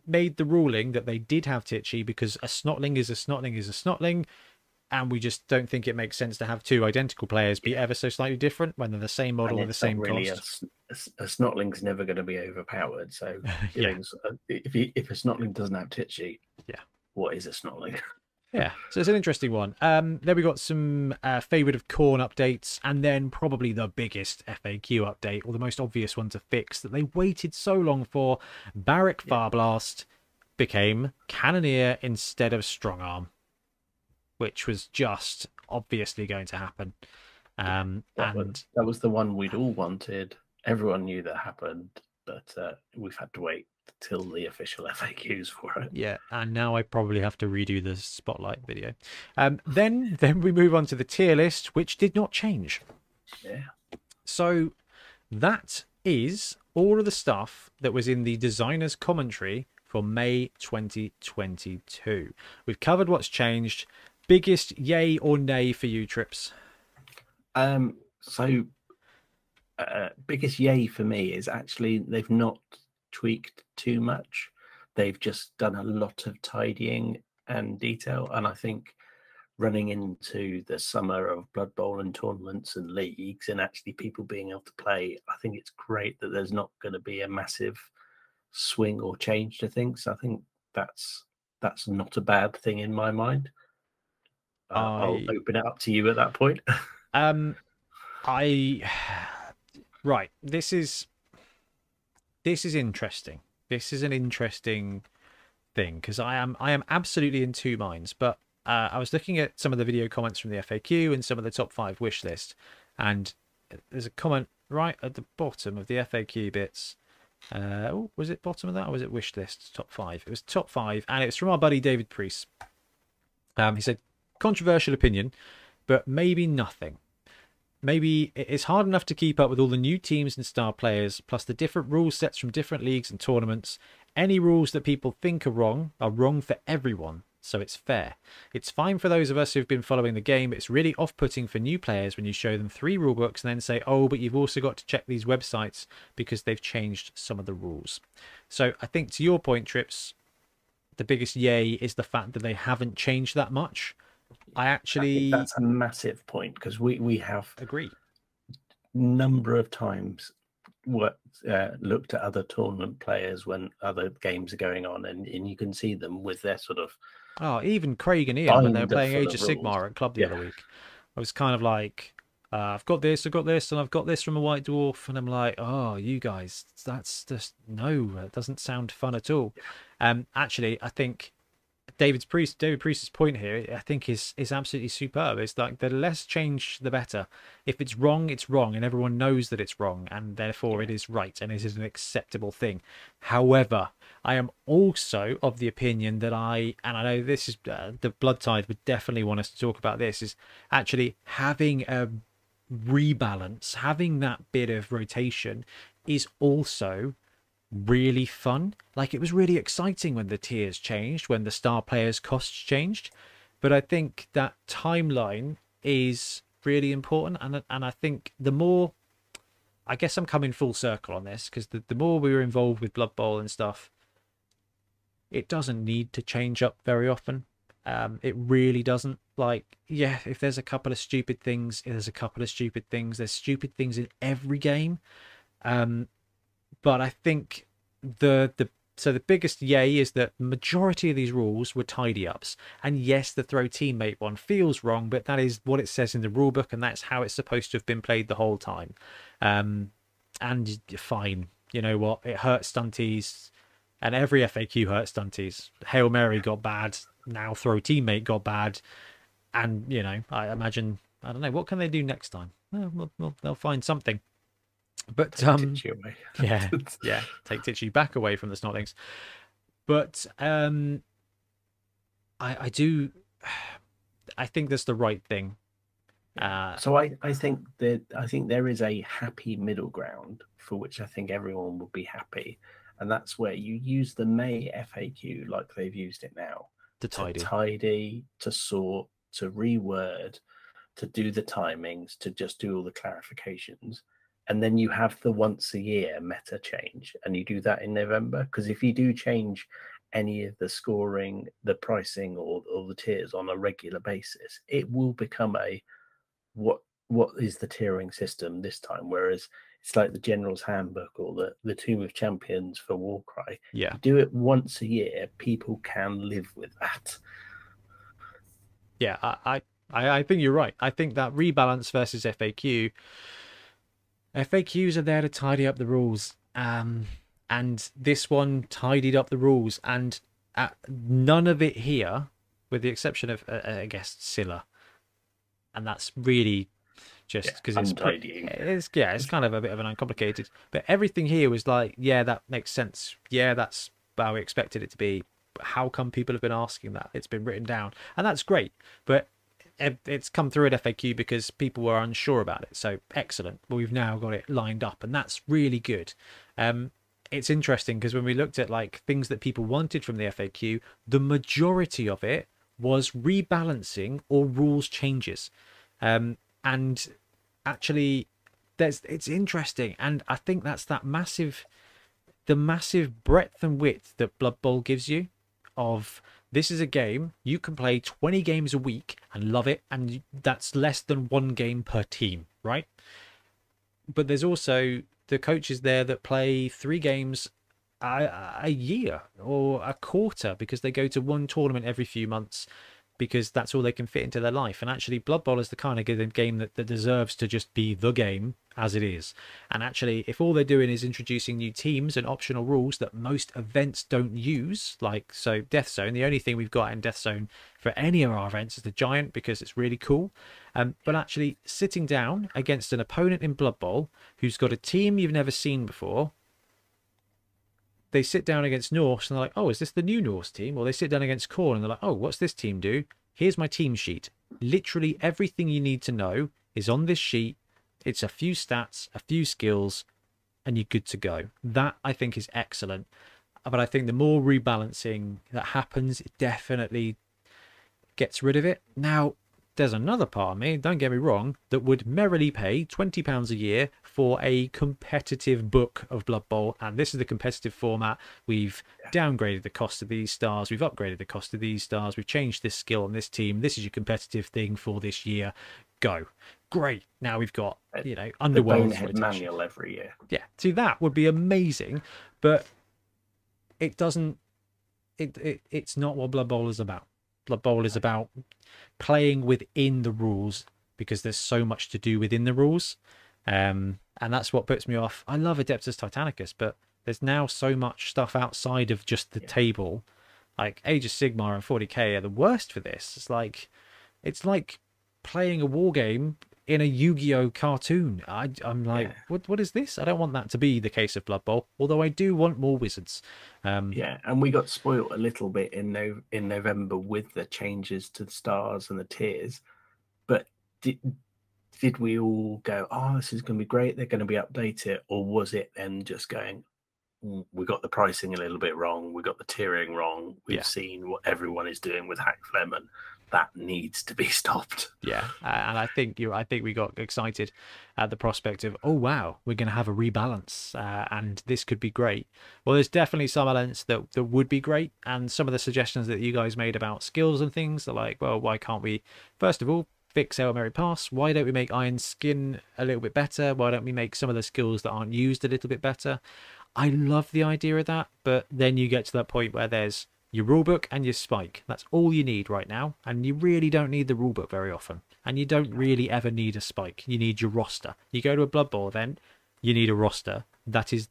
made the ruling that they did have Titchy because a Snotling is a Snotling is a Snotling, and we just don't think it makes sense to have two identical players be ever so slightly different when they're the same model and, and the same really cost. A, a, a Snotling's never going to be overpowered. So yeah. if you, if a Snotling doesn't have Titchy, yeah, what is a Snotling? Yeah, so it's an interesting one. Um, then we got some uh, favourite of Khorne updates, and then probably the biggest F A Q update, or the most obvious one to fix that they waited so long for. Barrack Farblast became Cannoneer instead of Strongarm, which was just obviously going to happen. Um, that and was, that was the one we'd all wanted. Everyone knew that happened, but uh, we've had to wait till the official F A Qs for it. Yeah, and now I probably have to redo the spotlight video. Um, then, then we move on to the tier list, which did not change. Yeah. So that is all of the stuff that was in the designer's commentary for May twenty twenty-two. We've covered what's changed. Biggest yay or nay for you, Trips? Um. So uh, biggest yay for me is actually they've not tweaked too much. They've just done a lot of tidying and detail, and I think running into the summer of Blood Bowl and tournaments and leagues and actually people being able to play, I think it's great that there's not going to be a massive swing or change to things. I think that's that's not a bad thing in my mind. Uh, I... I'll open it up to you at that point. um, I right. This is this is interesting. This is an interesting thing because I am I am absolutely in two minds, but. Uh, I was looking at some of the video comments from the F A Q and some of the top five wish list, and there's a comment right at the bottom of the F A Q bits. Uh, oh, was it bottom of that or was it wish list? Top five. It was top five, and it was from our buddy David Priest. Um, he said, controversial opinion, but maybe nothing. Maybe it's hard enough to keep up with all the new teams and star players, plus the different rule sets from different leagues and tournaments. Any rules that people think are wrong are wrong for everyone. So it's fair. It's fine for those of us who've been following the game, but it's really off-putting for new players when you show them three rulebooks and then say, oh, but you've also got to check these websites because they've changed some of the rules. So I think to your point, Trips, the biggest yay is the fact that they haven't changed that much. I actually... I that's a massive point because we, we have... Agree. Number of times worked, uh, looked at other tournament players when other games are going on and, and you can see them with their sort of... Oh, even Craig and Ian, when they were playing Age of Sigmar at Club the yeah. other week, I was kind of like, uh, I've got this, I've got this, and I've got this from a White Dwarf, and I'm like, oh, you guys, that's just, no, it doesn't sound fun at all. Um, actually, I think David's Priest, David Priest's point here, I think is is absolutely superb. It's like the less change, the better. If it's wrong, it's wrong, and everyone knows that it's wrong, and therefore it is right, and it is an acceptable thing. However, I am also of the opinion that I, and I know this is uh, the Blood Tithe would definitely want us to talk about this, is actually having a rebalance, having that bit of rotation is also really fun. Like it was really exciting when the tiers changed, when the star players' costs changed. But I think that timeline is really important. And, and I think the more, I guess I'm coming full circle on this because the, the more we were involved with Blood Bowl and stuff, it doesn't need to change up very often. Um, it really doesn't. Like, yeah, if there's a couple of stupid things, there's a couple of stupid things. There's stupid things in every game. Um, but I think the the so the biggest yay is that majority of these rules were tidy ups. And yes, the throw teammate one feels wrong, but that is what it says in the rule book, and that's how it's supposed to have been played the whole time. Um, and fine, you know what? It hurts stunties. And every F A Q hurt stunties. Hail Mary got bad. Now throw teammate got bad. And, you know, I imagine, I don't know, what can they do next time? Well, well, well, they'll find something. But take um, away. yeah, yeah, take Titchy back away from the Snotlings. But um, I, I do, I think that's the right thing. Uh, so I, I think that I think there is a happy middle ground for which I think everyone would be happy. And that's where you use the May F A Q like they've used it now. To tidy. To tidy, to sort, to reword, to do the timings, to just do all the clarifications. And then you have the once a year meta change. And you do that in November. Because if you do change any of the scoring, the pricing, or, or the tiers on a regular basis, it will become a what what is the tiering system this time? Whereas it's like the General's Handbook or the, the Tomb of Champions for Warcry. Yeah. You do it once a year, people can live with that. Yeah, I, I, I think you're right. I think that rebalance versus F A Q, F A Qs are there to tidy up the rules. Um, and this one tidied up the rules. And at, none of it here, with the exception of, uh, I guess, Scylla. And that's really... just because yeah, it's pretty, it's yeah it's kind of a bit of an uncomplicated, but everything here was like, yeah, that makes sense, yeah, that's how we expected it to be, but how come people have been asking that? It's been written down, and that's great, but it's come through at F A Q because people were unsure about it. So excellent, but we've now got it lined up, and that's really good. Um it's interesting because when we looked at like things that people wanted from the F A Q, the majority of it was rebalancing or rules changes. um And actually, there's it's interesting, and I think that's that massive the massive breadth and width that Blood Bowl gives you. Of this is a game you can play twenty games a week and love it, and that's less than one game per team, right? But there's also the coaches there that play three games a, a year or a quarter, because they go to one tournament every few months because that's all they can fit into their life. And actually Blood Bowl is the kind of game that, that deserves to just be the game as it is. And actually, if all they're doing is introducing new teams and optional rules that most events don't use, like, so Death Zone, the only thing we've got in Death Zone for any of our events is the Giant, because it's really cool. Um, but actually sitting down against an opponent in Blood Bowl who's got a team you've never seen before, they sit down against Norse and they're like, oh, is this the new Norse team? Or they sit down against Khorne and they're like, oh, what's this team do? Here's my team sheet. Literally everything you need to know is on this sheet. It's a few stats, a few skills, and you're good to go. That, I think, is excellent. But I think the more rebalancing that happens, it definitely gets rid of it. Now, there's another part of me, don't get me wrong, that would merrily pay twenty pounds a year for a competitive book of Blood Bowl. And this is the competitive format. We've downgraded the cost of these stars. We've upgraded the cost of these stars. We've changed this skill on this team. This is your competitive thing for this year. Go. Great. Now we've got, you know, Underworld manual every year. Yeah. See, that would be amazing. But it doesn't, it, it it's not what Blood Bowl is about. Blood Bowl is about playing within the rules, because there's so much to do within the rules, um and that's what puts me off. I love Adeptus Titanicus, but there's now so much stuff outside of just the yeah. table. Like Age of Sigmar and forty K are the worst for this. It's like it's like playing a war game in a Yu-Gi-Oh cartoon. I, I'm like, yeah. what? What is this? I don't want that to be the case of Blood Bowl. Although I do want more wizards. Um, yeah, and we got spoiled a little bit in no in November with the changes to the stars and the tiers. But did did we all go, oh, this is going to be great? They're going to be updated, or was it then just going, we got the pricing a little bit wrong, we got the tiering wrong, we've yeah. seen what everyone is doing with Hack Flemon. That needs to be stopped. Yeah, uh, and I think you. I think we got excited at the prospect of, oh wow, we're going to have a rebalance, uh, and this could be great. Well, there's definitely some elements that that would be great, and some of the suggestions that you guys made about skills and things are like, well, why can't we? First of all, fix Hail Mary Pass. Why don't we make Iron Skin a little bit better? Why don't we make some of the skills that aren't used a little bit better? I love the idea of that, but then you get to that point where there's your rulebook and your spike. That's all you need right now. And you really don't need the rulebook very often. And you don't really ever need a spike. You need your roster. You go to a Blood Bowl event, you need a roster. That is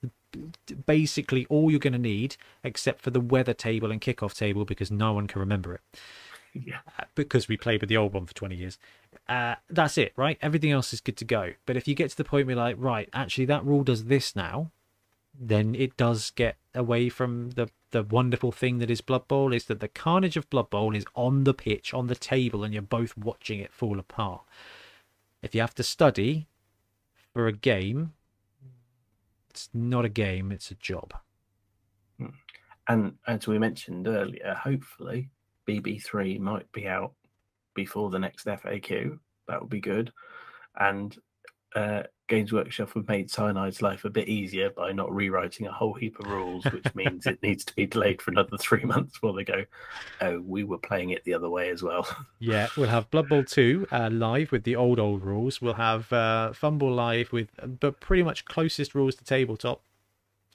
basically all you're going to need, except for the weather table and kickoff table, because no one can remember it. Yeah. Uh, because we played with the old one for twenty years. Uh, that's it, right? Everything else is good to go. But if you get to the point where you're like, right, actually that rule does this now, then it does get away from the the wonderful thing that is Blood Bowl, is that the carnage of Blood Bowl is on the pitch, on the table, and you're both watching it fall apart. If you have to study for a game, it's not a game, it's a job. And as we mentioned earlier, hopefully B B three might be out before the next F A Q. That would be good. And uh Games Workshop have made Cyanide life a bit easier by not rewriting a whole heap of rules, which means it needs to be delayed for another three months while they go, oh, we were playing it the other way as well. Yeah, we'll have Blood Bowl two uh, live with the old, old rules. We'll have uh, Fumble live with the pretty much closest rules to Tabletop.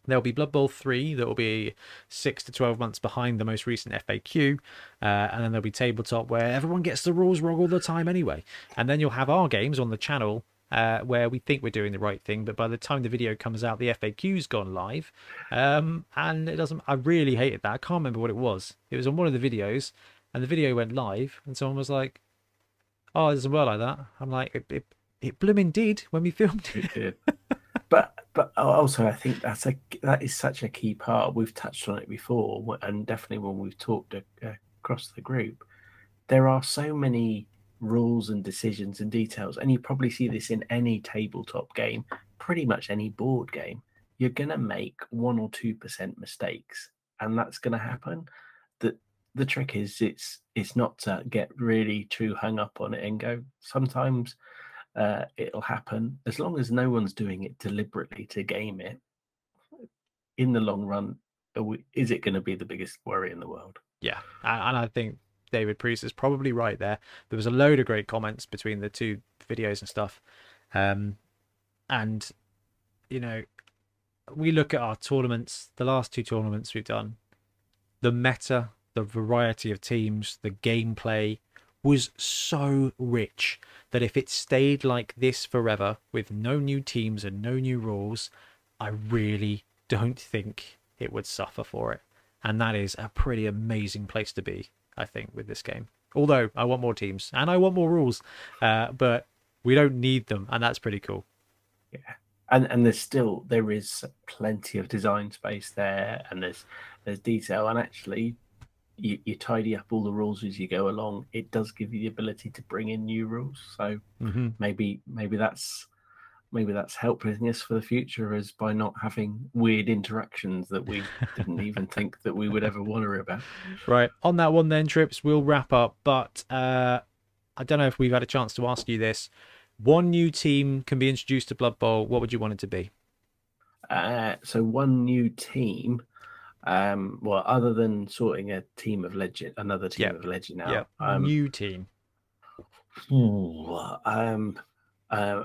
There'll be Blood Bowl three that will be six to twelve months behind the most recent F A Q. Uh, and then there'll be Tabletop, where everyone gets the rules wrong all the time anyway. And then you'll have our games on the channel, Uh, where we think we're doing the right thing, but by the time the video comes out, the F A Q's gone live, um, and it doesn't. I really hated that. I can't remember what it was. It was on one of the videos, and the video went live, and someone was like, "Oh, it doesn't work like that." I'm like, "It, it, it blooming did when we filmed it." It did. But but also, I think that's a that is such a key part. We've touched on it before, and definitely when we've talked across the group, there are so many rules and decisions and details, and you probably see this in any tabletop game, pretty much any board game. You're gonna make one or two percent mistakes, and that's gonna happen. That the trick is it's it's not to get really too hung up on it and go, sometimes uh, it'll happen. As long as no one's doing it deliberately to game it, in the long run, we, is it going to be the biggest worry in the world? Yeah, and I think David Priest is probably right there. There was a load of great comments between the two videos and stuff. Um, and, you know, we look at our tournaments, the last two tournaments we've done, the meta, the variety of teams, the gameplay was so rich that if it stayed like this forever with no new teams and no new rules, I really don't think it would suffer for it. And that is a pretty amazing place to be, I think, with this game. Although I want more teams and I want more rules, uh, but we don't need them, and that's pretty cool. Yeah. And and there's still there is plenty of design space there, and there's there's detail, and actually you, you tidy up all the rules as you go along. It does give you the ability to bring in new rules. So mm-hmm. maybe maybe that's maybe that's helping us for the future, is by not having weird interactions that we didn't even think that we would ever worry about. Right. On that one then, Trips, we'll wrap up. But uh I don't know if we've had a chance to ask you this. One new team can be introduced to Blood Bowl. What would you want it to be? Uh, so one new team, um, well, other than sorting a team of legend, another team yep. of legend now. Yeah, um, new team. Ooh, um, uh,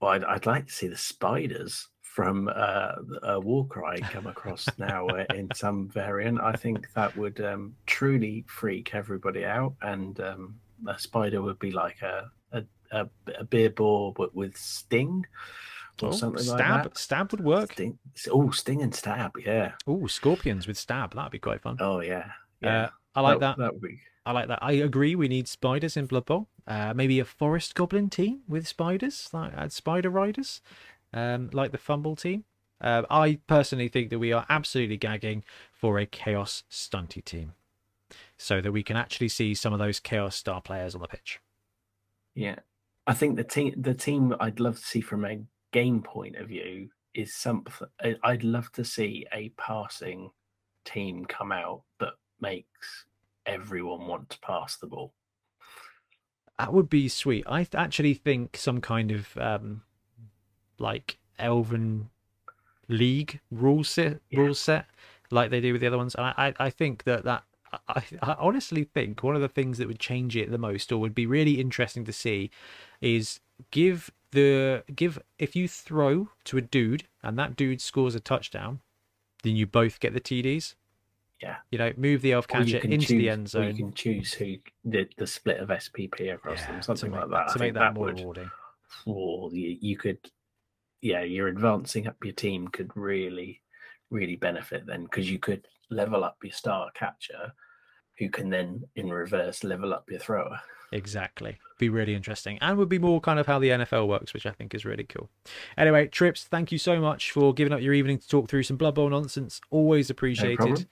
well, I'd, I'd like to see the spiders from uh, uh, Warcry come across now in some variant. I think that would um, truly freak everybody out, and um, a spider would be like a. a A, a beer ball but with sting or oh, something stab. like that. Stab would work. Sting. Oh, sting and stab, yeah. Oh, scorpions with stab. That'd be quite fun. Oh, yeah. yeah. Uh, I like that. that. that would be... I like that. I agree. We need spiders in Blood Bowl. Uh, maybe a forest goblin team with spiders, like uh, spider riders, um, like the Fumble team. Uh, I personally think that we are absolutely gagging for a chaos stunty team so that we can actually see some of those chaos star players on the pitch. Yeah. I think the team the team I'd love to see from a game point of view is something. I'd love to see a passing team come out that makes everyone want to pass the ball. That would be sweet. I actually think some kind of um, like Elven League rule set, yeah. rule set, like they do with the other ones. I I, I think that that. I, I honestly think one of the things that would change it the most, or would be really interesting to see, is give the give if you throw to a dude and that dude scores a touchdown, then you both get the T Ds. Yeah, you know, move the elf catcher into choose, the end zone. Or you can choose who the the split of S P P across yeah, them, something like that. that to I make that, that more would, rewarding. Or you, you could, yeah, you're advancing up your team could really, really benefit then, because you could level up your star catcher, who can then in reverse level up your thrower. Exactly. Be really interesting, and would be more kind of how the N F L works, which I think is really cool. Anyway, Trips, thank you so much for giving up your evening to talk through some Blood Bowl nonsense. Always appreciated.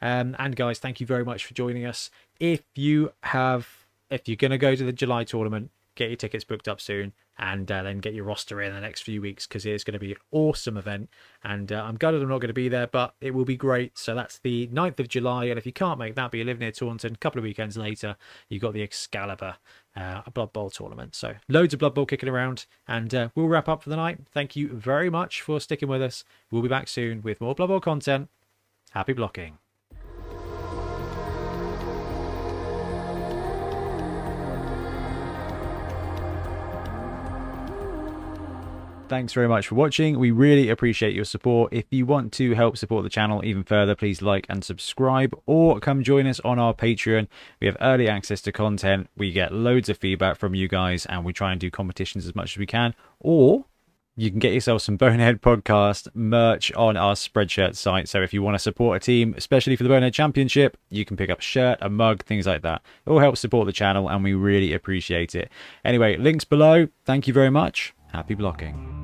No um, and guys, thank you very much for joining us. If you have, if you're going to go to the July tournament, get your tickets booked up soon, and uh, then get your roster in the next few weeks, because it's going to be an awesome event. And uh, I'm gutted I'm not going to be there, but it will be great. So that's the ninth of July, and if you can't make that, but you live near Taunton, a couple of weekends later, you've got the Excalibur uh, Blood Bowl tournament. So loads of Blood Bowl kicking around, and uh, we'll wrap up for the night. Thank you very much for sticking with us. We'll be back soon with more Blood Bowl content. Happy blocking. Thanks very much for watching. We really appreciate your support. If you want to help support the channel even further, please like and subscribe, or come join us on our Patreon. We have early access to content. We get loads of feedback from you guys, and we try and do competitions as much as we can. Or you can get yourself some Bonehead Podcast merch on our Spreadshirt site. So if you want to support a team, especially for the Bonehead Championship, you can pick up a shirt, a mug, things like that. It all helps support the channel, and we really appreciate it. Anyway, links below. Thank you very much. Happy blocking.